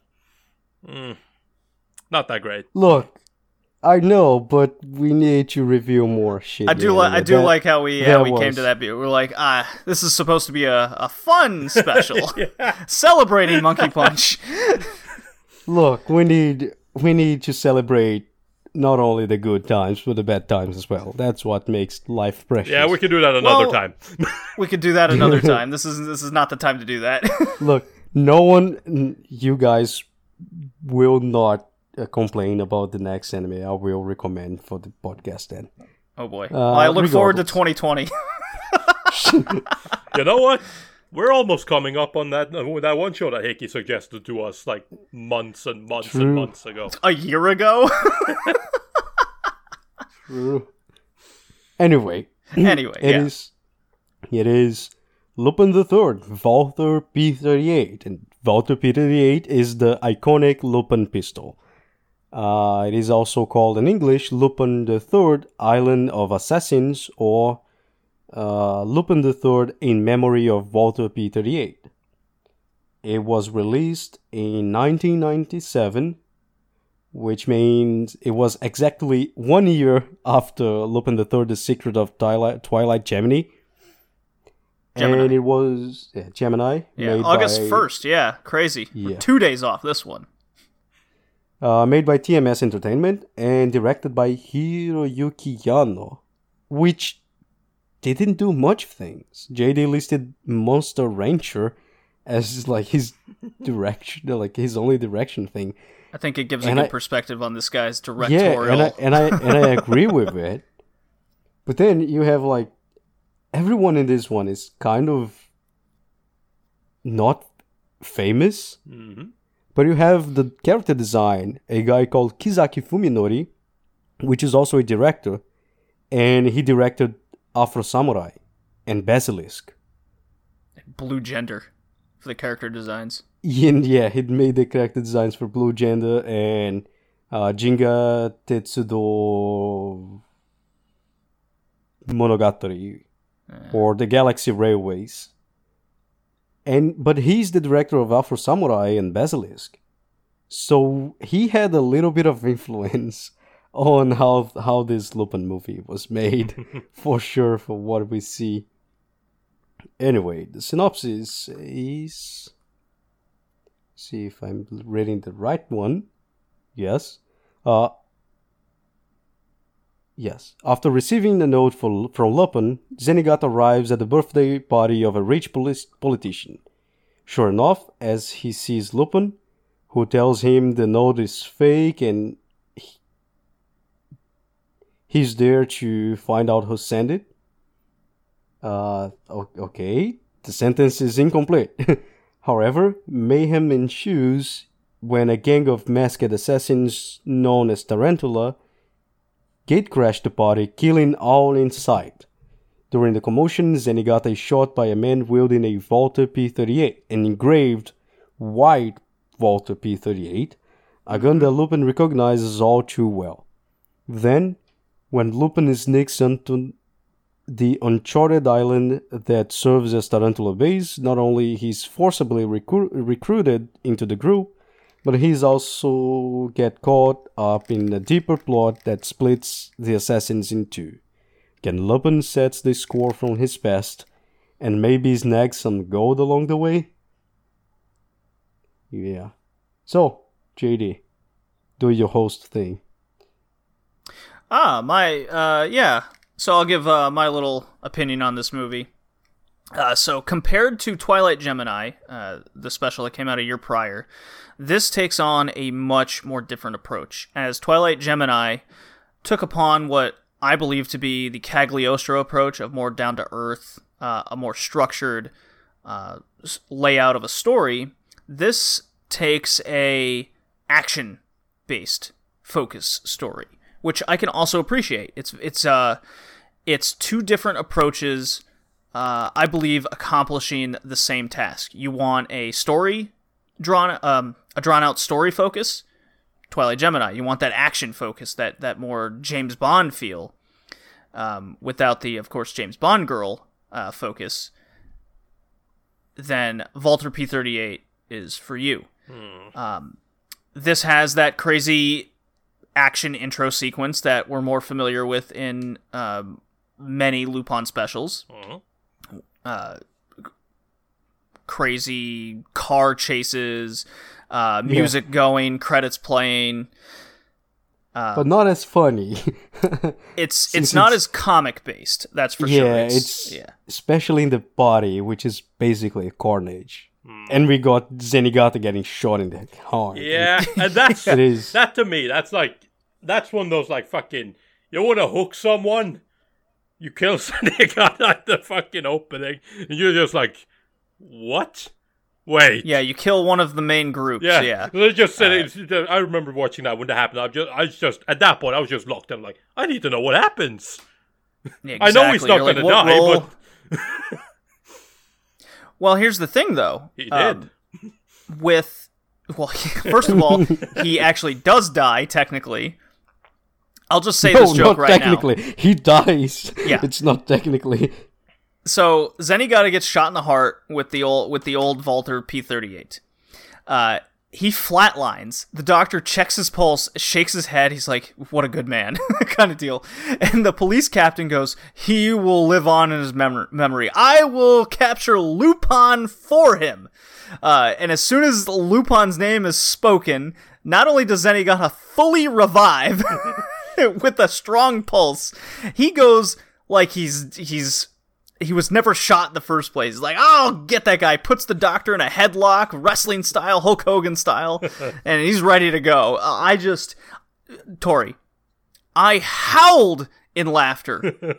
not that great. Look, I know, but we need to review more shit. I do like how we came to that view. We're like, this is supposed to be a fun special celebrating Monkey Punch. Look, we need to celebrate not only the good times but the bad times as well. That's what makes life precious. Yeah, we could do that another time. We could do that another time. This is not the time to do that. Look. You guys will not complain about the next anime I will recommend for the podcast then. Oh boy. I look forward to 2020. You know what? We're almost coming up on that one show that Hickey suggested to us like months and months and months ago. A year ago? True. Anyway, It is Lupin III, Walther P38, and Walther P38 is the iconic Lupin pistol. It is also called in English Lupin III, Island of Assassins, or Lupin III in memory of Walther P38. It was released in 1997 which means it was exactly 1 year after Lupin III: The Secret of Twilight Gemini. And it was Gemini. Yeah, August 1st. Yeah, crazy. Yeah. We're 2 days off this one. Made by TMS Entertainment and directed by Hiroyuki Yano, which didn't do much things. JD listed Monster Rancher as like his direction, like his only direction thing. I think it gives a good perspective on this guy's directorial. Yeah, and I agree with it. But then you have like everyone in this one is kind of not famous. Mm-hmm. But you have the character design, a guy called Kizaki Fuminori, which is also a director, and he directed Afro Samurai and Basilisk. Blue Gender for the character designs. And yeah, he made the character designs for Blue Gender and Jinga Tetsudo Monogatari or the Galaxy Railways. But he's the director of Afro Samurai and Basilisk. So he had a little bit of influence on how this Lupin movie was made, for sure, for what we see. Anyway, the synopsis is... see if I'm reading the right one. Yes. Yes. After receiving the note from Lupin, Zenigata arrives at the birthday party of a rich politician. Sure enough, as he sees Lupin, who tells him the note is fake and he's there to find out who sent it. Okay, the sentence is incomplete. However, mayhem ensues when a gang of masked assassins known as Tarantula gatecrashed the party, killing all in sight. During the commotion, Zenigata is shot by a man wielding a Walther P38, an engraved white Walther P38, a gun that Lupin recognizes all too well. Then, when Lupin sneaks onto the uncharted island that serves as Tarantula base, not only he's forcibly recruited into the group, but he's also get caught up in a deeper plot that splits the assassins in two. Can Lupin sets the score from his past and maybe snag some gold along the way? Yeah. So, JD, do your host thing. So I'll give my little opinion on this movie. So compared to Twilight Gemini, the special that came out a year prior, this takes on a much more different approach, as Twilight Gemini took upon what I believe to be the Cagliostro approach of more down-to-earth, a more structured layout of a story. This takes a action-based focus story, which I can also appreciate. It's two different approaches. I believe accomplishing the same task. You want a story drawn out story focus, Twilight Gemini. You want that action focus, that more James Bond feel, without the, of course, James Bond girl focus. Then Walther P38 is for you. This has that crazy action intro sequence that we're more familiar with in many Lupin specials. Mm-hmm. Crazy car chases, music going, credits playing, but not as funny. it's not as comic based. That's for sure. It's especially in the party, which is basically a carnage, and we got Zenigata getting shot in the heart. Yeah, and that's it is. That to me, that's one of those like fucking. You want to hook someone. You kill Zenigata at the fucking opening, and you're just like, what? Wait. Yeah, you kill one of the main groups, yeah. They're just sitting, I remember watching that when that happened. I was just at that point, I was just locked up, like, I need to know what happens. Yeah, exactly. I know he's not going to die, but... Well, here's the thing, though. He did. First of all, he actually does die, technically. I'll just say this joke right now. No, not technically. He dies. Yeah. It's not technically. So, Zenigata gets shot in the heart with the old Walther P38. he flatlines. The doctor checks his pulse, shakes his head. He's like, what a good man, kind of deal. And the police captain goes, he will live on in his memory. I will capture Lupin for him. And as soon as Lupin's name is spoken, not only does Zenigata fully revive with a strong pulse, he goes like he was never shot in the first place. He's like, I'll get that guy. Puts the doctor in a headlock, wrestling style, Hulk Hogan style, and he's ready to go. Tori, I howled in laughter.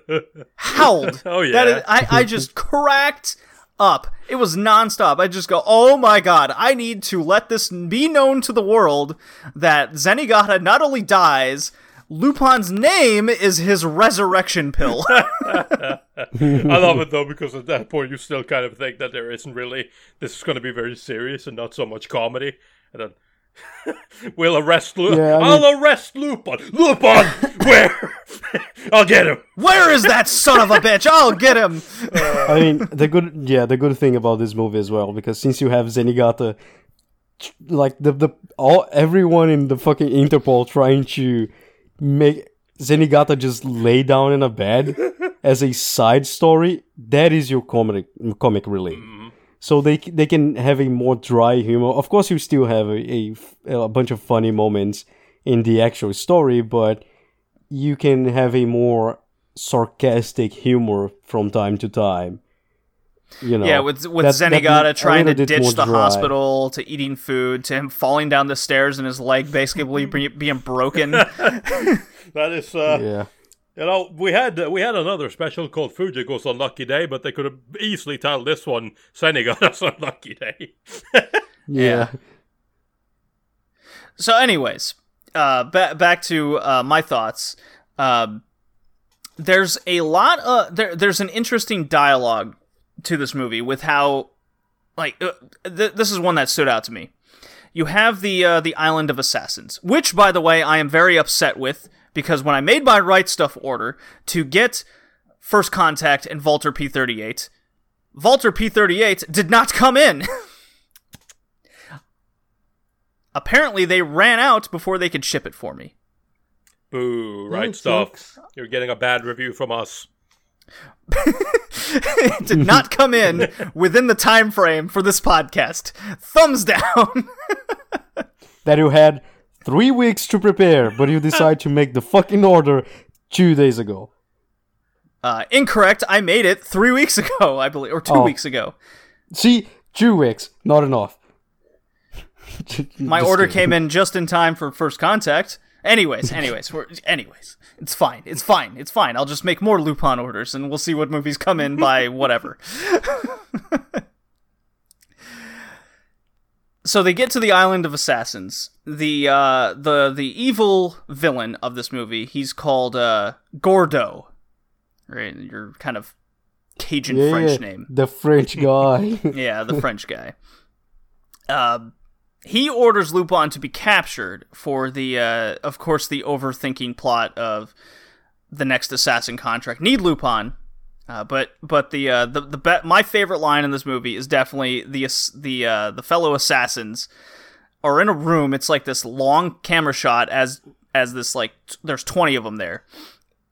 Howled. Oh, yeah. I just cracked up. It was nonstop. I just go, oh my god, I need to let this be known to the world that Zenigata not only dies, Lupin's name is his resurrection pill. I love it, though, because at that point you still kind of think that there isn't really... This is going to be very serious and not so much comedy. And then, we'll arrest Lupin. Yeah, I'll arrest Lupin. Lupin! Where? I'll get him. Where is that son of a bitch? I'll get him. I mean, the good thing about this movie as well, because since you have Zenigata, like everyone in the fucking Interpol trying to make Zenigata just lay down in a bed as a side story, that is your comic relief. Mm-hmm. So they can have a more dry humor. Of course, you still have a bunch of funny moments in the actual story, but you can have a more sarcastic humor from time to time. You know, yeah, with Zenigata trying to ditch the hospital, to eating food, to him falling down the stairs and his leg basically being broken. That is, yeah. You know, we had another special called Fujiko's Unlucky Day, but they could have easily titled this one Zenigata's Unlucky Day. Yeah. So, anyways, back to my thoughts. There's a lot of there's an interesting dialogue to this movie with how, like, this is one that stood out to me. You have the Island of Assassins, which, by the way, I am very upset with, because when I made my Right Stuff order to get First Contact and Walther P38, Walther P38 did not come in. Apparently, they ran out before they could ship it for me. Boo, Right Stuff. You're getting a bad review from us. It did not come in within the time frame for this podcast. Thumbs down. That you had 3 weeks to prepare, but you decide to make the fucking order 2 days ago. Incorrect. I made it 3 weeks ago, I believe, or 2 weeks ago. See, 2 weeks, not enough. My order came in just in time for First Contact. Anyways, it's fine. I'll just make more Lupin orders, and we'll see what movies come in by whatever. So they get to the Island of Assassins. The evil villain of this movie, he's called Gordo, right? Your kind of Cajun French name. The French guy. Yeah, the French guy. He orders Lupin to be captured for the, of course, the overthinking plot of the next assassin contract. Need Lupin, but my favorite line in this movie is definitely the fellow assassins are in a room. It's like this long camera shot as this, like, there's 20 of them there,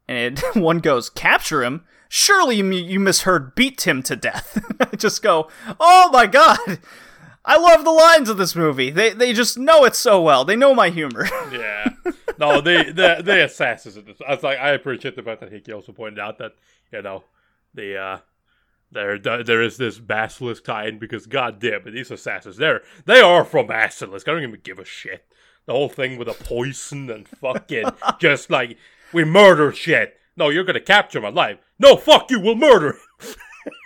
and one goes, "Capture him? Surely you misheard. Beat him to death." I just go, "Oh my god." I love the lines of this movie. They just know it so well. They know my humor. Yeah. No, they assassins it. I appreciate the fact that Hickey also pointed out that, you know, there is this Basilisk tie-in, because goddamn it, these assassins, they are from Basilisk. I don't even give a shit. The whole thing with the poison and fucking just like, we murder shit. No, you're gonna capture my life. No, fuck you, we'll murder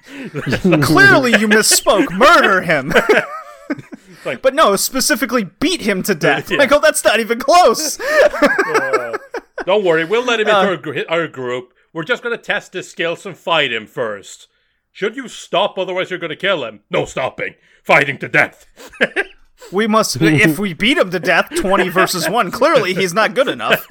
him. Clearly you misspoke. Murder him. Like, but no, specifically beat him to death. Yeah. Like, oh, that's not even close. Don't worry, we'll let him into our group. We're just going to test his skills and fight him first. Should you stop, otherwise you're going to kill him. No stopping. Fighting to death. We must, if we beat him to death, 20 versus 1, clearly he's not good enough.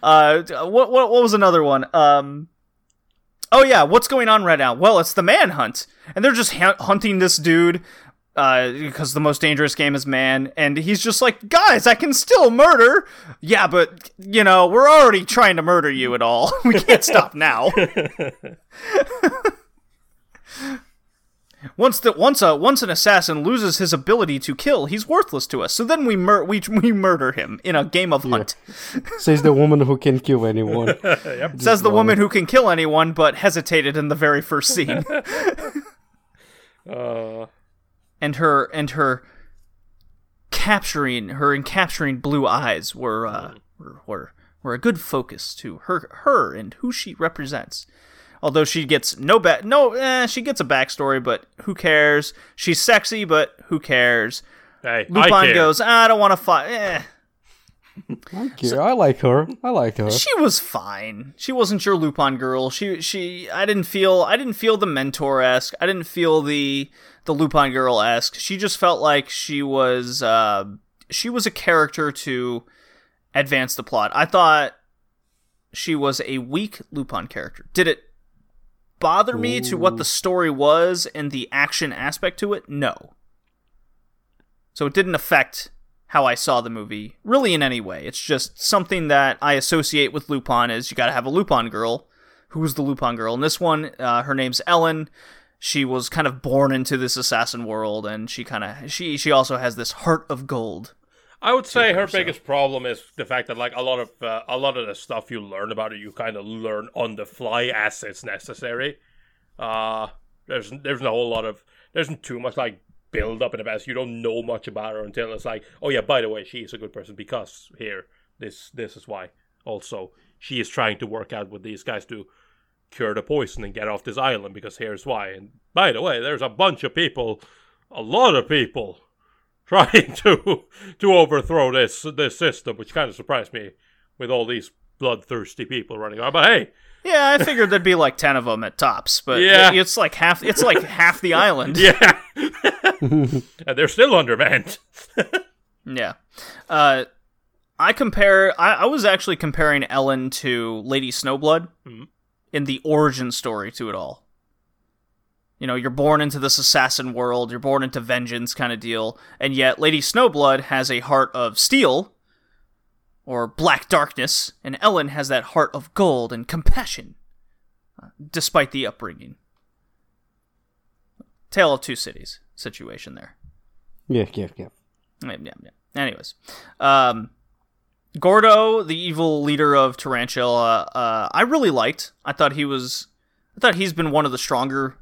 What was another one? Oh yeah, what's going on right now? Well, it's the manhunt. And they're just hunting this dude. because the most dangerous game is man, and he's just like, guys, I can still murder. Yeah, but, you know, we're already trying to murder you at all. We can't stop now. Once an assassin loses his ability to kill, he's worthless to us. So then we murder him in a game of hunt. Says the woman who can kill anyone. Yep. Says the woman who can kill anyone, but hesitated in the very first scene. And her capturing blue eyes were a good focus to her and who she represents. Although she gets she gets a backstory, but who cares? She's sexy, but who cares? Hey, Lupin goes, I don't want to fight. I care. So, I like her. She was fine. She wasn't your Lupin girl. I didn't feel the mentor-esque. I didn't feel the Lupin girl-esque. She just felt like she was a character to advance the plot. I thought she was a weak Lupin character. Did it bother me to what the story was and the action aspect to it? No. So it didn't affect how I saw the movie, really, in any way. It's just something that I associate with Lupin is you gotta have a Lupin girl. Who's the Lupin girl? In this one, her name's Ellen. She was kind of born into this assassin world, and she also has this heart of gold. I would say her biggest problem is the fact that, like, a lot of the stuff you learn about her, you kind of learn on the fly as it's necessary. There's not a whole lot of, there isn't too much, like, build up in the past. You don't know much about her until it's like, oh yeah, by the way, she is a good person because here, this is why. Also, she is trying to work out with these guys to cure the poison and get off this island because here's why. And by the way, there's a lot of people trying to overthrow this system, which kind of surprised me with all these bloodthirsty people running around. But hey, yeah, I figured there'd be like 10 of them at tops, but yeah, it's like half the island. Yeah. And they're still undermanned. Yeah. I was actually comparing Ellen to Lady Snowblood in the origin story to it all. You know, you're born into this assassin world, you're born into vengeance kind of deal, and yet Lady Snowblood has a heart of steel, or black darkness, and Ellen has that heart of gold and compassion, despite the upbringing. Tale of Two Cities situation there. Yeah. Anyways, Gordo, the evil leader of Tarantula, I really liked. I thought he's been one of the stronger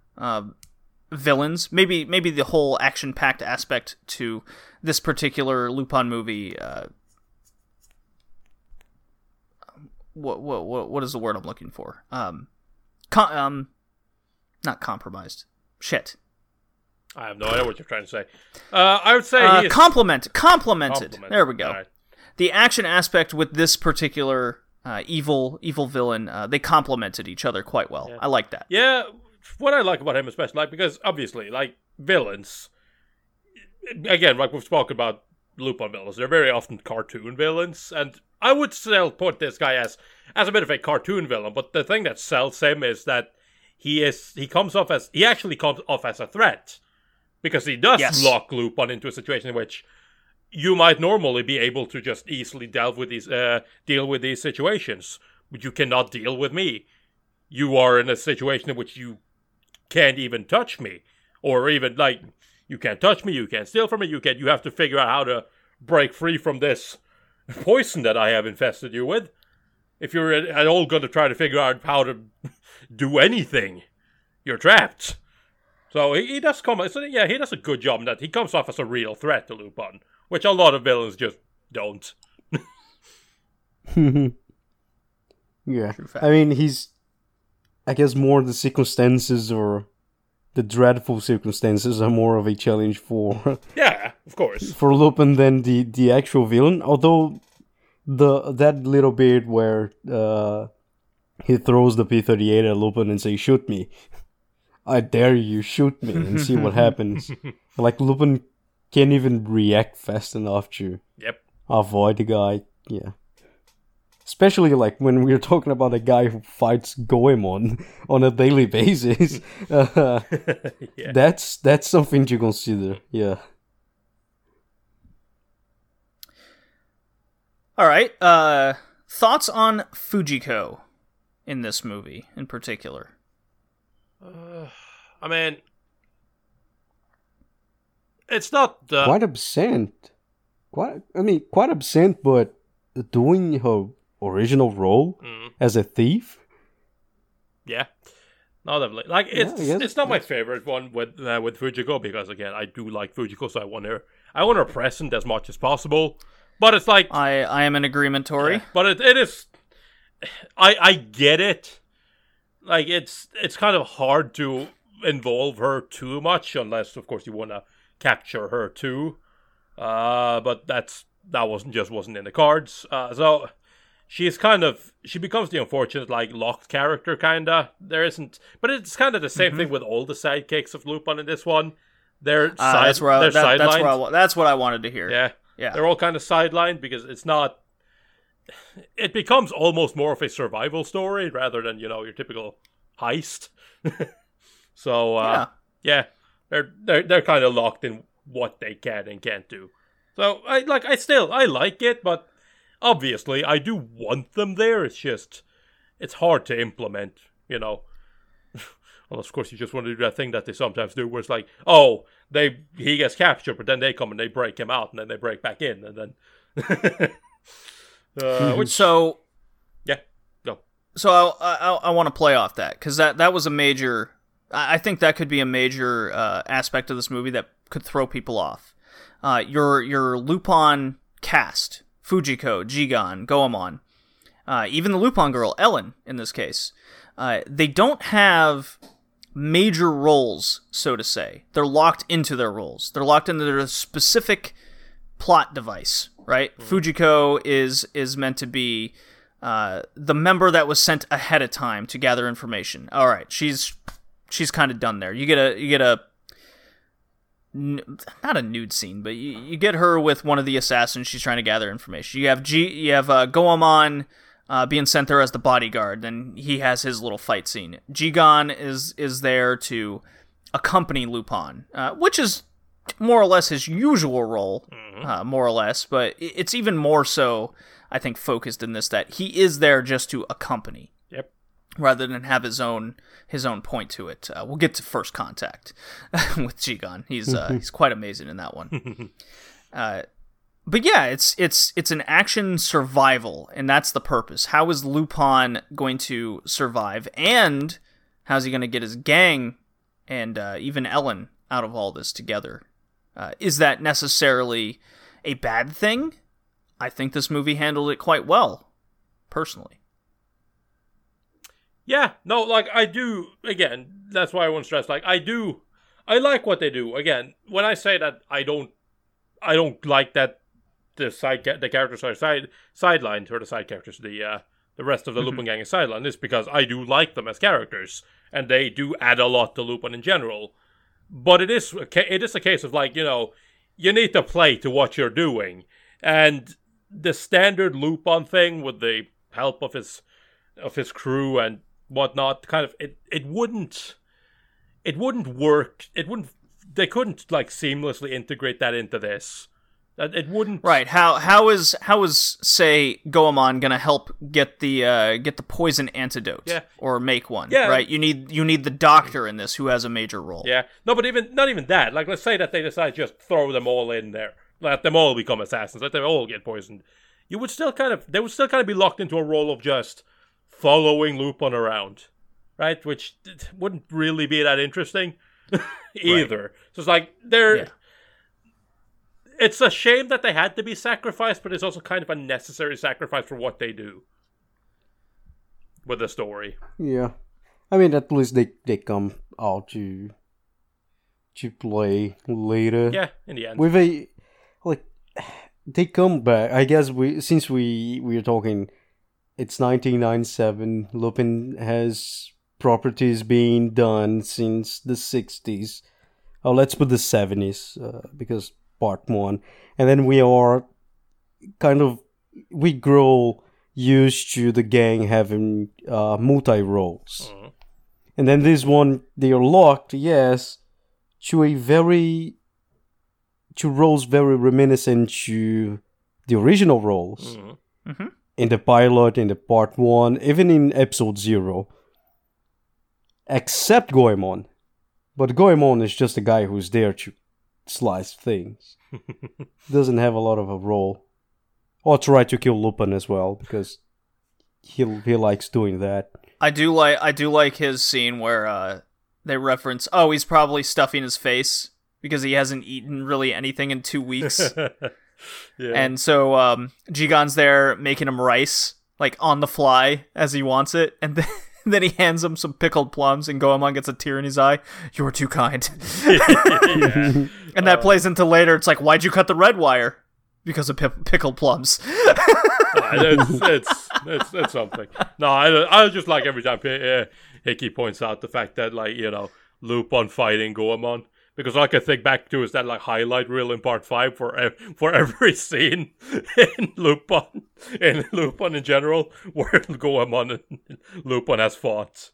villains. Maybe the whole action-packed aspect to this particular Lupin movie. What is the word I'm looking for? Not compromised. Shit. I have no idea what you're trying to say. I would say he is complimented. There we go. Right. The action aspect with this particular evil villain, they complemented each other quite well. Yeah. I like that. Yeah. What I like about him especially, like, because obviously, like, villains, again, like we've spoken about Lupin villains, they're very often cartoon villains, and I would still put this guy as a bit of a cartoon villain, but the thing that sells him is that he actually comes off as a threat, because he does lock Lupin into a situation in which you might normally be able to just easily deal with these situations, but you cannot deal with me. You are in a situation in which you can't even touch me, or even, like, you can't touch me, you can't steal from me, you have to figure out how to break free from this poison that I have infested you with. If you're at all going to try to figure out how to do anything, you're trapped. So he does a good job in that he comes off as a real threat to Lupin, which a lot of villains just don't. Yeah, I mean, he's, I guess, more the circumstances or the dreadful circumstances are more of a challenge for of course, for Lupin than the actual villain. Although that little bit where he throws the P38 at Lupin and says, "Shoot me! I dare you! Shoot me and see what happens." Like, Lupin can't even react fast enough to avoid the guy. Yeah, Especially, like, when we're talking about a guy who fights Goemon on a daily basis. Yeah. That's something to consider, yeah. All right, thoughts on Fujiko in this movie in particular? I mean, it's not... Quite absent. Quite absent, but doing her... original role as a thief. Yeah, no, definitely. Like it's not my favorite one with Fujiko, because again I do like Fujiko, so I want her present as much as possible. But it's like I am an agreement, Tori. Yeah, but it is I get it. Like it's kind of hard to involve her too much, unless of course you want to capture her too. But that wasn't in the cards. So. She becomes the unfortunate, like, locked character, kinda. There isn't... But it's kind of the same thing with all the sidekicks of Lupin in this one. They're sidelined. That's what I wanted to hear. Yeah. They're all kind of sidelined, because it's not... It becomes almost more of a survival story, rather than, you know, your typical heist. So, yeah. They're kind of locked in what they can and can't do. So, I like it, but... Obviously, I do want them there. It's just, it's hard to implement, you know. Unless, of course, you just want to do that thing that they sometimes do, where it's like, oh, he gets captured, but then they come and they break him out, and then they break back in, and then. Yeah, go. So I want to play off that, because that was a major. I think that could be a major aspect of this movie that could throw people off. Your Lupin cast. Fujiko, Jigan, Goemon, even the Lupin girl, Ellen, in this case. They don't have major roles, so to say. They're locked into their roles. They're locked into their specific plot device, right? Mm-hmm. Fujiko is meant to be the member that was sent ahead of time to gather information. All right, she's kind of done there. You get a not a nude scene, but you get her with one of the assassins. She's trying to gather information. You have Goemon being sent there as the bodyguard. Then he has his little fight scene. Jigan is there to accompany Lupin, which is more or less his usual role, more or less. But it's even more so, I think, focused in this, that he is there just to accompany. Yep. Rather than have his own point to it. We'll get to First Contact with Jigan. He's quite amazing in that one. But yeah, it's an action survival, and that's the purpose. How is Lupin going to survive, and how's he going to get his gang and even Ellen out of all this together? Is that necessarily a bad thing? I think this movie handled it quite well, personally. Yeah, no, like, I do, again, that's why I want to stress, like, I like what they do. Again, when I say that I don't like that the characters are sidelined, or the side characters, the rest of the Lupin gang is sidelined, is because I do like them as characters, and they do add a lot to Lupin in general. But it is a case of, like, you know, you need to play to what you're doing. And the standard Lupin thing, with the help of his crew and whatnot, kind of it wouldn't work. They couldn't, like, seamlessly integrate that into this. It wouldn't. Right. How is say Goemon gonna help get the poison antidote? Yeah. Or make one. Yeah. Right. You need the doctor in this, who has a major role. Yeah. No, but not even that. Like, let's say that they decide just throw them all in there. Let them all become assassins. Let them all get poisoned. They would still kind of be locked into a role of just following Lupin around, right? Which wouldn't really be that interesting either. Right. So it's like, it's a shame that they had to be sacrificed, but it's also kind of a necessary sacrifice for what they do with the story. Yeah. I mean, at least they come out to play later. Yeah, in the end. With a, like, they come back. I guess since we are talking... It's 1997. Lupin has properties being done since the 60s. Oh, let's put the 70s, because part one. And then we grow used to the gang having multi-roles. Mm-hmm. And then this one, they are locked, yes, to roles very reminiscent to the original roles. Mm-hmm. Mm-hmm. In the pilot, in the part one, even in episode 0. Except Goemon. But Goemon is just a guy who's there to slice things. Doesn't have a lot of a role. Or try to kill Lupin as well, because he likes doing that. I do like his scene where they reference, oh, he's probably stuffing his face because he hasn't eaten really anything in 2 weeks. Yeah. And so Jigon's there making him rice, like on the fly as he wants it, and then he hands him some pickled plums, and Goemon gets a tear in his eye. You're too kind. Yeah. And that plays into later. It's like, why'd you cut the red wire? Because of pickled plums. It's something. No, I just like every time Hickey points out the fact that, like, you know, Lupin fighting Goemon. Because all I can think back to is that, like, highlight reel in part 5 for every scene in Lupin in general, where Goemon and Lupin has fought.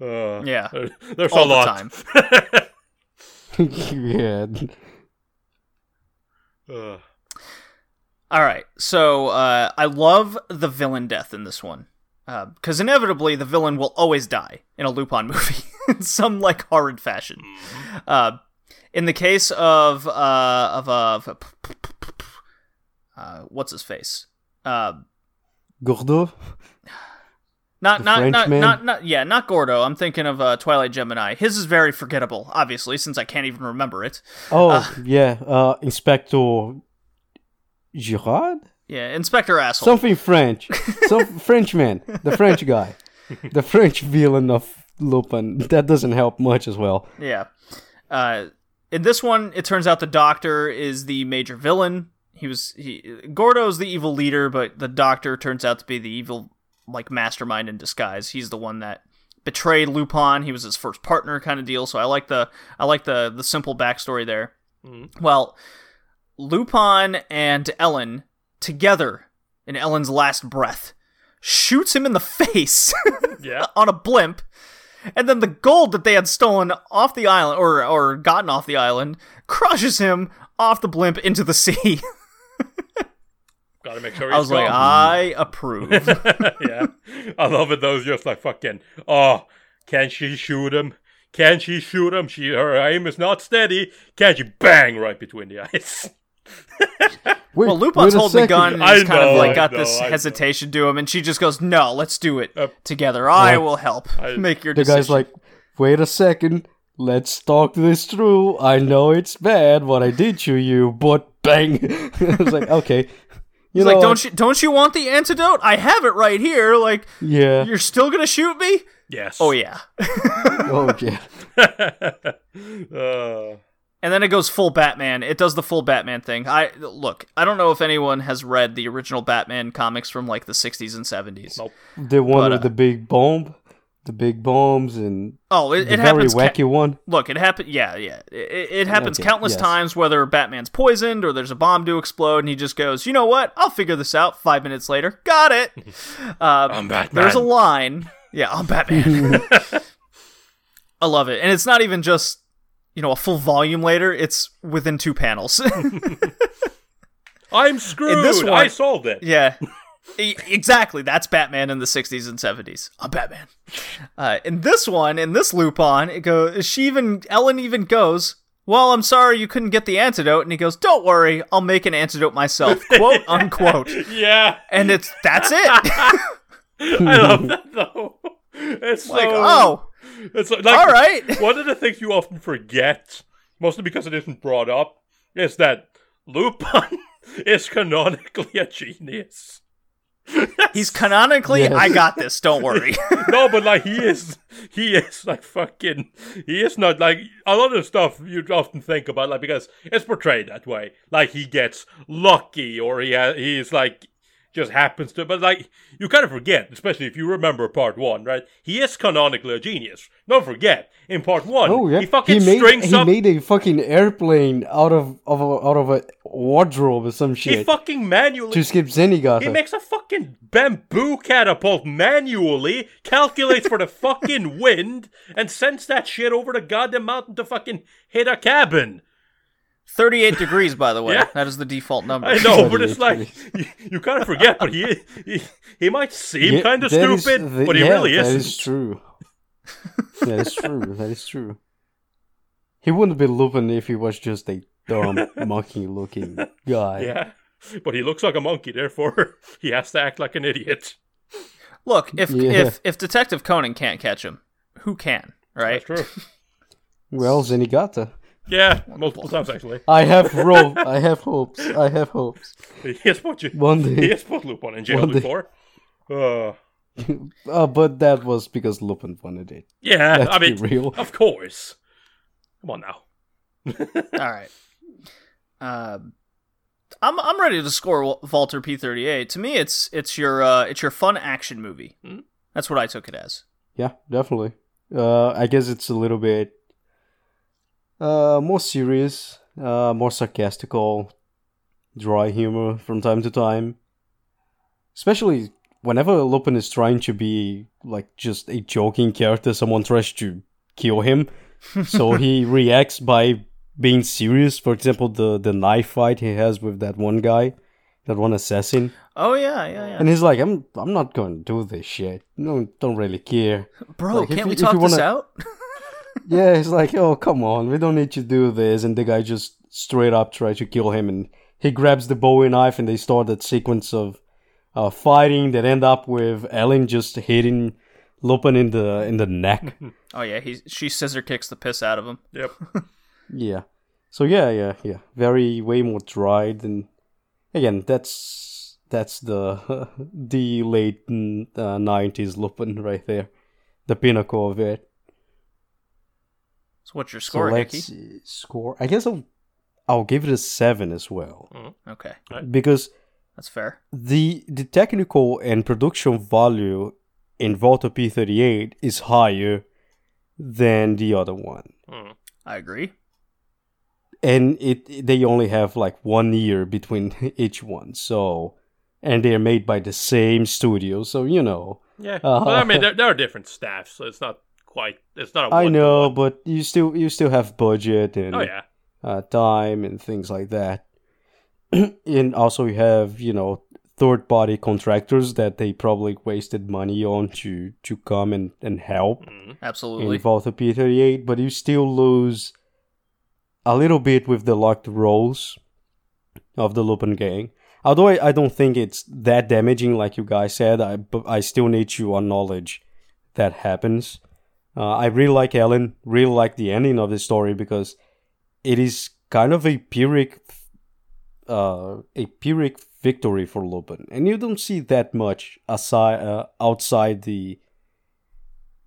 Yeah, there's all a lot. The time. Yeah. All right, so I love the villain death in this one. Because inevitably, the villain will always die in a Lupin movie in some, like, horrid fashion. In the case of what's his face? Gordo? Not Gordo. I'm thinking of Twilight Gemini. His is very forgettable, obviously, since I can't even remember it. Oh, yeah. Inspector Girard? Yeah, Inspector Asshole. Something French. Some Frenchman. The French guy. The French villain of Lupin. That doesn't help much as well. Yeah. In this one, it turns out the Doctor is the major villain. Gordo's the evil leader, but the Doctor turns out to be the evil, like, mastermind in disguise. He's the one that betrayed Lupin. He was his first partner kind of deal, so I like the simple backstory there. Mm. Well, Lupin and Ellen together in Ellen's last breath shoots him in the face on a blimp. And then the gold that they had stolen off the island, or gotten off the island, crushes him off the blimp into the sea. Gotta make sure he's gone. I approve. Yeah. I love it. Those just like fucking, oh, can she shoot him? Can she shoot him? Her aim is not steady. Can she? Bang, right between the eyes. Well, Lupin's holding the gun and he's hesitation to him, and she just goes, no, let's do it together. I will help make your decision. The guy's like, wait a second, let's talk this through. I know it's bad what I did to you, but bang. I was like, okay. He's like, don't you want the antidote? I have it right here. Like, yeah. You're still going to shoot me? Yes. Oh, yeah. Oh, yeah. And then it goes full Batman. It does the full Batman thing. I don't know if anyone has read the original Batman comics from, like, the 60s and 70s. Nope. The one with the big bomb. The big bombs and the very wacky one. Look, it happened. Yeah. It happens countless times, whether Batman's poisoned or there's a bomb to explode, and he just goes, you know what? I'll figure this out. 5 minutes later. Got it. I'm Batman. There's a line. Yeah, I'm Batman. I love it. And it's not even just, you know, a full volume later, it's within 2 panels. I'm screwed. In this one, I solved it. Yeah, exactly. That's Batman in the 60s and 70s. I'm Batman. In this Lupin, it goes. Ellen even goes, well, I'm sorry you couldn't get the antidote. And he goes, don't worry, I'll make an antidote myself. Quote, unquote. Yeah. And that's it. I love that, though. It's like, oh. It's like, all right. One of the things you often forget, mostly because it isn't brought up, is that Lupin is canonically a genius. He's canonically, yes. I got this, don't worry. No, but like he is like fucking, he is not like, a lot of stuff you often think about, like, because it's portrayed that way. Like he gets lucky, or he's like just happens to, but like, you kind of forget, especially if you remember part one, right? He is canonically a genius. Don't forget, in part one, he fucking strings up... He made a fucking airplane out of a wardrobe or some shit. He fucking manually... To skip Zenigata. He makes a fucking bamboo catapult manually, calculates for the fucking wind, and sends that shit over the goddamn mountain to fucking hit a cabin. 38 degrees, by the way. Yeah. That is the default number. I know, but it's like, you kind of forget, but he might seem kind of stupid, but he really isn't. That is true. That is true. He wouldn't be Lupin if he was just a dumb, monkey-looking guy. Yeah, but he looks like a monkey, therefore he has to act like an idiot. Look, if Detective Conan can't catch him, who can, right? That's true. Well, Zenigata. Yeah, multiple times actually. I have hopes. He has put Lupin in jail before. But that was because Lupin wanted it. Yeah, let's be real. Of course. Come on now. All right. I'm ready to score Walther P38. To me, it's your fun action movie. Mm-hmm. That's what I took it as. Yeah, definitely. I guess it's a little bit. More serious, more sarcastical, dry humor from time to time. Especially whenever Lupin is trying to be, like, just a joking character, someone tries to kill him. So he reacts by being serious. For example, the knife fight he has with that one guy, that one assassin. Oh, yeah. And he's like, I'm not going to do this shit. No, don't really care. Bro, like, can't we talk this out? Yeah, it's like, oh, come on, we don't need to do this. And the guy just straight up tried to kill him. And he grabs the Bowie knife and they start that sequence of fighting that end up with Ellen just hitting Lupin in the neck. Oh, yeah, she scissor kicks the piss out of him. Yep. Yeah. So, yeah. Way more dry than... Again, that's the late 90s Lupin right there. The pinnacle of it. What's your score, Nicky? Score. I guess I'll give it a 7 as well. Mm-hmm. Okay. Because that's fair. The technical and production value in Walther P38 is higher than the other one. Mm. I agree. And they only have like 1 year between each one, so and they're made by the same studio, so you know. Yeah. Well, I mean, there are different staffs, so it's not. Quite, it's not. I know, but you still have budget and time and things like that, and also you have third party contractors that they probably wasted money on to come and help. Mm-hmm. Absolutely, in Walther P38, but you still lose a little bit with the locked roles of the Lupin gang. Although I don't think it's that damaging, like you guys said. I still need to acknowledge that happens. I really like Ellen, really like the ending of the story because it is kind of a Pyrrhic victory for Lupin, and you don't see that much outside the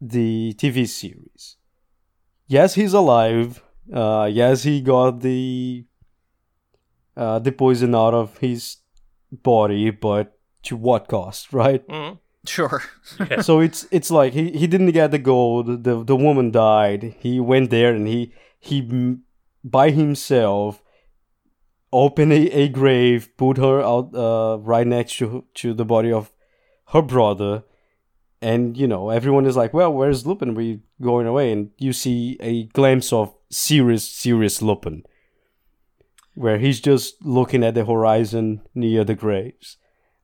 TV series. Yes, he's alive. Yes, he got the poison out of his body, but to what cost, right? Mm-hmm. Sure. Yeah. So it's like he didn't get the gold. The woman died. He went there and he by himself opened a grave, put her out right next to the body of her brother, and everyone is like, well, where's Lupin? We're going away, and you see a glimpse of serious Lupin, where he's just looking at the horizon near the graves.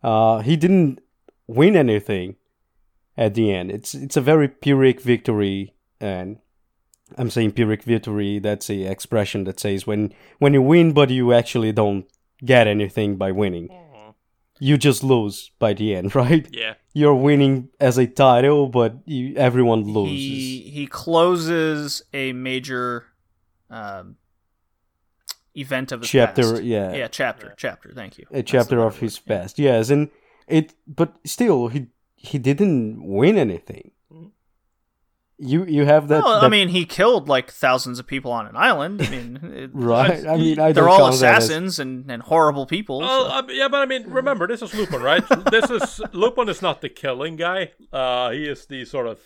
He didn't win anything at the end. It's a very Pyrrhic victory, and I'm saying Pyrrhic victory, that's a expression that says when you win but you actually don't get anything by winning. Mm-hmm. You just lose by the end, right? Yeah. You're winning as a title, but everyone loses. He closes a major event of his past. Chapter. Thank you. A chapter of his past. Yeah. Yes, and but still, he didn't win anything. You have that. Well, I mean, he killed like thousands of people on an island. I mean, right? I mean, they're all assassins and horrible people. Oh, so. Yeah, but I mean, remember, this is Lupin, right? Lupin is not the killing guy. He is the sort of,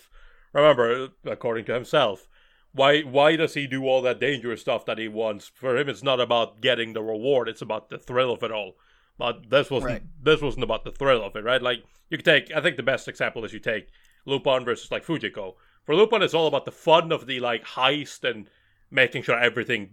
remember, according to himself. Why does he do all that dangerous stuff that he wants? For him, it's not about getting the reward; it's about the thrill of it all. But this wasn't about the thrill of it, right? Like you could take, I think the best example is you take Lupin versus like Fujiko. For Lupin, it's all about the fun of the like heist and making sure everything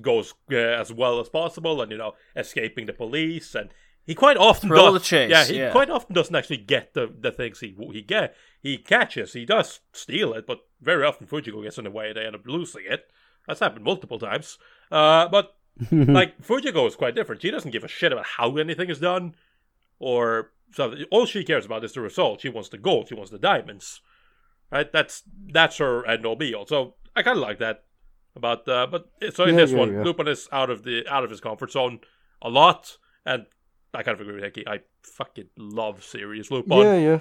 goes as well as possible, and escaping the police. And he quite often quite often doesn't actually get the things he catches. He does steal it, but very often Fujiko gets in the way. They end up losing it. That's happened multiple times. But like Fujiko is quite different. She doesn't give a shit about how anything is done or something. All she cares about is the result. She wants the gold. She wants the diamonds. Right, that's her end all be all. So I kind of like that about. But in this one, Lupin is out of his comfort zone a lot, and I kind of agree with Hickey. I fucking love serious Lupin. Yeah.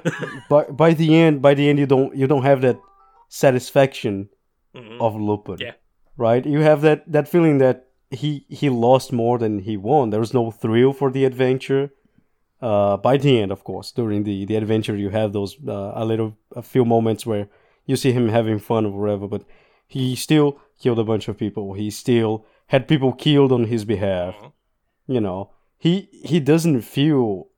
by the end, you don't have that satisfaction of Lupin. Yeah, right. You have that feeling that he lost more than he won. There was no thrill for the adventure. By the end, of course, during the adventure, you have those a few moments where you see him having fun or whatever, but he still killed a bunch of people. He still had people killed on his behalf. You know, it doesn't feel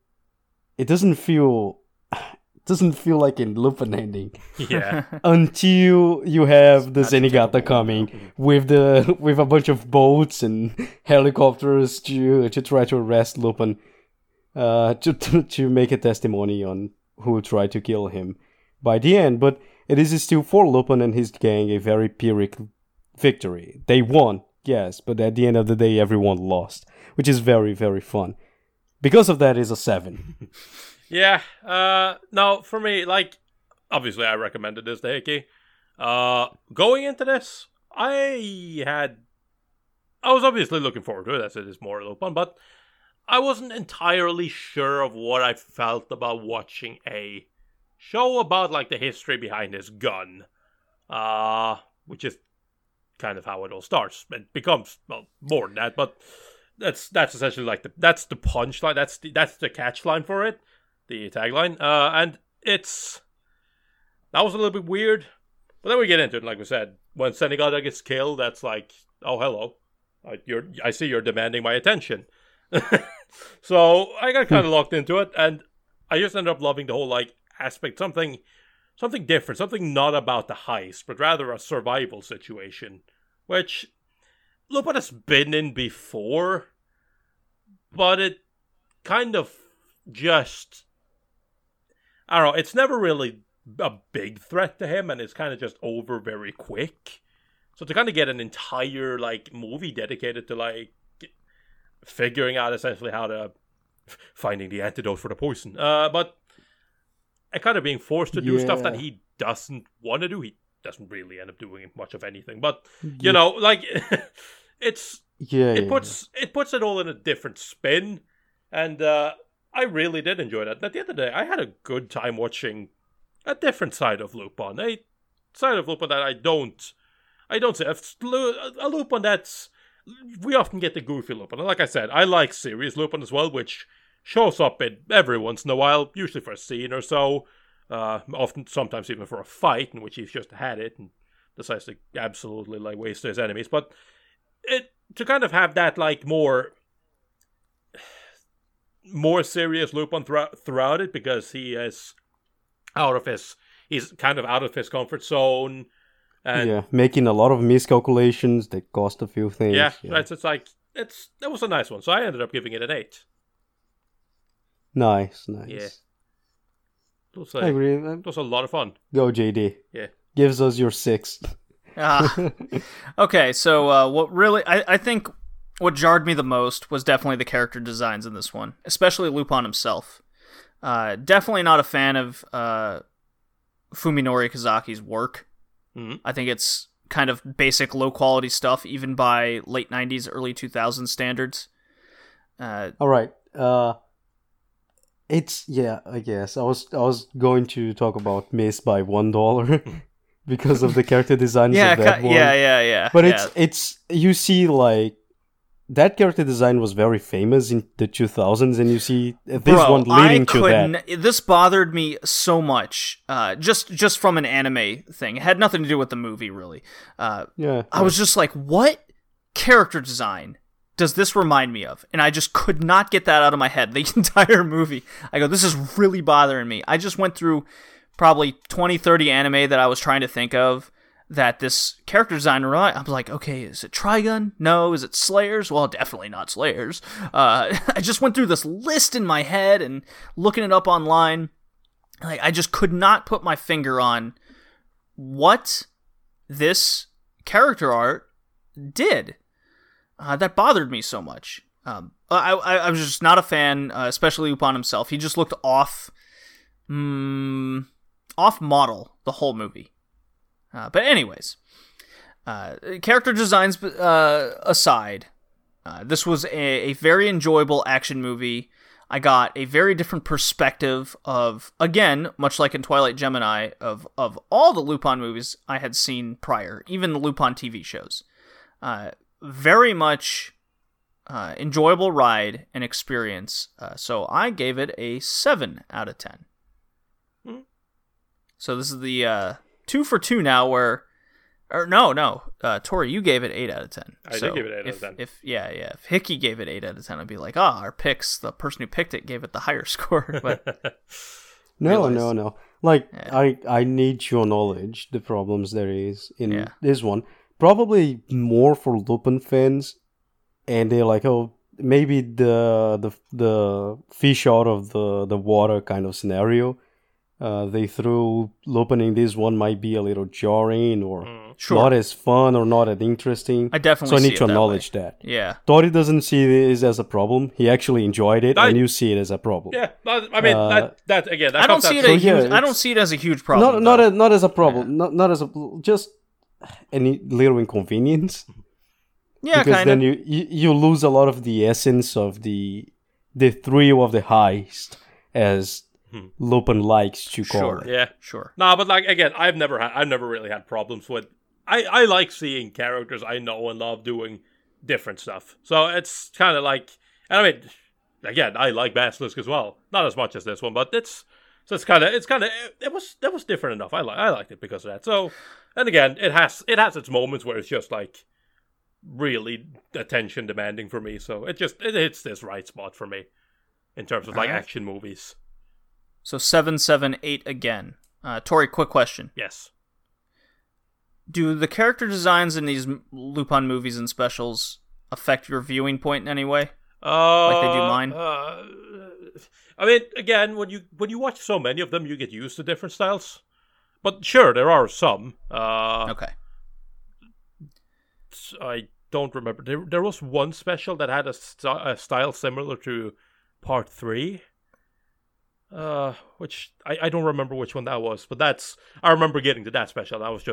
like a Lupin ending. Yeah. Until you have the Zenigata coming with a bunch of boats and helicopters to try to arrest Lupin. To make a testimony on who tried to kill him by the end, but it is still for Lupin and his gang a very pyrrhic victory. They won, yes, but at the end of the day, everyone lost, which is very, very fun. Because of that, is a 7. Yeah. Now, for me, like, obviously, I recommended this to Hickey. Going into this, I was obviously looking forward to it as it is more Lupin, but I wasn't entirely sure of what I felt about watching a show about, like, the history behind his gun. Which is kind of how it all starts. It becomes, well, more than that, but that's essentially, like, that's the punchline. That's the catch line for it, the tagline. And that was a little bit weird. But then we get into it, like we said. When Senigata gets killed, that's like, oh, hello. I see you're demanding my attention. So I got kind of locked into it, and I just ended up loving the whole like aspect, something different, something not about the heist, but rather a survival situation, which Lupin has been in before, but it kind of just, I don't know, it's never really a big threat to him, and it's kind of just over very quick. So to kind of get an entire like movie dedicated to like figuring out essentially how to finding the antidote for the poison, but kind of being forced to do stuff that he doesn't want to do. He doesn't really end up doing much of anything, but it puts it all in a different spin, and I really did enjoy that. At the end of the day, I had a good time watching a different side of Lupin, that I don't see a Lupin that's. We often get the goofy Lupin. And like I said, I like serious Lupin as well, which shows up in every once in a while, usually for a scene or so, sometimes even for a fight in which he's just had it and decides to absolutely like waste his enemies. But to kind of have that like more serious Lupin throughout it, because he is he's kind of out of his comfort zone. And making a lot of miscalculations that cost a few things. That was a nice one. So I ended up giving it an 8. Nice. Yeah. I agree. It was a lot of fun. Go, JD. Yeah. Gives us your 6. Okay, so what really... I think what jarred me the most was definitely the character designs in this one, especially Lupin himself. Definitely not a fan of Fuminori Kazaki's work. Mm-hmm. I think it's kind of basic, low-quality stuff, even by late 90s, early 2000s standards. All right. I guess. I was going to talk about Miss by $1 because of the character designs of that one. Yeah. But it's you see, like, that character design was very famous in the 2000s, and you see this one leading to that. This bothered me so much, just from an anime thing. It had nothing to do with the movie, really. I was just like, what character design does this remind me of? And I just could not get that out of my head the entire movie. I go, this is really bothering me. I just went through probably 20, 30 anime that I was trying to think of that this character design, I'm like, okay, is it Trigun? No. Is it Slayers? Well, definitely not Slayers. I just went through this list in my head and looking it up online. Like, I just could not put my finger on what this character art did. That bothered me so much. I was just not a fan, especially Lupin himself. He just looked off model the whole movie. But anyways, character designs aside, this was a very enjoyable action movie. I got a very different perspective of, again, much like in Twilight Gemini, of all the Lupin movies I had seen prior, even the Lupin TV shows. Very much enjoyable ride and experience. So I gave it a 7 out of 10. So this is the... 2 for 2 now, Tori, you gave it 8 out of 10. I did give it 8 out of 10. If Hickey gave it 8 out of 10, I'd be like, our picks. The person who picked it gave it the higher score. But no. Like, yeah. I need your knowledge. The problems there is in this one, probably more for Lupin fans, and they're like, maybe the fish out of the water kind of scenario. They threw Lupin in this one might be a little jarring or not as fun or not as interesting. I definitely need to acknowledge that. Yeah. Tori doesn't see this as a problem. He actually enjoyed it, and you see it as a problem. Yeah. I mean, I don't see it I don't see it as a huge problem. Not as a problem. Yeah. Not as a just any little inconvenience. Yeah, because then you lose a lot of the essence of the thrill of the heist as Lupin likes to call it. Yeah, sure. Nah, but like again, I've never really had problems with. I like seeing characters I know and love doing different stuff. So it's kind of like, and I mean, again, I like Basilisk as well. Not as much as this one, but it was different enough. I liked it because of that. So, and again, it has its moments where it's just like really attention demanding for me. So it hits this right spot for me in terms of action movies. So 7, 7, 8 again. Tori, quick question. Yes. Do the character designs in these Lupin movies and specials affect your viewing point in any way? Like they do mine? I mean, again, when you watch so many of them, you get used to different styles. But sure, there are some. Okay. I don't remember. There was one special that had a style similar to Part 3. Which I don't remember which one that was, but I remember getting to that special. That was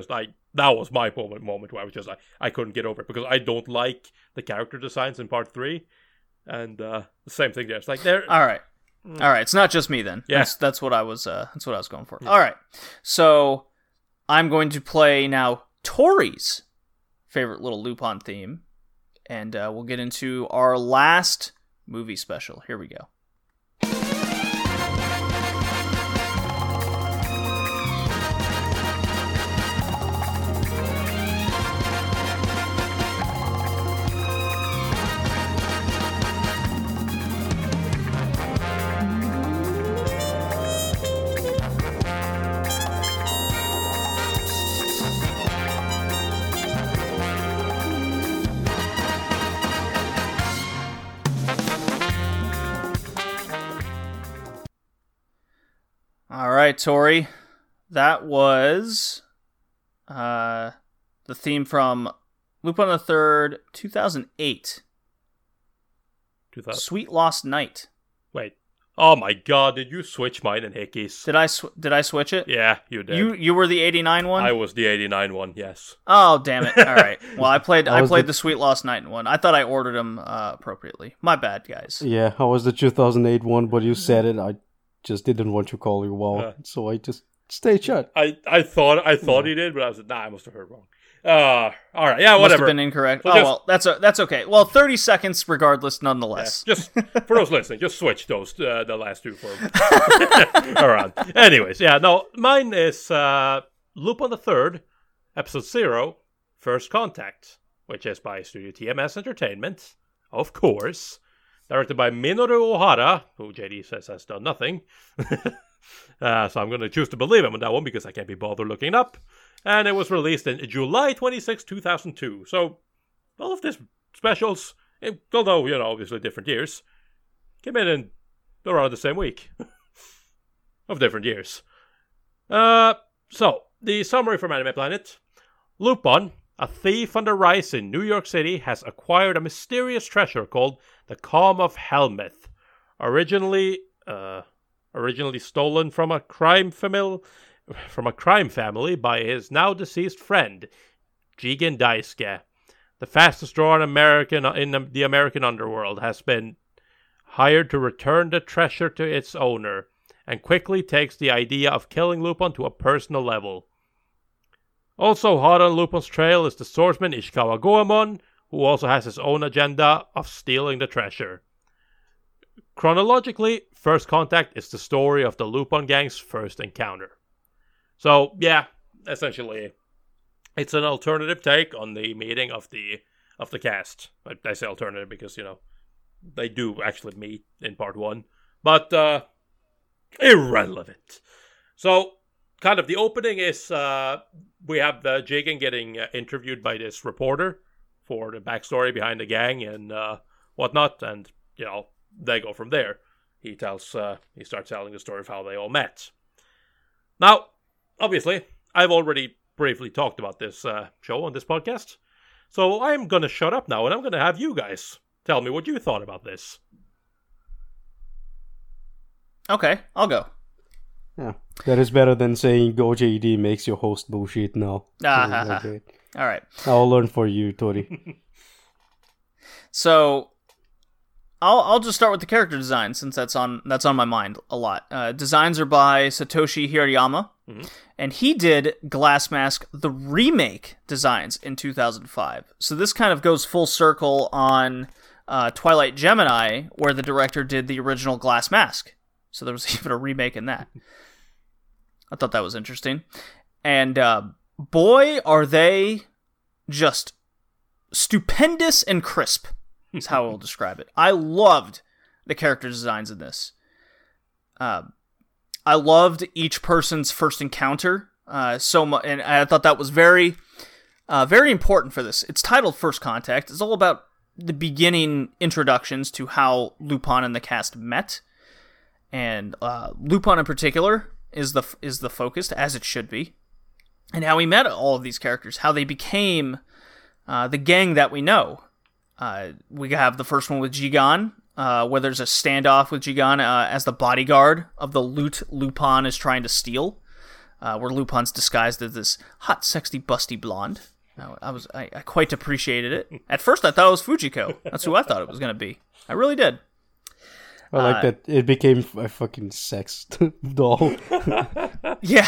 that was my moment where I was just like, I couldn't get over it because I don't like the character designs in Part 3, and the same thing there. It's like they're all right. It's not just me then. Yeah. That's what I was. That's what I was going for. Yeah. All right, so I'm going to play now Tori's favorite little Lupin theme, and we'll get into our last movie special. Here we go. Alright, Tori, that was the theme from Lupin the Third, 2008. Sweet Lost Night. Wait. Oh my god, did you switch mine and Hickey's? Did I switch it? Yeah, you did. You were the 89 one? I was the 89 one, yes. Oh, damn it. Alright. Well, I played the Sweet Lost Night one. I thought I ordered them appropriately. My bad, guys. Yeah, I was the 2008 one, but you said it. I just didn't want to call you so I just Stay shut. I thought he did, but I was like, nah, I must have heard wrong. All right, yeah, whatever. Must have been incorrect. Well, that's okay. Well, 30 seconds regardless, nonetheless. Yeah, just for those listening, just switch those the last two for around. Anyways, yeah, no, mine is Lupin the Third, Episode 0, First Contact, which is by Studio TMS Entertainment, of course, directed by Minoru Ohara, who JD says has done nothing. So I'm going to choose to believe him on that one because I can't be bothered looking it up. And it was released in July 26, 2002. So all of these specials, although, you know, obviously different years, came in around the same week of different years. So the summary from Anime Planet. Lupin, a thief on the rise in New York City, has acquired a mysterious treasure called the Calm of Helmeth. Originally stolen from a crime family by his now deceased friend, Jigen Daisuke. The fastest drawn American in the American underworld has been hired to return the treasure to its owner and quickly takes the idea of killing Lupin to a personal level. Also hot on Lupin's trail is the swordsman Ishikawa Goemon, who also has his own agenda of stealing the treasure. Chronologically, First Contact is the story of the Lupin gang's first encounter. So, yeah, essentially, it's an alternative take on the meeting of the cast. I say alternative because, you know, they do actually meet in part one. But, irrelevant. So, kind of the opening is, we have the Jigen getting interviewed by this reporter for the backstory behind the gang and whatnot. And, you know, they go from there. He starts telling the story of how they all met. Now, obviously, I've already briefly talked about this show on this podcast, so I'm gonna shut up now, and I'm gonna have you guys tell me what you thought about this. Okay, I'll go. Yeah, that is better than saying Go JD makes your host bullshit now. Okay. All right, I'll learn for you, Tori. So. I'll just start with the character design since that's on my mind a lot. Designs are by Satoshi Hirayama, and he did Glass Mask, the remake designs in 2005. So this kind of goes full circle on Twilight Gemini, where the director did the original Glass Mask. So there was even a remake in that. I thought that was interesting. And boy, are they just stupendous and crisp. Is how I'll describe it. I loved the character designs in this. I loved each person's first encounter so much, and I thought that was very, very important for this. It's titled First Contact. It's all about the beginning introductions to how Lupin and the cast met, and Lupin in particular is the focus, as it should be, and how he met all of these characters, how they became the gang that we know. We have the first one with Jigen, where there's a standoff with Jigen as the bodyguard of the loot Lupin is trying to steal, where Lupin's disguised as this hot, sexy, busty blonde. I quite appreciated it. At first, I thought it was Fujiko. That's who I thought it was going to be. I really did. I like that it became a fucking sex doll. Yeah.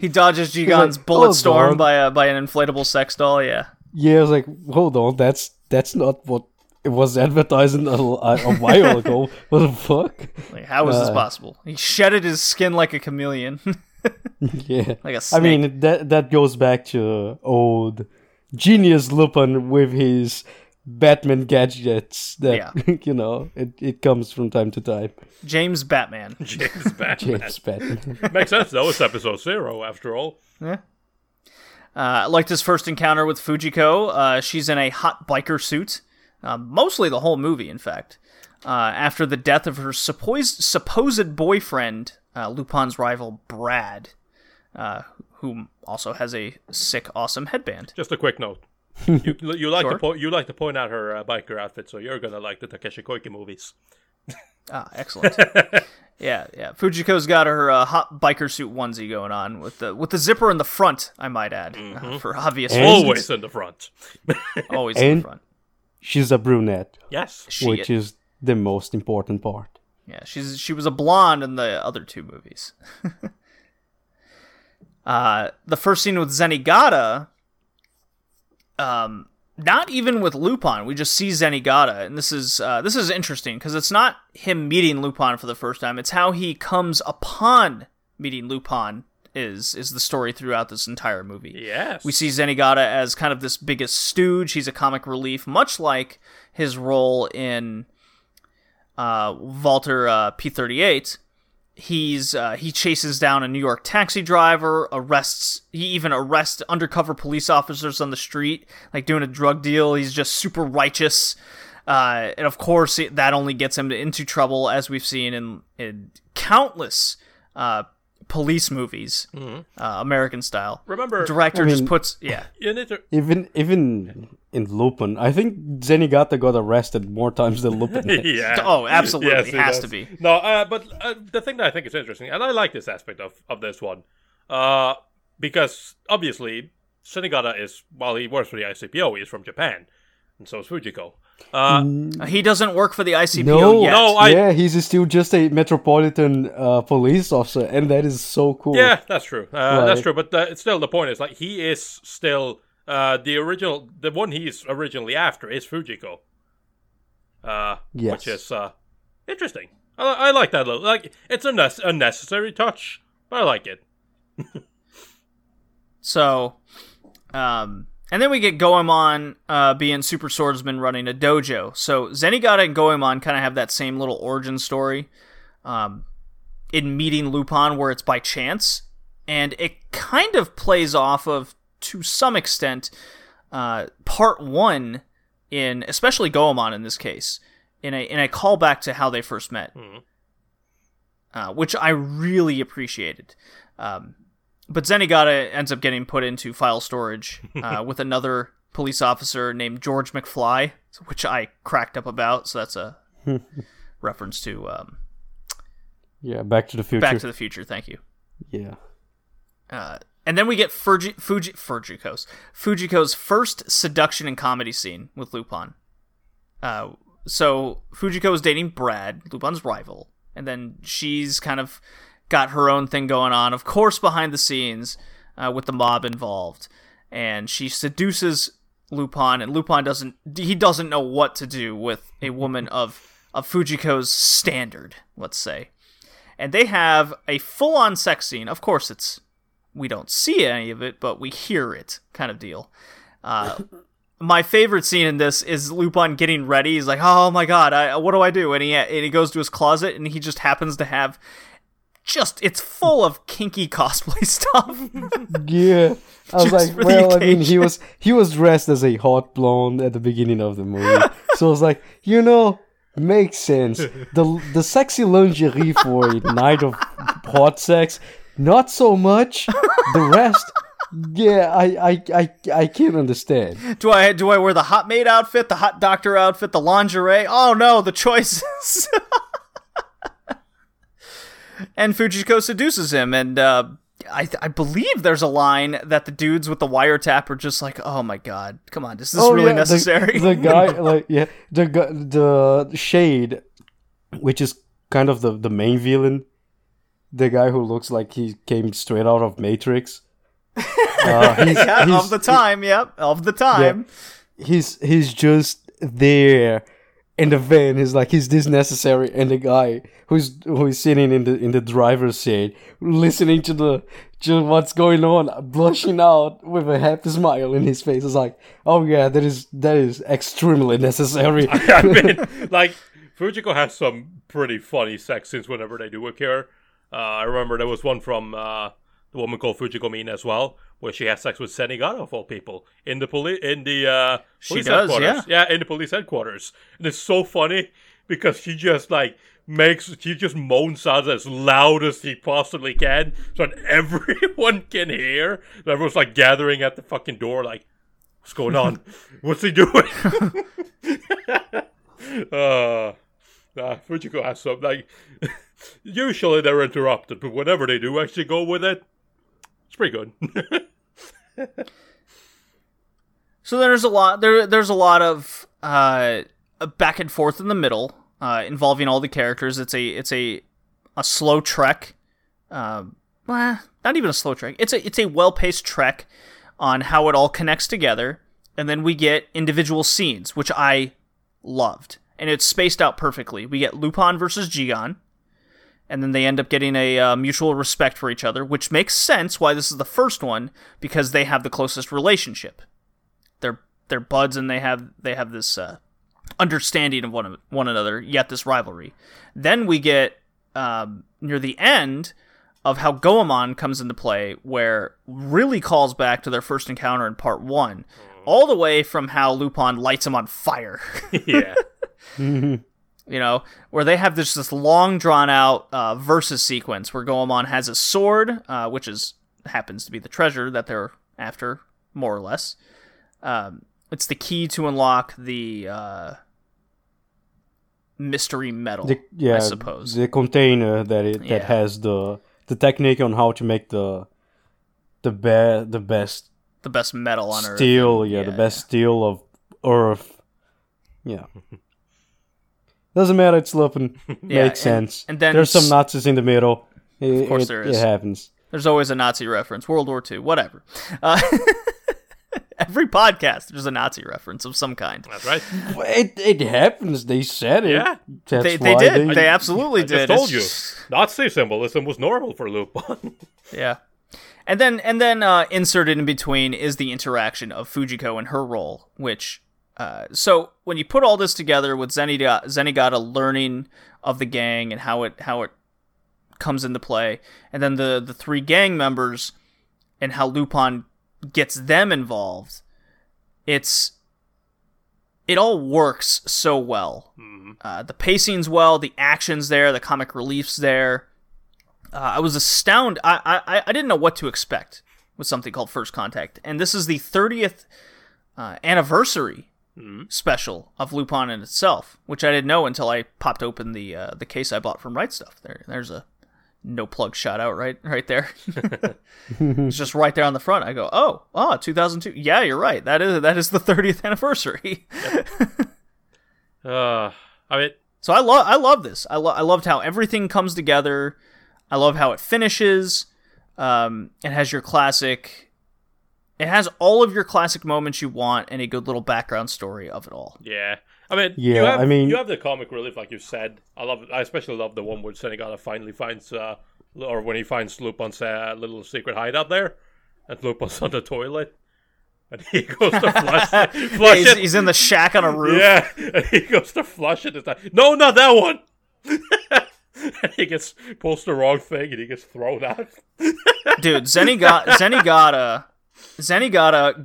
He dodges Jigen's bullet storm dog. by an inflatable sex doll. Yeah. Yeah, I was like, hold on, that's not what it was advertised a while ago. What the fuck? Like, how is this possible? He shedded his skin like a chameleon. Yeah, like a snake. I mean, that goes back to old genius Lupin with his Batman gadgets. You know, it comes from time to time. James Batman. Makes sense though. It's episode 0 after all. Yeah. I liked his first encounter with Fujiko. She's in a hot biker suit, mostly the whole movie, in fact, after the death of her supposed boyfriend, Lupin's rival, Brad, who also has a sick, awesome headband. Just a quick note. You like to point out her biker outfit, so you're going to like the Takeshi Koike movies. Ah, excellent. Yeah. Fujiko's got her hot biker suit onesie going on with the zipper in the front, I might add, for obvious reasons. Always in the front. Always in the front. She's a brunette. Yes, which is the most important part. Yeah, she was a blonde in the other two movies. The first scene with Zenigata, not even with Lupin, we just see Zenigata, and this is interesting, because it's not him meeting Lupin for the first time, it's how he comes upon meeting Lupin is the story throughout this entire movie. Yes. We see Zenigata as kind of this biggest stooge, he's a comic relief, much like his role in Walther P38. He chases down a New York taxi driver, he even arrests undercover police officers on the street, like doing a drug deal. He's just super righteous. And of course, that only gets him into trouble, as we've seen in countless police movies, American style. Remember, even in Lupin, I think Zenigata got arrested more times than Lupin. Yeah. Oh, absolutely, yes, it has to be. No, but the thing that I think is interesting, and I like this aspect of this one, because obviously Zenigata is, while he works for the ICPO, he's from Japan, and so is Fujiko. He doesn't work for the ICPO yet. He's still just a metropolitan police officer, and that is so cool. Yeah, that's true. That's true. But still, the point is, like, he is still the one he's originally after is Fujiko. Yes. Which is interesting. I like that little. Like, it's a unnecessary touch, but I like it. So, and then we get Goemon being super swordsman running a dojo. So Zenigata and Goemon kind of have that same little origin story in meeting Lupin, where it's by chance. And it kind of plays off of, to some extent, part one, in especially Goemon in this case, in a callback to how they first met, which I really appreciated. But Zenigata ends up getting put into file storage with another police officer named George McFly, which I cracked up about. So that's a reference to Back to the Future. Back to the Future. Thank you. Yeah. And then we get Fujiko's first seduction and comedy scene with Lupin. So Fujiko is dating Brad, Lupin's rival, and then she's kind of got her own thing going on, of course, behind the scenes, with the mob involved. And she seduces Lupin, and Lupin doesn't know what to do with a woman of Fujiko's standard, let's say. And they have a full-on sex scene. Of course, we don't see any of it, but we hear it, kind of deal. My favorite scene in this is Lupin getting ready. He's like, oh my god, what do I do? And he goes to his closet, and he just happens to have... it's full of kinky cosplay stuff. Yeah. I was like, well, I mean, he was dressed as a hot blonde at the beginning of the movie. So I was like, makes sense. The sexy lingerie for a night of hot sex, not so much. The rest, yeah, I can't understand. Do I wear the hot maid outfit, the hot doctor outfit, the lingerie? Oh no, the choices. And Fujiko seduces him, and I believe there's a line that the dudes with the wiretap are just like, "Oh my god, come on, is this really necessary?" The guy, the Shade, which is kind of the main villain, the guy who looks like he came straight out of Matrix. Of the time. Yeah, he's just there. And the van is like, is this necessary? And the guy who's sitting in the driver's seat, listening to what's going on, blushing out with a happy smile in his face, is like, oh yeah, that is extremely necessary. I mean, like, Fujiko has some pretty funny sex scenes whenever they do occur. I remember there was one from the woman called Fujiko Mine as well, where she has sex with Zenigata, of all people, in the police headquarters. Yeah, in the police headquarters. And it's so funny because she just moans out as loud as she possibly can, so that everyone can hear. And everyone's like gathering at the fucking door, like, what's going on? What's he doing? Fujiko has some, like, usually they're interrupted, but whenever they do actually go with it, it's pretty good. So there's a lot of back and forth in the middle, involving all the characters. It's a slow trek well, not even a slow trek. It's a well-paced trek on how it all connects together, and then we get individual scenes, which I loved. And it's spaced out perfectly. We get Lupin versus Gigon, and then they end up getting a mutual respect for each other, which makes sense why this is the first one, because they have the closest relationship. They're buds, and they have this understanding of one another, yet this rivalry. Then we get near the end of how Goemon comes into play, where really calls back to their first encounter in part one, all the way from how Lupin lights him on fire. Yeah. You know, where they have this long, drawn-out versus sequence where Goemon has a sword, which happens to be the treasure that they're after, more or less. It's the key to unlock the mystery metal, I suppose. The container that has the technique on how to make the best metal on Earth. Steel, the best steel of Earth. Yeah. Doesn't matter, it's Lupin. Makes sense. And then there's some Nazis in the middle. Of course there is. It happens. There's always a Nazi reference. World War II, whatever. Every podcast, there's a Nazi reference of some kind. That's right. It happens. They said it. Yeah. They did. They absolutely did. I told you. Nazi symbolism was normal for Lupin. Yeah. And then inserted in between is the interaction of Fujiko and her role, which... So when you put all this together with Zenigata learning of the gang and how it comes into play, and then the three gang members and how Lupin gets them involved, it all works so well. Mm-hmm. The pacing's well, the action's there, the comic relief's there. I was astounded. I didn't know what to expect with something called First Contact, and this is the 30th anniversary. Mm-hmm. Special of Lupin in itself, which I didn't know until I popped open the case I bought from Right Stuff. There's a no plug shout out right there. It's just right there on the front. I go, 2002. Yeah, you're right. That is the 30th anniversary. Yep. I mean, so I love this. I loved how everything comes together. I love how it finishes. It has your classic. It has all of your classic moments you want and a good little background story of it all. Yeah. You have the comic relief, like you said. I love it. I especially love the one where Senigata finally finds, or when he finds Lupin's little secret hideout there, and Lupin's on the toilet, and he goes to flush it. He's in the shack on a roof. Yeah, and he goes to flush it. It's like, no, not that one! And he pulls the wrong thing, and he gets thrown out. Dude, Zenigata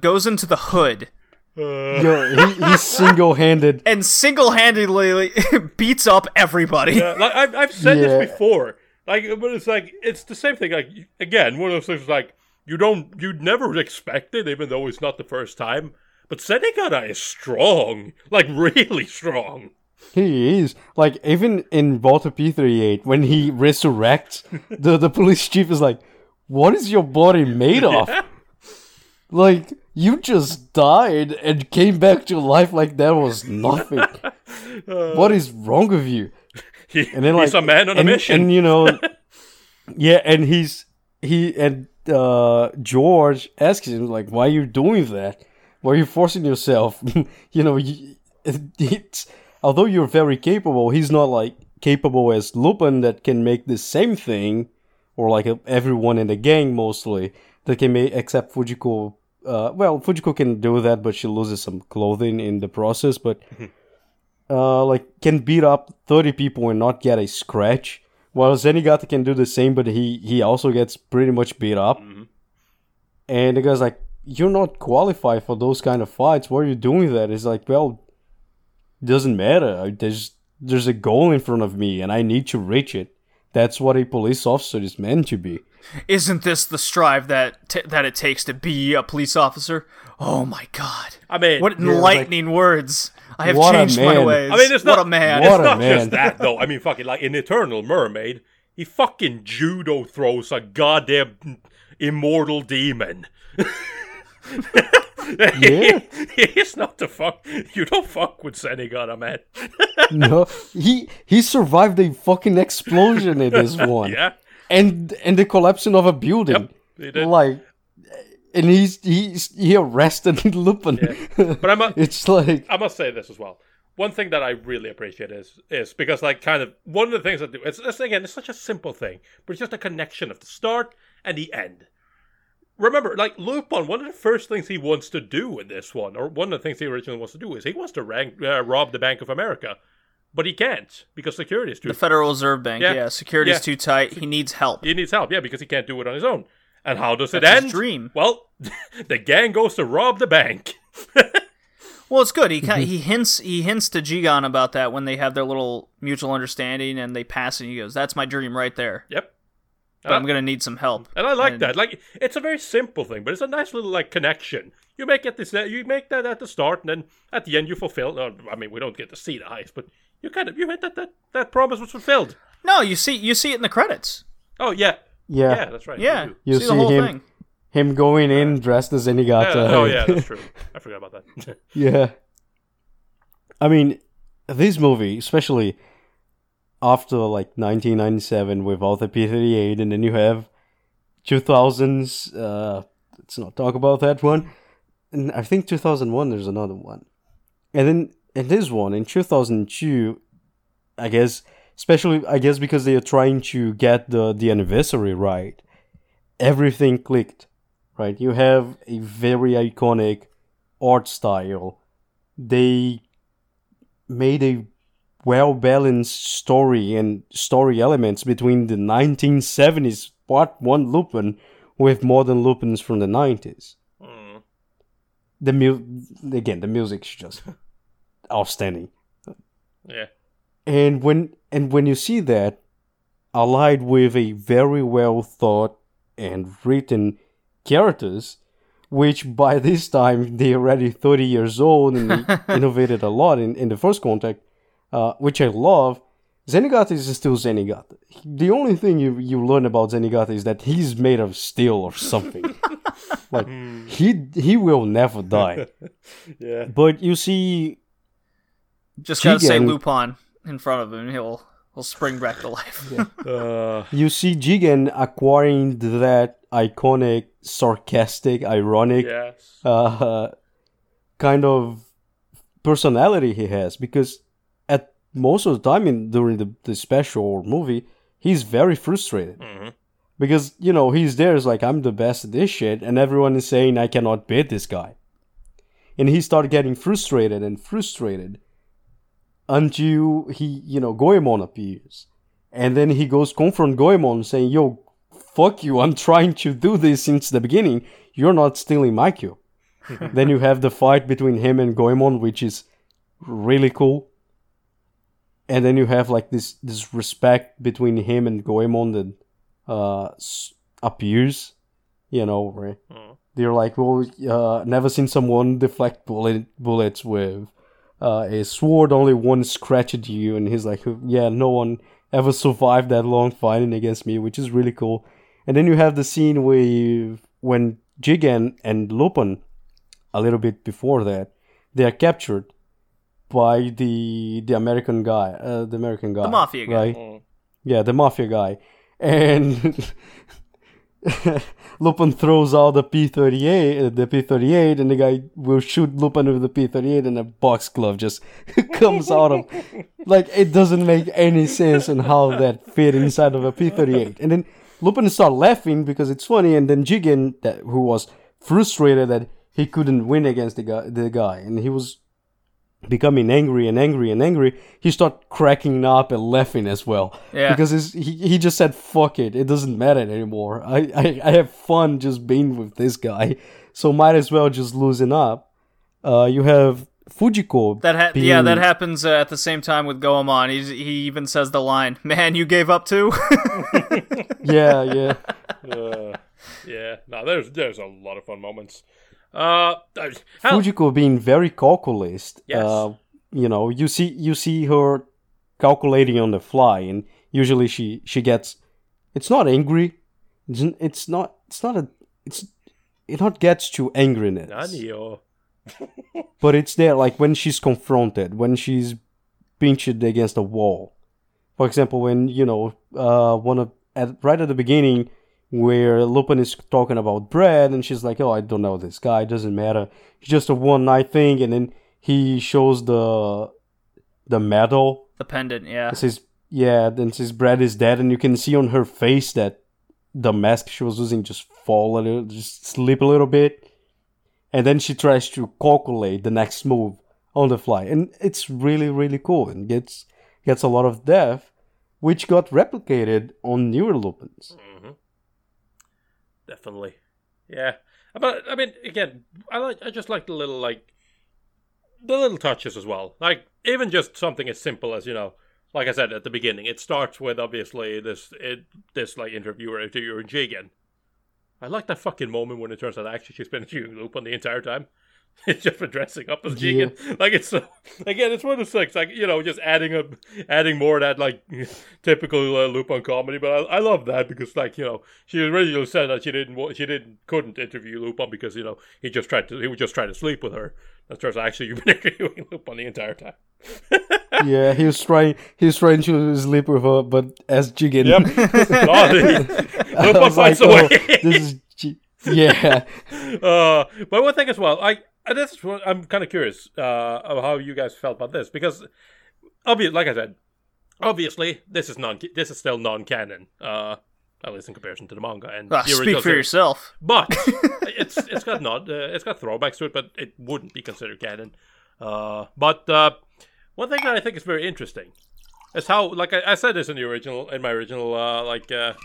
goes into the hood. He's single-handed. And single-handedly beats up everybody. Yeah, like, I've said this before. But it's like, it's the same thing. Like, again, one of those things like, you'd never expect it, even though it's not the first time. But Zenigata is strong. Like, really strong. He is. Like, even in Walther P38, when he resurrects, the police chief is like, what is your body made of? Like, you just died and came back to life like that was nothing. What is wrong with you? He's a man on a mission. And, and George asks him, like, why are you doing that? Why are you forcing yourself? Although you're very capable, he's not, like, capable as Lupin that can make the same thing, or, like, everyone in the gang mostly, that can make, except Fujiko... Fujiko can do that, but she loses some clothing in the process, but can beat up 30 people and not get a scratch, while Zenigata can do the same, but he also gets pretty much beat up. Mm-hmm. And the guy's like, you're not qualified for those kind of fights, why are you doing that? It's like, well, it doesn't matter, there's a goal in front of me, and I need to reach it. That's what a police officer is meant to be. Isn't this the strive that it takes to be a police officer? Oh my God! I mean, what enlightening words! I have changed my ways. I mean, it's not a man. It's not just that though. I mean, fucking like in Eternal Mermaid, he fucking judo throws a goddamn immortal demon. Yeah. He's not the fuck. You don't fuck with Zenigata, man. No, he survived a fucking explosion in this one. Yeah. and the collapsing of a building. Yep, they did. Like, and he arrested Lupin. Yeah. But I must say this as well. One thing that I really appreciate is because, like, kind of one of the things I do, it's such a simple thing, but it's just a connection of the start and the end. Remember, like, Lupin, one of the first things he wants to do in this one, or one of the things he originally wants to do, is he wants to rob the Bank of America, but he can't because security is too tight. The Federal Reserve Bank, yeah. Security is too tight. He needs help. He needs help, yeah, because he can't do it on his own. And how does it end? His dream. Well, the gang goes to rob the bank. Well, it's good. He hints to Jigon about that when they have their little mutual understanding and they pass, and he goes, "That's my dream right there." Yep. But I'm gonna need some help. And I like that. Like, it's a very simple thing, but it's a nice little, like, connection. You make that at the start, and then at the end you fulfill. I mean, we don't get to see the heist, but you hint that promise was fulfilled. No, you see it in the credits. Oh yeah. Yeah. Yeah, that's right. Yeah. You see the whole thing. Him going in dressed as Inigata. Yeah, oh, yeah, that's true. I forgot about that. Yeah. I mean, this movie, especially after, like, 1997 with Walther P38, and then you have 2000s, let's not talk about that one. And I think 2001, there's another one. And then in this one, in 2002, I guess, especially, because they are trying to get the anniversary right, everything clicked. Right, you have a very iconic art style. They made a well-balanced story and story elements between the 1970s Part 1 Lupin with modern Lupins from the 90s. Mm. Again, the music's just outstanding. Yeah. And when you see that, allied with a very well thought and written characters, which by this time they're already 30 years old and they innovated a lot in the first contact, which I love. Zenigata is still Zenigata. The only thing you learn about Zenigata is that he's made of steel or something. Like, he will never die. Yeah. But you see, just gotta say Lupin in front of him, he'll spring back to life. Yeah. You see Jigen acquiring that iconic, sarcastic, ironic kind of personality he has, because at most of the time during the special or movie, he's very frustrated. Mm-hmm. Because, he's there, it's like, I'm the best at this shit, and everyone is saying, I cannot beat this guy. And he started getting frustrated until he, Goemon appears. And then he goes confront Goemon saying, yo, fuck you, I'm trying to do this since the beginning. You're not stealing my cube. Then you have the fight between him and Goemon, which is really cool. And then you have, like, this respect between him and Goemon that appears. Right? Mm. They're like, well, never seen someone deflect bullets with a sword, only one scratch at you. And he's like, yeah, no one ever survived that long fighting against me, which is really cool. And then you have the scene when Jigen and Lupin, a little bit before that, they are captured by the American guy. The mafia guy. Right? Mm. Yeah, the mafia guy. And Lupin throws out the P-38, and the guy will shoot Lupin with the P-38, and a box glove just comes out of, like, it doesn't make any sense on how that fit inside of a P-38. And then Lupin starts laughing because it's funny, and then Jigen, who was frustrated that he couldn't win against the guy, and he was becoming angry, he started cracking up and laughing as well. Yeah. Because he just said, fuck it, it doesn't matter anymore. I have fun just being with this guy, so might as well just loosen up. You have Fujiko. That happens at the same time with Goemon. He even says the line, man, you gave up too? Yeah. Yeah, no, there's a lot of fun moments. Fujiko being very calculist. Yes. You see her calculating on the fly, and usually she gets, it's not angry, it not gets to angriness. But it's there, like, when she's confronted, when she's pinched against a wall. For example, when one of right at the beginning where Lupin is talking about bread, and she's like, oh, I don't know this guy, it doesn't matter. It's just a one-night thing, and then he shows the medal. The pendant, yeah. It says, yeah, then says bread is dead, and you can see on her face that the mask she was using just fall a little, just slip a little bit. And then she tries to calculate the next move on the fly. And it's really, really cool, and gets a lot of depth, which got replicated on newer Lupins. Mm-hmm. Definitely, yeah. But I mean, again, I just like the little touches as well. Like even just something as simple as, you know, like I said at the beginning, it starts with obviously this like interviewer Jigen. I like that fucking moment when it turns out actually she's been shooting Lupin the entire time. It's just been dressing up as Jigen. Yeah. Like it's so, again, it's one of those, like, you know, just adding more of that like typical Lupin comedy. But I love that because, like, you know, she originally said that she couldn't interview Lupin because, you know, he was just trying to sleep with her. That turns out actually you've been interviewing Lupin the entire time. Yeah, he was trying to sleep with her, but as Jigen. Yep. No, Lupin finds a way. This is yeah. But one thing as well, I'm kind of curious of how you guys felt about this, because obviously this is still non-canon, at least in comparison to the manga. And speak for yourself. But it's got throwbacks to it, but it wouldn't be considered canon. But one thing that I think is very interesting is how, like I said this in my original, kind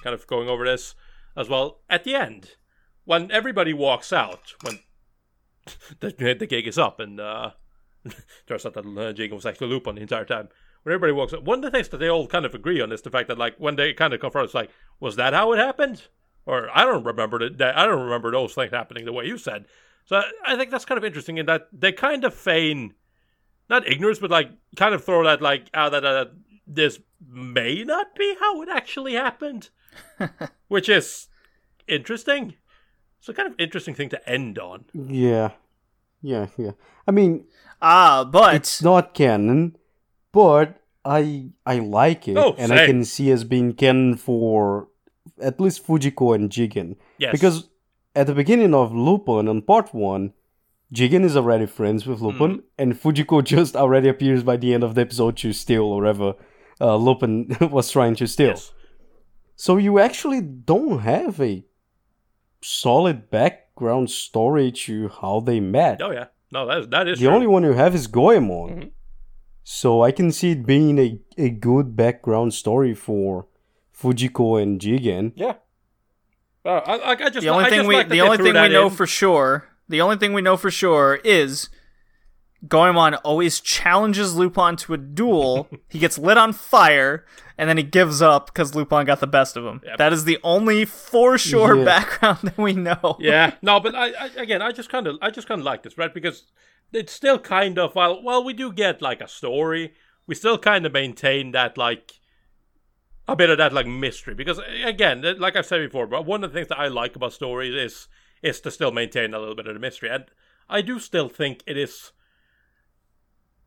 of going over this as well at the end. When everybody walks out, when the gig is up, and turns out that Jigen was actually Lupin the entire time. When everybody walks out, one of the things that they all kind of agree on is the fact that, like, when they kind of confront, it's like, was that how it happened? Or I don't remember those things happening the way you said. So I think that's kind of interesting in that they kind of feign, not ignorance, but like kind of throw that like out that this may not be how it actually happened, which is interesting. It's a kind of interesting thing to end on. Yeah. I mean, but it's not canon, but I like it, and same. I can see as being canon for at least Fujiko and Jigen. Yes. Because at the beginning of Lupin on part 1, Jigen is already friends with Lupin, and Fujiko just already appears by the end of the episode to steal whatever Lupin was trying to steal. Yes. So you actually don't have a solid background story to how they met. Oh yeah, no, that is the true. Only one you have is Goemon. Mm-hmm. So I can see it being a good background story for Fujiko and Jigen. Yeah. The only thing we know for sure is Goemon always challenges Lupin to a duel. He gets lit on fire, and then he gives up because Lupin got the best of him. Yep. That is the only for sure background that we know. Yeah, no, but I just kind of like this, right? Because it's still kind of, while we do get like a story, we still kind of maintain that like a bit of that like mystery. Because again, like I've said before, but one of the things that I like about stories is to still maintain a little bit of the mystery, and I do still think it is.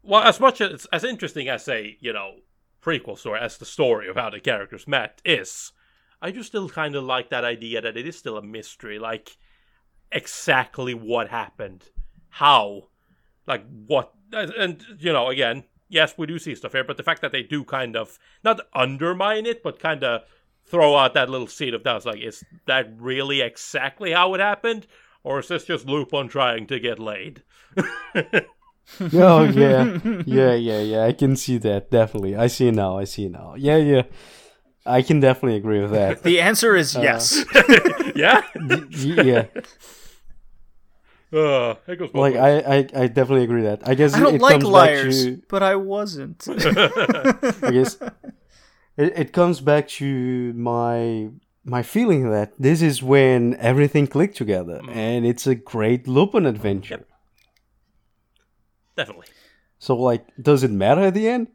Well, as much as interesting as a, you know, prequel story, as the story of how the characters met is, I do still kind of like that idea that it is still a mystery, like, exactly what happened, how, like, what, and, you know, again, yes, we do see stuff here, but the fact that they do kind of, not undermine it, but kind of throw out that little seed of doubt, like, is that really exactly how it happened, or is this just Lupin trying to get laid? Oh, yeah, I can see that, definitely. I see it now. Yeah, I can definitely agree with that. The answer is yes. Yeah? Yeah. It goes well. Like, I definitely agree with that. I guess I don't like liars, but I wasn't. I guess it comes back to my feeling that this is when everything clicked together, and it's a great Lupin adventure. Yep. Definitely. So, like, does it matter at the end?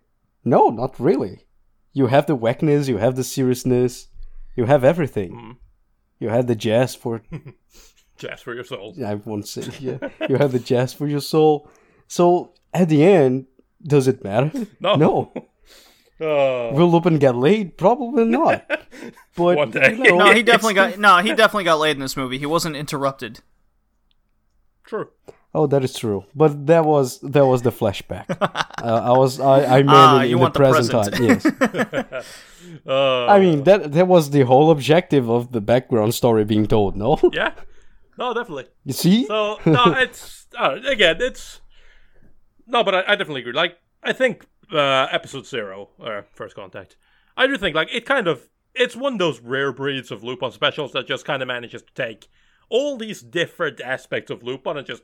No, not really. You have the whackness, you have the seriousness, you have everything. Mm. You have the jazz for... jazz for your soul. I won't say, yeah. You have the jazz for your soul. So, at the end, does it matter? No. Will Lupin get laid? Probably not. But one day. You know, no, he definitely got laid in this movie. He wasn't interrupted. True. Oh, that is true. But that was the flashback. I meant in the present time. Yes. I mean that was the whole objective of the background story being told. No. Yeah. No, definitely. You see? So no, it's again, it's no, but I definitely agree. Like I think. Episode 0 or First Contact, I do think like it kind of it's one of those rare breeds of Lupin specials that just kind of manages to take all these different aspects of Lupin and just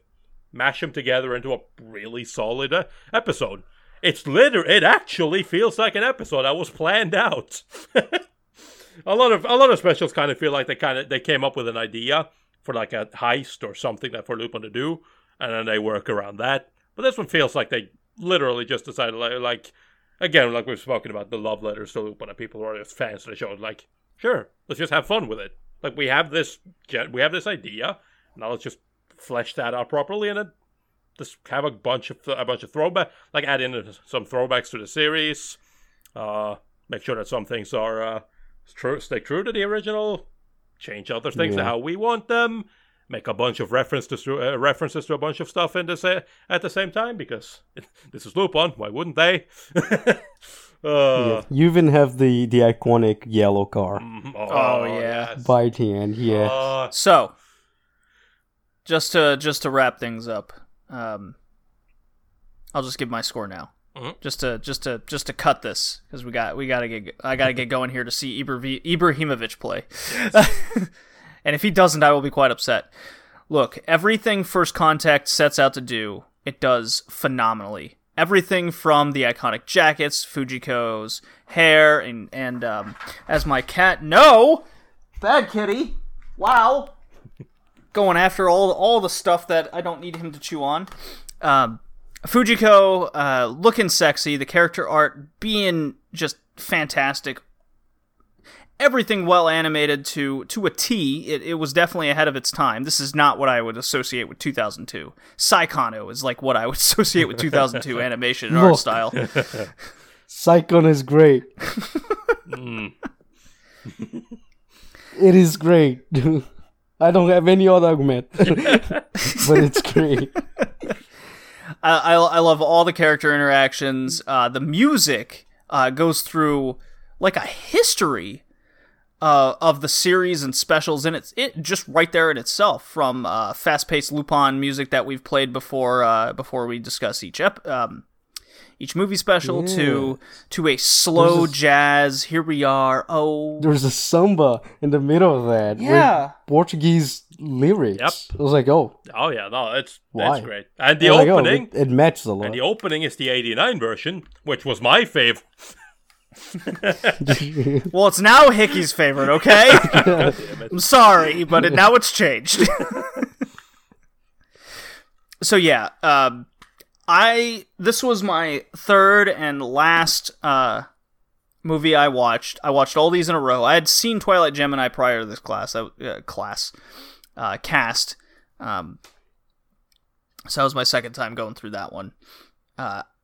mash them together into a really solid episode. It actually feels like an episode that was planned out. A lot of specials kind of feel like they came up with an idea for like a heist or something that for Lupin to do, and then they work around that. But this one feels like they literally just decided, like, again, like we've spoken about the love letters to Lupin and people who are just fans of the show. Like, sure, let's just have fun with it. Like, we have this idea. Now let's just flesh that out properly and then just have a bunch of throwback. Like, add in some throwbacks to the series. Make sure that some things are stay true to the original. Change other things to how we want them. Make a bunch of references to a bunch of stuff in this, at the same time, because this is Lupin. Why wouldn't they? You even have the iconic yellow car. Oh yeah. By the end, yeah. So, just to wrap things up, I'll just give my score now. Mm-hmm. Just to cut this because I gotta get going here to see Ibrahimovic play. Yes. And if he doesn't, I will be quite upset. Look, everything First Contact sets out to do, it does phenomenally. Everything from the iconic jackets, Fujiko's hair, and as my cat... No! Bad kitty! Wow! Going after all the stuff that I don't need him to chew on. Fujiko looking sexy, the character art being just fantastic. Everything well animated to a T. It was definitely ahead of its time. This is not what I would associate with 2002. Saikano is like what I would associate with 2002 animation and art style. Saikano is great. It is great. I don't have any other argument, but it's great. I love all the character interactions. The music goes through like a history of the series and specials, and it's just right there in itself, from fast-paced Lupin music that we've played before we discuss each movie special to a slow jazz. Here we are. Oh, there's a samba in the middle of that. Yeah, with Portuguese lyrics. Yep. I was like, oh yeah, no, that's great. And the opening, like, it matches a lot. And the opening is the '89 version, which was my favorite. Well, it's now Hickey's favorite, okay? I'm sorry, but now it's changed. So yeah, this was my third and last movie I watched. I watched all these in a row. I had seen Twilight Gemini prior to this cast. So that was my second time going through that one.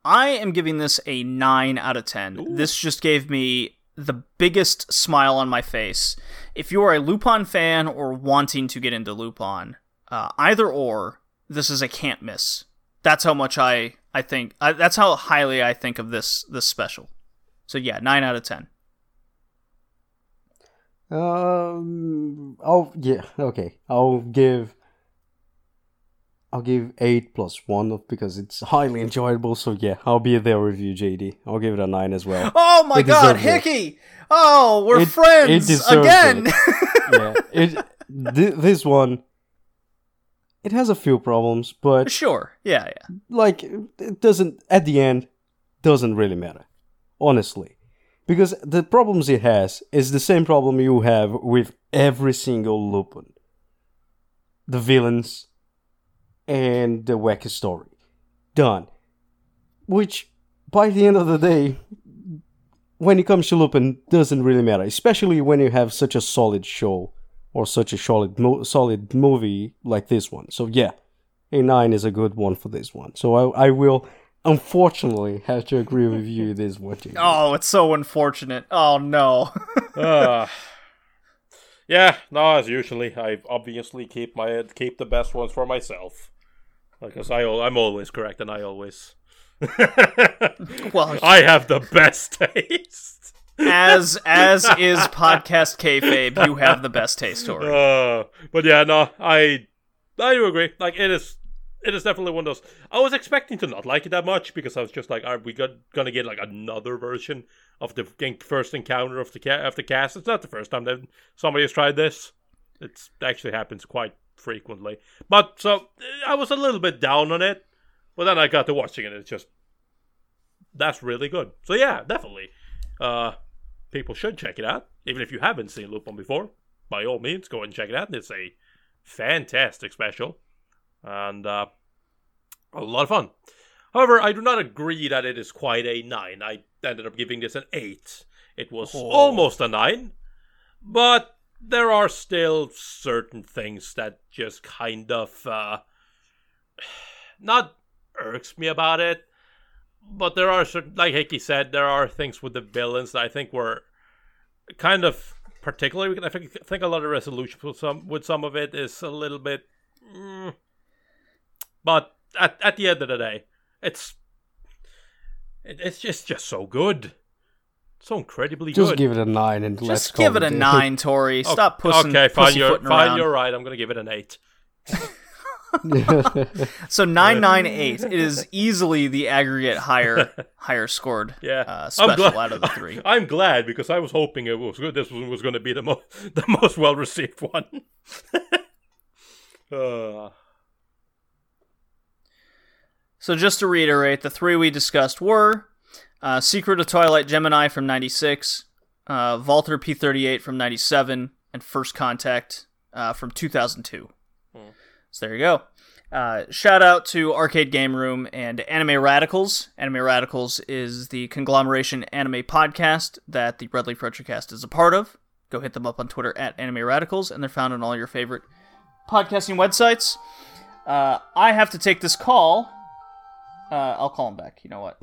I am giving this a 9 out of 10. Ooh. This just gave me the biggest smile on my face. If you are a Lupin fan or wanting to get into Lupin, either or, this is a can't miss. That's how much I think. That's how highly I think of this special. So yeah, 9 out of 10. Oh yeah. Okay. I'll give 8 plus 1 because it's highly enjoyable. So yeah, I'll be their review, JD. I'll give it a 9 as well. Oh my God, Hickey! It. Oh, we're friends again! It. Yeah, this one, it has a few problems, but... Sure, yeah. Like, it doesn't, at the end, doesn't really matter. Honestly. Because the problems it has is the same problem you have with every single Lupin. The villains... and the wacky story. Done. Which, by the end of the day, when it comes to Lupin, doesn't really matter. Especially when you have such a solid show, or such a solid movie like this one. So yeah, a 9 is a good one for this one. So I will unfortunately have to agree with you this watching. Oh, it's so unfortunate. Oh, no. Yeah, no, as usually, I obviously keep the best ones for myself. Because I'm always correct, and I always... well, I have the best taste. As is podcast kayfabe, you have the best taste, Tori. But yeah, no, I do agree. Like, it is definitely one of those. I was expecting to not like it that much, because I was just like, are we gonna get like another version of the first encounter of the cast? It's not the first time that somebody has tried this. It actually happens quite frequently. But so I was a little bit down on it, but then I got to watching it, and it's just, that's really good. So yeah, definitely, people should check it out. Even if you haven't seen Lupin before, by all means, go and check it out. It's a fantastic special, and a lot of fun. However, I do not agree that it is quite a 9. I ended up giving this an 8. It was almost a 9, but there are still certain things that just kind of not irks me about it. But there are certain, like Hickey said, there are things with the villains that I think were kind of particularly. I think a lot of resolution with some of it is a little bit. But at the end of the day, it's just so good, so incredibly good. Just give it a 9 and let's go. Just give it a 9, Tori. Stop pushing. Okay, fine. You're right. I'm gonna give it an 8. So 998 is easily the aggregate higher scored special out of the 3. I'm glad, because I was hoping it was good. This one was going to be the most well received one. So just to reiterate, the 3 we discussed were Secret of Twilight Gemini from 96, Walther P38 from 97, and First Contact from 2002. So there you go. Shout out to Arcade Game Room and Anime Radicals. Anime Radicals is the conglomeration anime podcast that the Redleaf Retrocast is a part of. Go hit them up on Twitter at Anime Radicals, and they're found on all your favorite podcasting websites. I have to take this call. I'll call him back. You know what?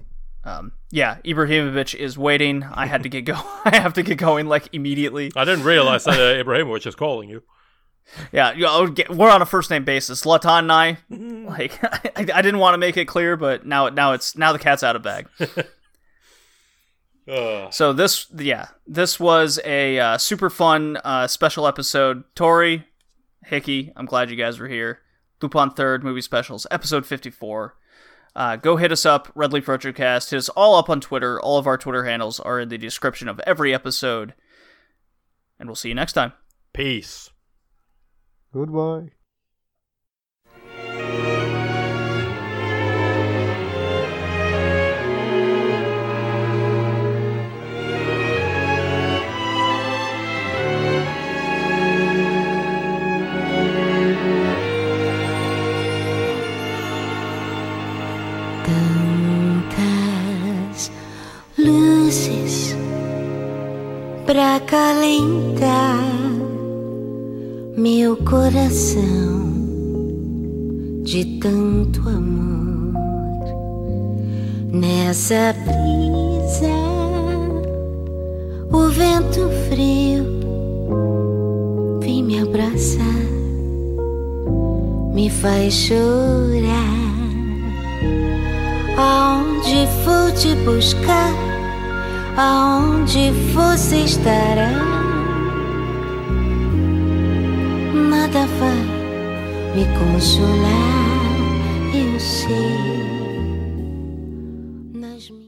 Ibrahimovic is waiting. I had to get going. I have to get going like immediately. I didn't realize that Ibrahimovic is calling you. Yeah, we're on a first name basis. Latan and I, like, I didn't want to make it clear, but now the cat's out of bag. So this was a super fun special episode. Tori, Hickey, I'm glad you guys were here. Lupin III movie specials, episode 54. Go hit us up, Red Leaf Retrocast. Hit us all up on Twitter. All of our Twitter handles are in the description of every episode, and we'll see you next time. Peace. Goodbye. Tantas luces para calentar meu coração de tanto amor, nessa brisa o vento frio vem me abraçar, me faz chorar. Aonde for te buscar, aonde você estará, nada vai me consolar, eu sei.